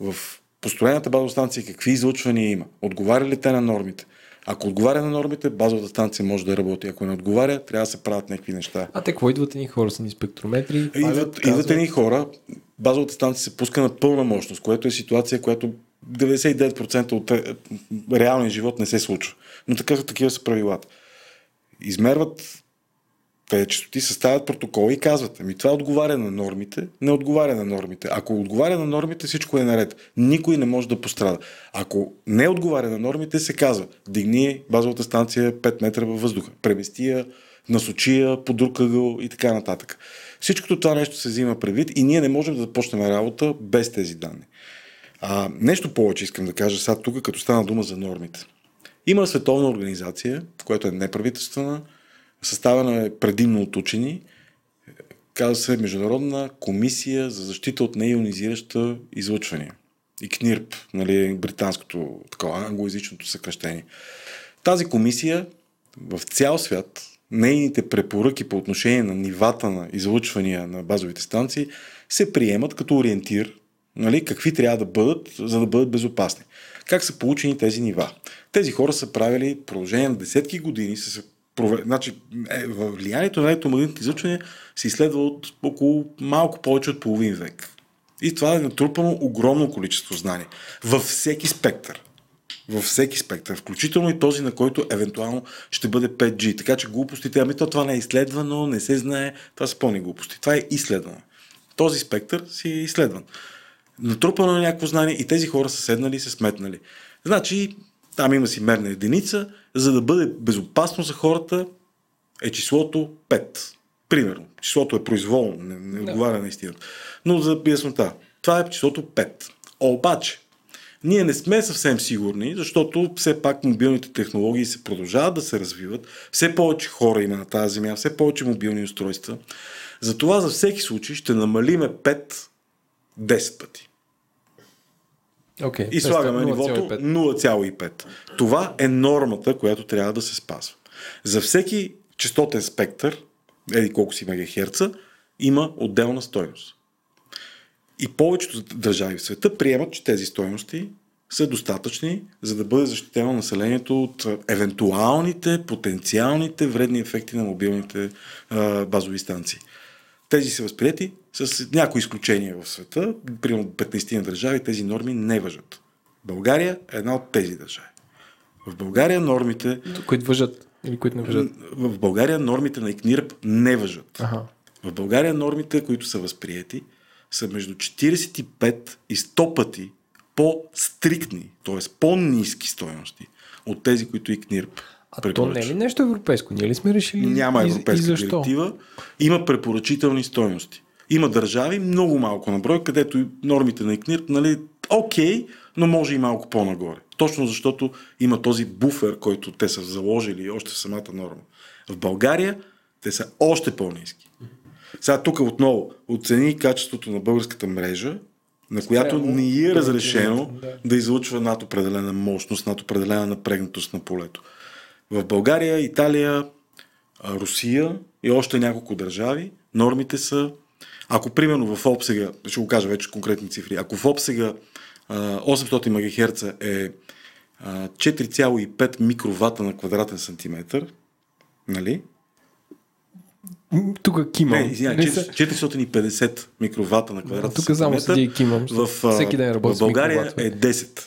в построената базова станция какви излъчвания има. Отговаря ли те на нормите? Ако отговаря на нормите, базовата станция може да работи. Ако не отговаря, трябва да се правят някакви неща. А те какво идват едни хора? Са ни спектрометри? Идват едни хора, базовата станция се пуска на пълна мощност, което е ситуация, която 99% от реалния живот не се случва. Но такива са правилата. Измерват тези честоти, съставят протокол и казват: ами това отговаря на нормите, не отговаря на нормите. Ако отговаря на нормите, всичко е наред. Никой не може да пострада. Ако не отговаря на нормите, се казва: дигни базовата станция 5 метра във въздуха, премести я, насочи я по друг ъгъл и така нататък. Всичкото това нещо се взима предвид и ние не можем да започнем работа без тези данни. Нещо повече искам да кажа сега тук, като стана дума за нормите. Има световна организация, която е неправителствена, съставена е предимно от учени, казва се Международна комисия за защита от неионизираща излъчвания. Икнирп, нали, британското, такова, англоязичното съкръщение. Тази комисия в цял свят, нейните препоръки по отношение на нивата на излъчвания на базовите станции се приемат като ориентир, нали, какви трябва да бъдат, за да бъдат безопасни. Как са получени тези нива? Тези хора са правили продължение на десетки години, влиянието на електромагнитните излъчвания се изследва от около малко повече от половин век. И това е натрупано огромно количество знания. Във всеки спектър, включително и този, на който евентуално ще бъде 5G. Така че глупостите, това не е изследвано, не се знае, това са пълни глупости. Това е изследвано. Този спектър си е изследван. Натрупано на някакво знание и тези хора са седнали и се сметнали. Значи, там има си мерна единица, за да бъде безопасно за хората е числото 5. Примерно. Числото е произволно, не отговаря на истината. Но за яснота, това е числото 5. Обаче, ние не сме съвсем сигурни, защото все пак мобилните технологии се продължават да се развиват. Все повече хора има на тази земя, все повече мобилни устройства. Затова за всеки случай ще намалиме 5-10 пъти. Okay, и слагаме нивото 0,5. Това е нормата, която трябва да се спазва. За всеки честотен спектър, еди колко си мегахерца, има отделна стойност. И повечето държави в света приемат, че тези стойности са достатъчни, за да бъде защитено населението от евентуалните, потенциалните вредни ефекти на мобилните базови станции. Тези са възприяти с някои изключения в света, примерно 15 държави, тези норми не важат. България е една от тези държави. В България нормите... Които важат или които не важат? В България нормите на ИКНИРП не важат. Ага. В България нормите, които са възприяти, са между 45 и 100 пъти по-стриктни, т.е. по-низки стойности от тези, които ИКНИРП. А то не е ли нещо европейско? Ние ли сме решили? Няма европейска директива. Има препоръчителни стойности. Има държави, много малко на брой, където нормите на ИКНИРП, нали, окей, но може и малко по-нагоре. Точно защото има този буфер, който те са заложили още в самата норма. В България те са още по-ниски. Сега тук отново оцени качеството на българската мрежа, на която не е разрешено да излучва над определена мощност, над определена напрегнатост на полето. В България, Италия, Русия и още няколко държави нормите са, ако примерно в обсега, ще го кажа вече конкретни цифри, ако в обсега 800 МГц е 4,5 микровата на квадратен сантиметр, нали? Тук кимам. 450 микровата на квадратен сантиметр. В България е 10.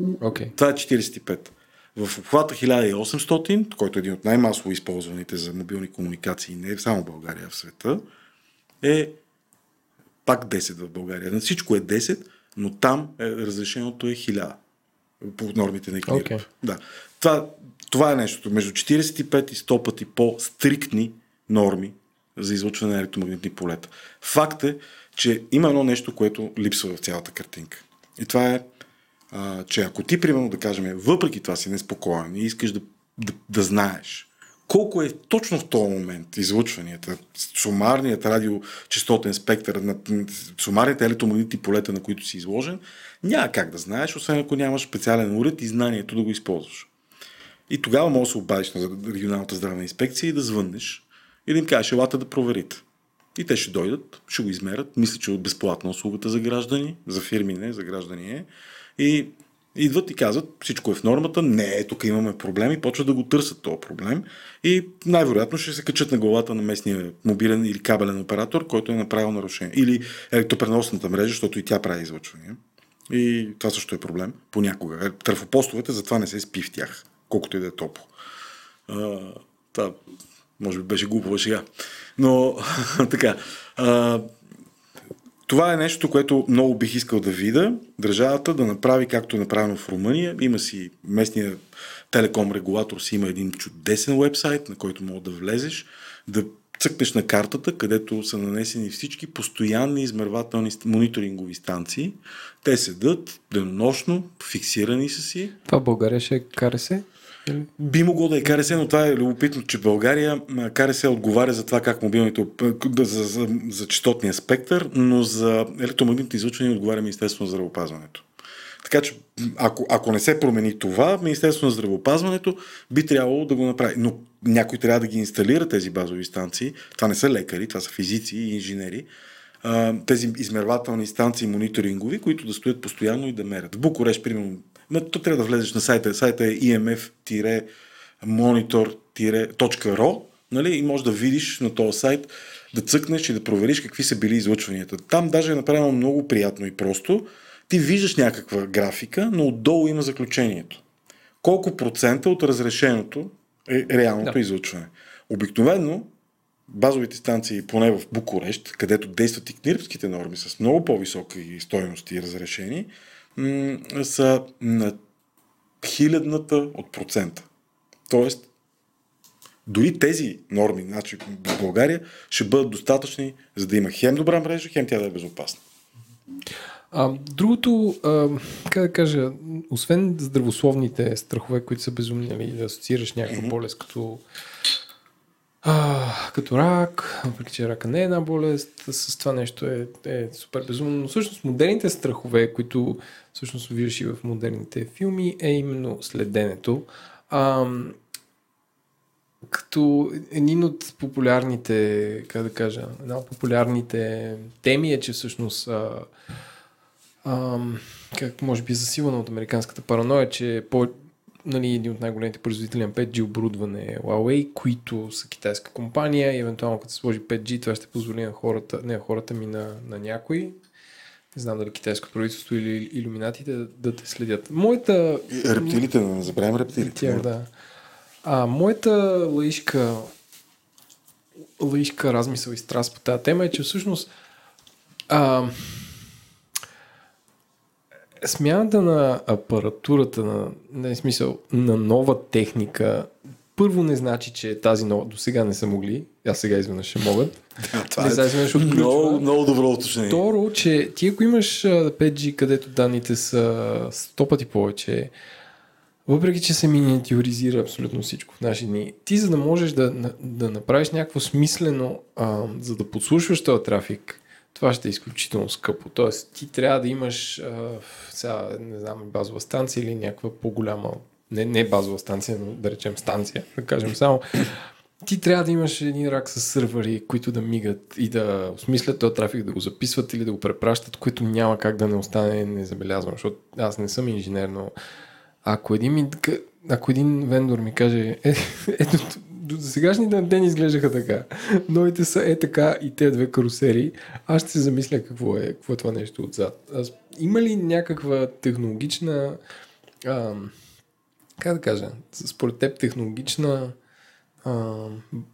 Okay. Това е 45. В обхвата 1800, който е един от най-масово използваните за мобилни комуникации, не е само в България, в света, е пак 10 в България. На всичко е 10, но там разрешеното е 1000 по нормите на Икнирп. Okay. Да. Това е нещото. Между 45 и 100 пъти по-стриктни норми за излъчване на електромагнитни полета. Факт е, че има едно нещо, което липсва в цялата картинка. И това е, че ако ти, примерно, да кажем, въпреки това си неспокоен и искаш да знаеш колко е точно в този момент излъчванията, сумарният радиочастотен спектър, сумарните електромагнитни полета, на които си изложен, няма как да знаеш, освен ако нямаш специален уред и знанието да го използваш. И тогава може да се обадиш на Регионалната здравна инспекция и да звъннеш и да им кажеш, елате да проверите. И те ще дойдат, ще го измерят, мисля, че е безплатна услугата за граждани, за фирми не, за граждани е. И идват и казват, всичко е в нормата, не, тук имаме проблем и почват да го търсят този проблем. И най-вероятно ще се качат на главата на местния мобилен или кабелен оператор, който е направил нарушение. Или електропреносната мрежа, защото и тя прави излъчвания. И това също е проблем понякога. Трафопостовете затова не се спи в тях, колкото и да е топло. Това може би беше глупава шега. Но така. Това е нещо, което много бих искал да видя. Държавата да направи, както е направено в Румъния. Има си местния телеком регулатор, си има един чудесен уебсайт, на който мога да влезеш, да цъкнеш на картата, където са нанесени всички постоянни измервателни мониторингови станции. Те седат денонощно, фиксирани са си. Това България ще е КРС? Би могло да е КРС, но това е любопитно, че България КРС отговаря за това как мобилните, за частотния спектър, но за електромагнитни излъчвания отговаря Министерството на здравеопазването. Така че, ако не се промени това, Министерството на здравеопазването би трябвало да го направи. Но някой трябва да ги инсталира тези базови станции. Това не са лекари, това са физици и инженери. Тези измервателни станции мониторингови, които да стоят постоянно и да мерят. В Букурещ, примерно, то трябва да влезеш на сайта. Сайта е imf-monitor.ro, нали? И можеш да видиш на този сайт, да цъкнеш и да провериш какви са били излъчванията. Там даже е направено много приятно и просто. Ти виждаш някаква графика, но отдолу има заключението. Колко процента от разрешеното е реалното излъчване. Обикновено базовите станции, поне в Букурещ, където действат и икнирпските норми с много по-високи стойности и разрешени, са на 1000 от процента. Тоест, дори тези норми, значи в България, ще бъдат достатъчни, за да има хем добра мрежа, хем тя да е безопасна. Другото, как да кажа, освен здравословните страхове, които са безумни, нали, да асоциираш някаква болест като рак, въпреки че рака не е една болест, с това нещо е супер безумно, но всъщност модерните страхове, които всъщност виждаш и в модерните филми, е именно следенето. Като един от популярните, как да кажа, една от популярните теми е, че всъщност как може би засилвана от американската параноя, че нали, един от най-големите производители на 5G оборудване е Huawei, които са китайска компания и евентуално като се сложи 5G, това ще позволи на хората, на някой, не знам дали китайско правителство или илюминатите да те следят. Рептилите, да не забравим рептилите. Моята лаишка размисъл и страст по тази тема е, че всъщност смяната на апаратурата, на нова техника първо не значи, че тази нова до сега не са могли, а сега изведнъж ще могат. Не знаеш от ключа. Много добро уточнение. Второ, че ти ако имаш 5G, където данните са 100 пъти повече, въпреки че се миниатюризира абсолютно всичко в наши дни, ти за да можеш да направиш някакво смислено, за да подслушваш този трафик, това ще е изключително скъпо. Тоест, ти трябва да имаш сега, не знам, базова станция или някаква по-голяма, не базова станция, но да речем станция, да кажем само. Ти трябва да имаш един рак с сървъри, които да мигат и да осмислят този трафик, да го записват или да го препращат, което няма как да не остане незабелязвано, защото аз не съм инженер, но ако един вендор ми каже, ето до сегашните ден изглеждаха така, новите са така и те две карусери, аз ще се замисля какво е това нещо отзад. Има ли някаква технологична, как да кажа, според теб технологична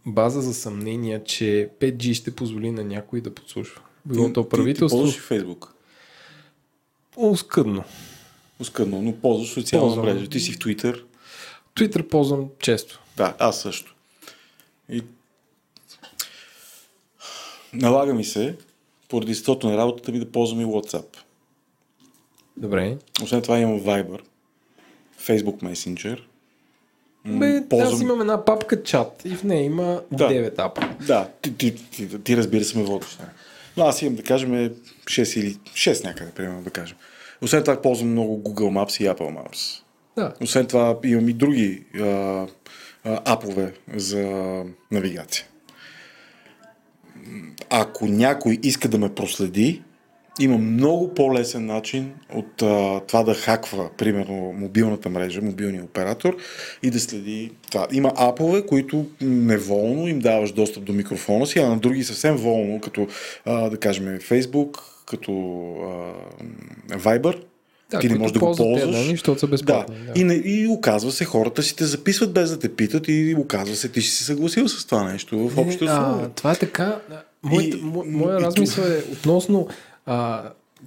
база за съмнение, че 5G ще позволи на някой да подслушва? Било то правителство. Ти ползваш и Фейсбук? Оскъдно, но ползваш социална мрежа. Ти си в Twitter. Twitter ползвам често. Да, аз също. И... налага ми се, поради естеството на работата ми, да ползвам и WhatsApp. Добре. Освен това имам Viber, Facebook Messenger. Аз имам една папка чат и в нея има 9 апа. Да, ти разбира се ме водиш. Но аз имам, да кажем, 6 или 6 някъде, примерно да кажем. Освен това ползвам много Google Maps и Apple Maps. Да. Освен това имам и други апове за навигация. Ако някой иска да ме проследи, има много по-лесен начин от това да хаква, примерно, мобилната мрежа, мобилния оператор и да следи това. Има апове, които неволно им даваш достъп до микрофона си, а на други съвсем волно, като да кажем Facebook, като Viber. Да, ти не можеш да го ползваш. Защото са безплатни. Да. И оказва се, хората си те записват без да те питат и оказва се, ти ще си съгласил с това нещо в общото слово. Това е така. Моя размисъл е относно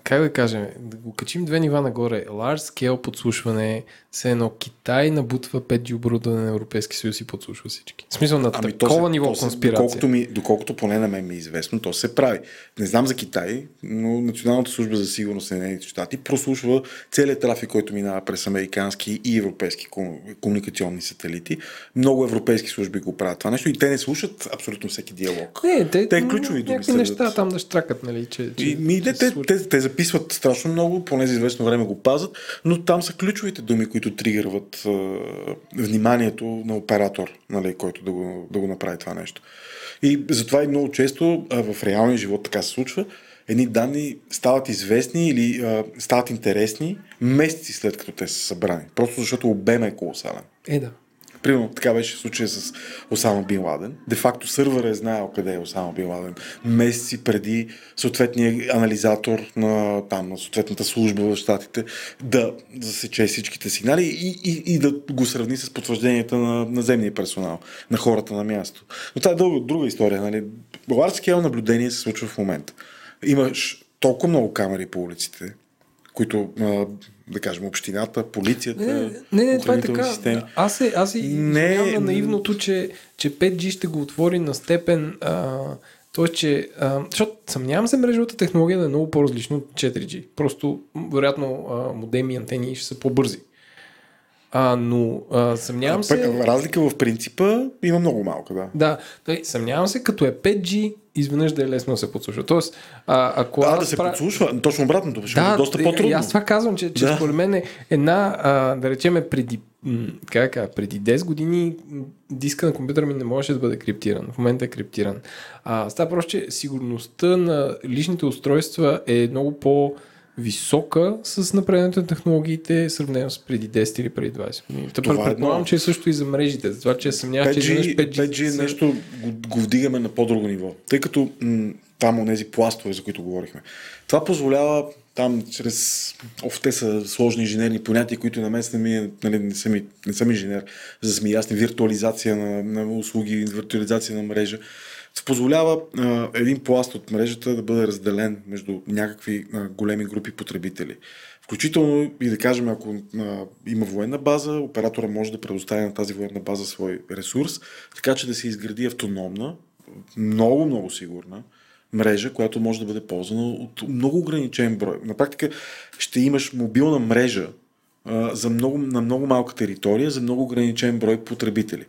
как да кажем, да го качим две нива нагоре. Large scale подслушване, все едно Китай набутва 5G оборудване на Европейски съюз и подслушва всички. В смисъл на такова ниво конспирация. Доколкото поне на мен ми е известно, то се прави. Не знам за Китай, но Националната служба за сигурност на Съединените щати прослушва целият трафик, който минава през американски и европейски комуникационни сателити. Много европейски служби го правят това нещо и те не слушат абсолютно всеки диалог. Те ключови думи следят. Неща там да штракат, нали, те записват страшно много, поне за известно време го пазят, но там са ключовите думи, които тригърват вниманието на оператор, нали, който да го направи това нещо. И затова и много често в реалния живот така се случва, едни данни стават известни или стават интересни месеци след като те са събрани. Просто защото обема е колосален. Да. Примерно така беше в случая с Осама Бин Ладен. Де-факто сървъра е знаел къде е Осама Бин Ладен месеци преди съответния анализатор на съответната служба в щатите да засече всичките сигнали и да го сравни с потвържденията на земния персонал, на хората на място. Но това е друга история. Нали? Ларския наблюдение се случва в момента. Имаш толкова много камери по улиците, които, да кажем, общината, полицията, охранителни системи. Аз се изгледам на наивното, че 5G ще го отвори на степен, защото съмнявам се, мрежовата технология е много по-различна от 4G. Просто, вероятно, модеми и антени ще са по-бързи. Но съмнявам се... разлика в принципа има много малка, да. Да, съмнявам се, като е 5G, изведнъж да е лесно да се подслушва. Тоест, ако се подслушва, точно обратното, защото е доста по-трудно. Аз това казвам, че според мен е една, да речем, преди 10 години диска на компютъра ми не можеше да бъде криптиран. В момента е криптиран. Става просто, че сигурността на личните устройства е много по-висока с напредването на технологиите, сравнено с преди 10 или преди 20 години. Предполагам, че е също и за мрежите. Затова, че съмнявам, че 5G нещо го вдигаме на по-друго ниво. Тъй като там онези пластове, за които говорихме. Това позволява там чрез... те са сложни инженерни понятия, които на мен не съм инженер, за да сме ясни, виртуализация на услуги, виртуализация на мрежа. Се позволява един пласт от мрежата да бъде разделен между някакви големи групи потребители. Включително и да кажем, ако има военна база, оператора може да предостави на тази военна база свой ресурс, така че да се изгради автономна, много сигурна мрежа, която може да бъде ползвана от много ограничен брой. На практика ще имаш мобилна мрежа на много малка територия, за много ограничен брой потребители.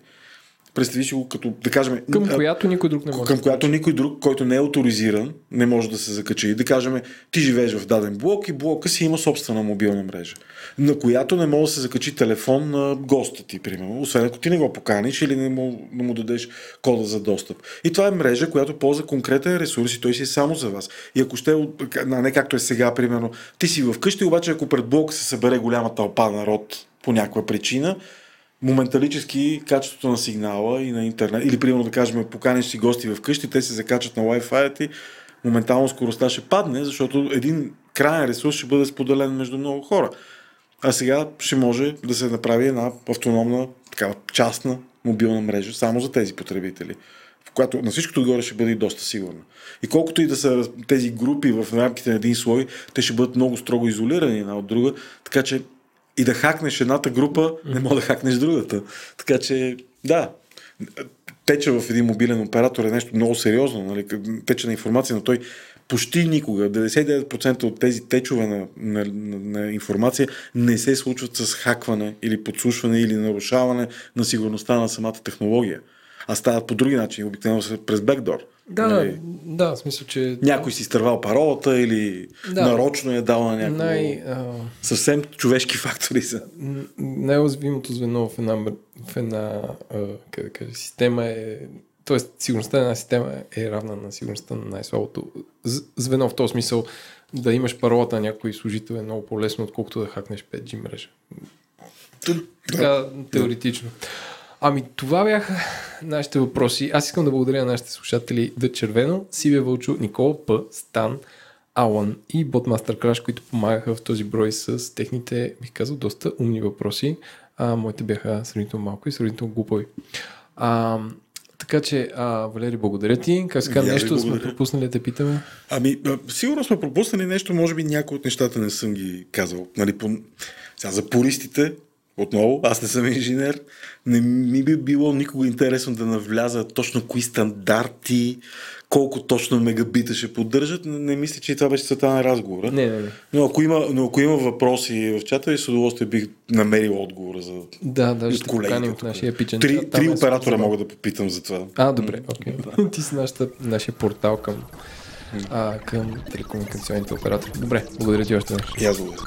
Представи си го като, да кажем... Към която никой друг не може. Към която никой друг, който не е авторизиран, не може да се закачи. Да кажем, ти живееш в даден блок и блока си има собствена мобилна мрежа, на която не може да се закачи телефон на госта ти, примерно. Освен ако ти не го поканиш или не му дадеш кода за достъп. И това е мрежа, която ползва конкретен ресурс и той си е само за вас. И ако ще, не както е сега, примерно, ти си вкъщи, обаче ако пред блока се събере голяма тълпа народ по някаква причина, моменталически качеството на сигнала и на интернет, или примерно да кажем поканиш си гости вкъщи, те се закачат на Wi-Fi и моментално скоростта ще падне, защото един краен ресурс ще бъде споделен между много хора. А сега ще може да се направи една автономна, такава частна мобилна мрежа само за тези потребители, в която на всичкото отгоре ще бъде доста сигурна. И колкото и да са тези групи в рамките на един слой, те ще бъдат много строго изолирани една от друга, така че и да хакнеш едната група, не може да хакнеш другата. Така че, да, теча в един мобилен оператор е нещо много сериозно. Нали? Теча на информация, но той почти никога, 99% от тези течове на информация не се случват с хакване или подслушване или нарушаване на сигурността на самата технология. А стават по други начин, обикновено през бекдор. Да, нали? Да, в смисъл, че... Някой си изтървал паролата или нарочно е дал на някакво... Съвсем човешки фактори са. Най-уязвимото звено в една система е... Тоест, сигурността на една система е равна на сигурността на най-слабото звено. В този смисъл, да имаш паролата на някой служител е много по-лесно, отколкото да хакнеш 5G мрежа. Така, теоретично. Ами това бяха нашите въпроси. Аз искам да благодаря на нашите слушатели Дът Червено, Сивия Вълчо, Никола П, Стан, Алан и Ботмастър Краш, които помагаха в този брой с техните, бих казал, доста умни въпроси. Моите бяха сравнително малко и сравнително глупави. Така че, Валери, благодаря ти. Как се казва, нещо сме пропуснали да те питаме? Ами, сигурно сме пропуснали нещо, може би някои от нещата не съм ги казал. Нали, сега, за пористите, отново, аз не съм инженер, не ми би било никога интересно да навляза точно кои стандарти, колко точно мегабита ще поддържат. Не мисля, че това беше целта на разговора. Не. Но ако има въпроси в чата, и с удоволствие бих намерил отговора за колегите. Да, ще поканим. Три оператора мога да попитам за това. Добре, окей. Okay. Ти си нашия портал към телекомуникационните оператори. Добре, благодаря ти още нещо. Аз благодаря.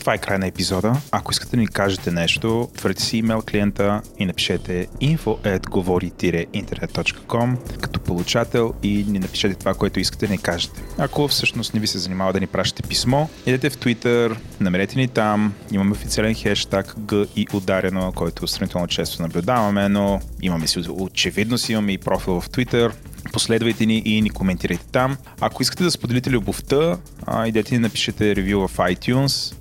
Това е край на епизода. Ако искате да ни кажете нещо, отворете си имейл клиента и напишете info@govori-internet.com като получател и ни напишете това, което искате да ни кажете. Ако всъщност не ви се занимава да ни пращате писмо, идете в Twitter, намерете ни там. Имаме официален хештаг #GIUdareno, който сравнително често наблюдаваме, но очевидно си имаме и профил в Twitter. Последвайте ни и ни коментирайте там. Ако искате да споделите любовта, идете и напишете ревю в iTunes.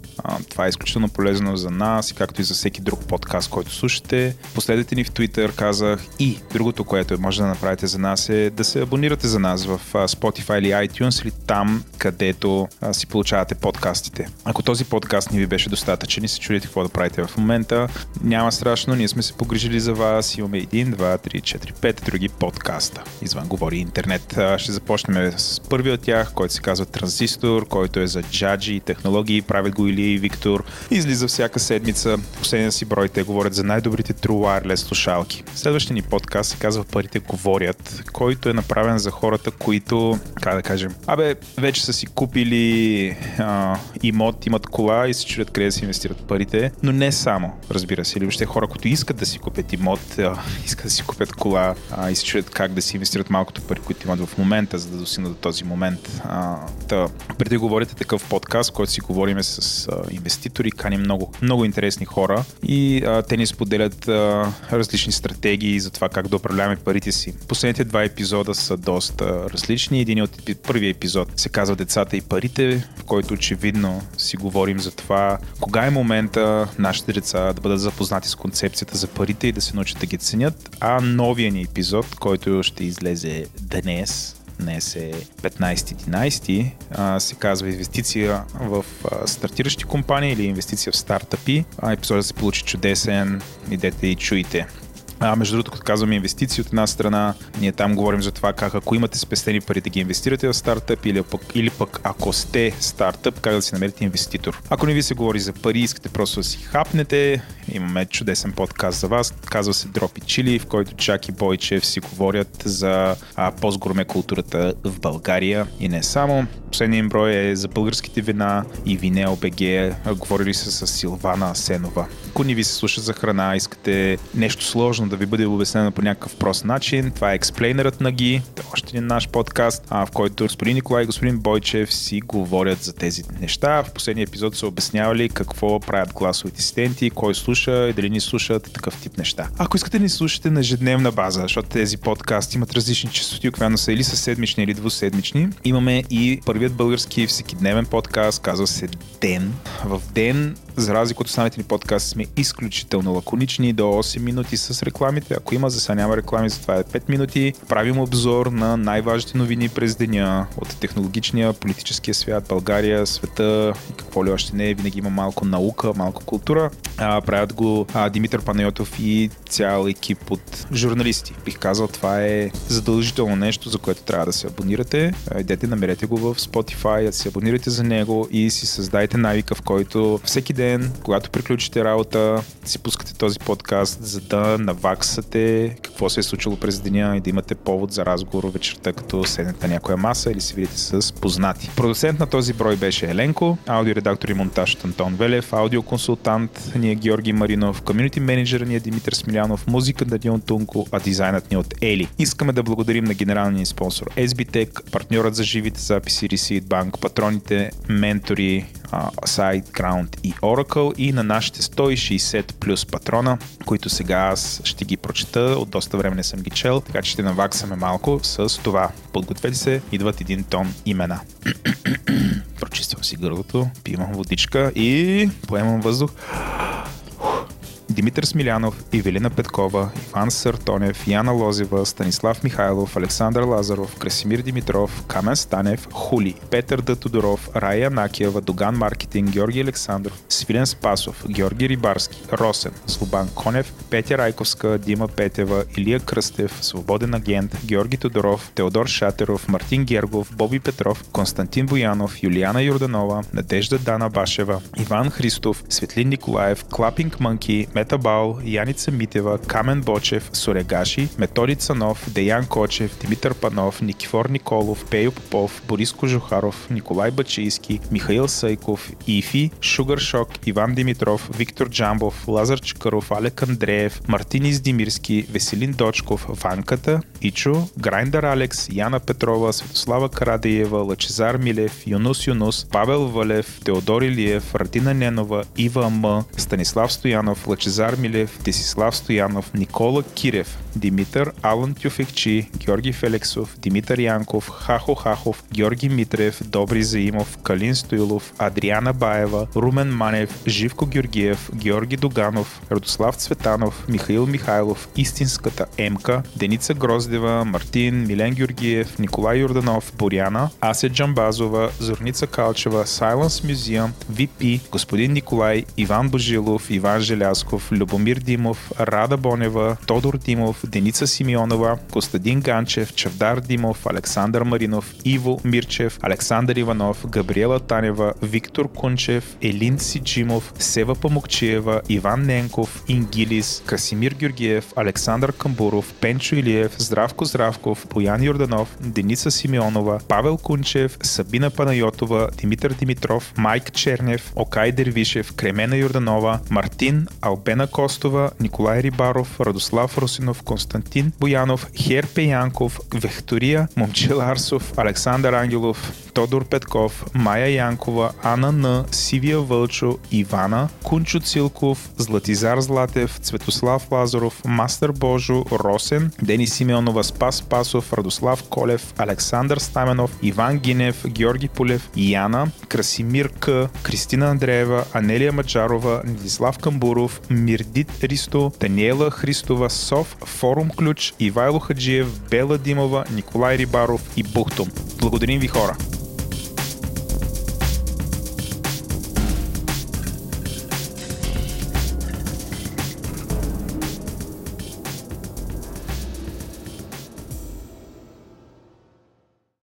Това е изключително полезно за нас, както и за всеки друг подкаст, който слушате. Последвайте ни в Twitter, казах, и другото, което може да направите за нас е да се абонирате за нас в Spotify или iTunes или там, където си получавате подкастите. Ако този подкаст не ви беше достатъчен и се чудите какво да правите в момента, няма страшно, ние сме се погрижили за вас. Имаме 1, 2, 3, 4, 5 други подкаста. Извън говори интернет. Ще започнем с първи от тях, който се казва Транзистор, който е за джаджи и технологии, правят го Илия и Виктор. Излиза всяка седмица. Последния си брой те говорят за най-добрите True Wireless слушалки. Следващия ни подкаст се казва Парите говорят, който е направен за хората, които, как да кажем, вече са си купили имот, имат кола и се чудят къде да си инвестират парите, но не само, разбира се. Или въобще хора, които искат да си купят имот, искат да си купят кола и се чудят как да си инвестират малкото пари, които имат в момента, за да достигнат до този момент. Парите говорят е такъв подкаст, който си говорим с инвеститори, каним много интересни хора и те ни споделят различни стратегии за това как да управляваме парите си. Последните два епизода са доста различни. Един от първия епизод се казва Децата и парите, в който очевидно си говорим за това кога е момента нашите деца да бъдат запознати с концепцията за парите и да се научат да ги ценят. А новия ни епизод, който ще излезе днес, днес е 15.11, се казва инвестиция в стартиращи компании или инвестиция в стартъпи. Епизодът се получи чудесен, идете и чуйте. Между другото, като казваме инвестиции, от една страна, ние там говорим за това как ако имате спестени пари да ги инвестирате в стартъп или пък ако сте стартъп, как да си намерите инвеститор. Ако не ви се говори за пари, искате просто да си хапнете, имаме чудесен подкаст за вас, казва се Дропи Чили, в който Чак и Бойчев си говорят за пост-гурме културата в България и не само. Последният брой е за българските вина и вине ОБГ, говорили се с Силвана Асенова. Ако не ви се слуша за храна, искате нещо сложно да ви бъде обяснено по някакъв прост начин, това е Експлейнерът на Ги, още един наш подкаст, в който господин Николай и господин Бойчев си говорят за тези неща. В последния епизод са обяснявали какво правят гласовите асистенти, кой слуша и дали ни слушат, такъв тип неща. Ако искате да ни слушате на ежедневна база, защото тези подкасти имат различни честоти, обикновено са или са седмични, или двуседмични, имаме и първият български всекидневен подкаст, казва се Ден. В Ден, за разлика от останалите ни подкасти, сме изключително лаконични, до 8 минути с рекламите. Ако има, сега няма реклами, затова е 5 минути. Правим обзор на най-важните новини през деня от технологичния, политическия свят, България, света и какво ли още не. Винаги има малко наука, малко култура. Правят го Димитър Панайотов и цял екип от журналисти. Бих казал, това е задължително нещо, за което трябва да се абонирате. Идете, намерете го в Spotify, да се абонирате за него и си създайте навика, в който всеки ден, когато приключите работа, си пускате този подкаст, за да наваксате какво се е случило през деня и да имате повод за разговор вечерта, като седнете на някоя маса или се видите с познати. Продуцент на този брой беше Еленко, аудиоредактор и монтаж Антон Велев, аудиоконсултант ни е Георги Маринов, комьюнити менеджер ни е Димитър Смилянов, музикът на Дион Тунко, а дизайнът ни е от Ели. Искаме да благодарим на генералния спонсор SBTech, партньорът за живите записи Receipt Bank, патроните, ментори, SiteGround и Oracle и на нашите 160 плюс патрона, които сега аз ще ги прочета, от доста време не съм ги чел, така че ще наваксаме малко с това. Подгответе се, идват един тон имена. Прочиствам си гърлото, пивам водичка и поемам въздух. Димитър Смилянов, Ивелина Петкова, Иван Съртонев, Яна Лозева, Станислав Михайлов, Александър Лазаров, Красимир Димитров, Камен Станев, Хули, Петър Д. Тодоров, Рая Накиева, Доган Маркетинг, Георги Александров, Свилен Спасов, Георги Рибарски, Росен, Слобан Конев, Петя Райковска, Дима Петева, Илия Кръстев, Свободен агент, Георги Тодоров, Теодор Шатеров, Мартин Гергов, Боби Петров, Константин Боянов, Юлиана Йорданова, Надежда Дана Башева, Иван Христов, Светлин Николаев, Клапинг Мънки, Метабал, Яница Митева, Камен Бочев, Сурегаши, Методи Цанов, Деян Кочев, Димитър Панов, Никифор Николов, Пейо Попов, Борис Кожухаров, Николай Бачийски, Михаил Сайков, Ифи, Шугаршок, Иван Димитров, Виктор Джамбов, Лазар Чкаров, Алек Андреев, Мартин Издимирски, Веселин Дочков, Ванката, Ичо, Грайндър Алекс, Яна Петрова, Светослава Карадеева, Лъчезар Милев, Юнус Юнус, Павел Валев, Теодор Илиев, Радина Ненова, Ива М, Станислав Стоянов, Чезар Милев, Десислав Стоянов, Никола Кирев, Димитър, Алан Тюфекчи, Георги Фелексов, Димитър Янков, Хахо Хахов, Георги Митрев, Добри Заимов, Калин Стоилов, Адриана Баева, Румен Манев, Живко Георгиев, Георги Доганов, Радослав Цветанов, Михаил Михайлов, Истинската Емка, Деница Гроздева, Мартин, Милен Георгиев, Николай Йорданов, Боряна, Ася Джамбазова, Зорница Калчева, Silence Museum, VP, господин Николай, Иван Божилов, Иван Желязков, Любомир Димов, Рада Бонева, Тодор Димов, Деница Симеонова, Костадин Ганчев, Чавдар Димов, Александър Маринов, Иво Мирчев, Александър Иванов, Габриела Танева, Виктор Кунчев, Елин Сиджимов, Сева Памукчиева, Иван Ненков, Ингилис, Красимир Георгиев, Александър Камбуров, Пенчо Илиев, Здравко Здравков, Боян Йорданов, Деница Симеонова, Павел Кунчев, Сабина Панайотова, Димитър Димитров, Майк Чернев, Okay Дервишев, Кремена Йорданова, Мартин Албанов, Бена Костова, Николай Рибаров, Радослав Русинов, Константин Боянов, Хер Пеянков, Вехтория, Момчил Арсов, Александър Ангелов, Тодор Петков, Майя Янкова, Ана Н, Сивия Вълчо, Ивана, Кунчо Цилков, Златизар Златев, Цветослав Лазаров, Мастер Божо, Росен, Дени Симеонова, Спас Пасов, Радослав Колев, Александър Стаменов, Иван Гинев, Георги Полев, Яна, Красимир К, Кристина Андреева, Анелия Маджарова, Недислав Камбуров, Мирдит Христо, Таниела Христова, Сов, Форум Ключ, Ивайло Хаджиев, Бела Димова, Николай Рибаров и Бухтум. Благодарим ви, хора!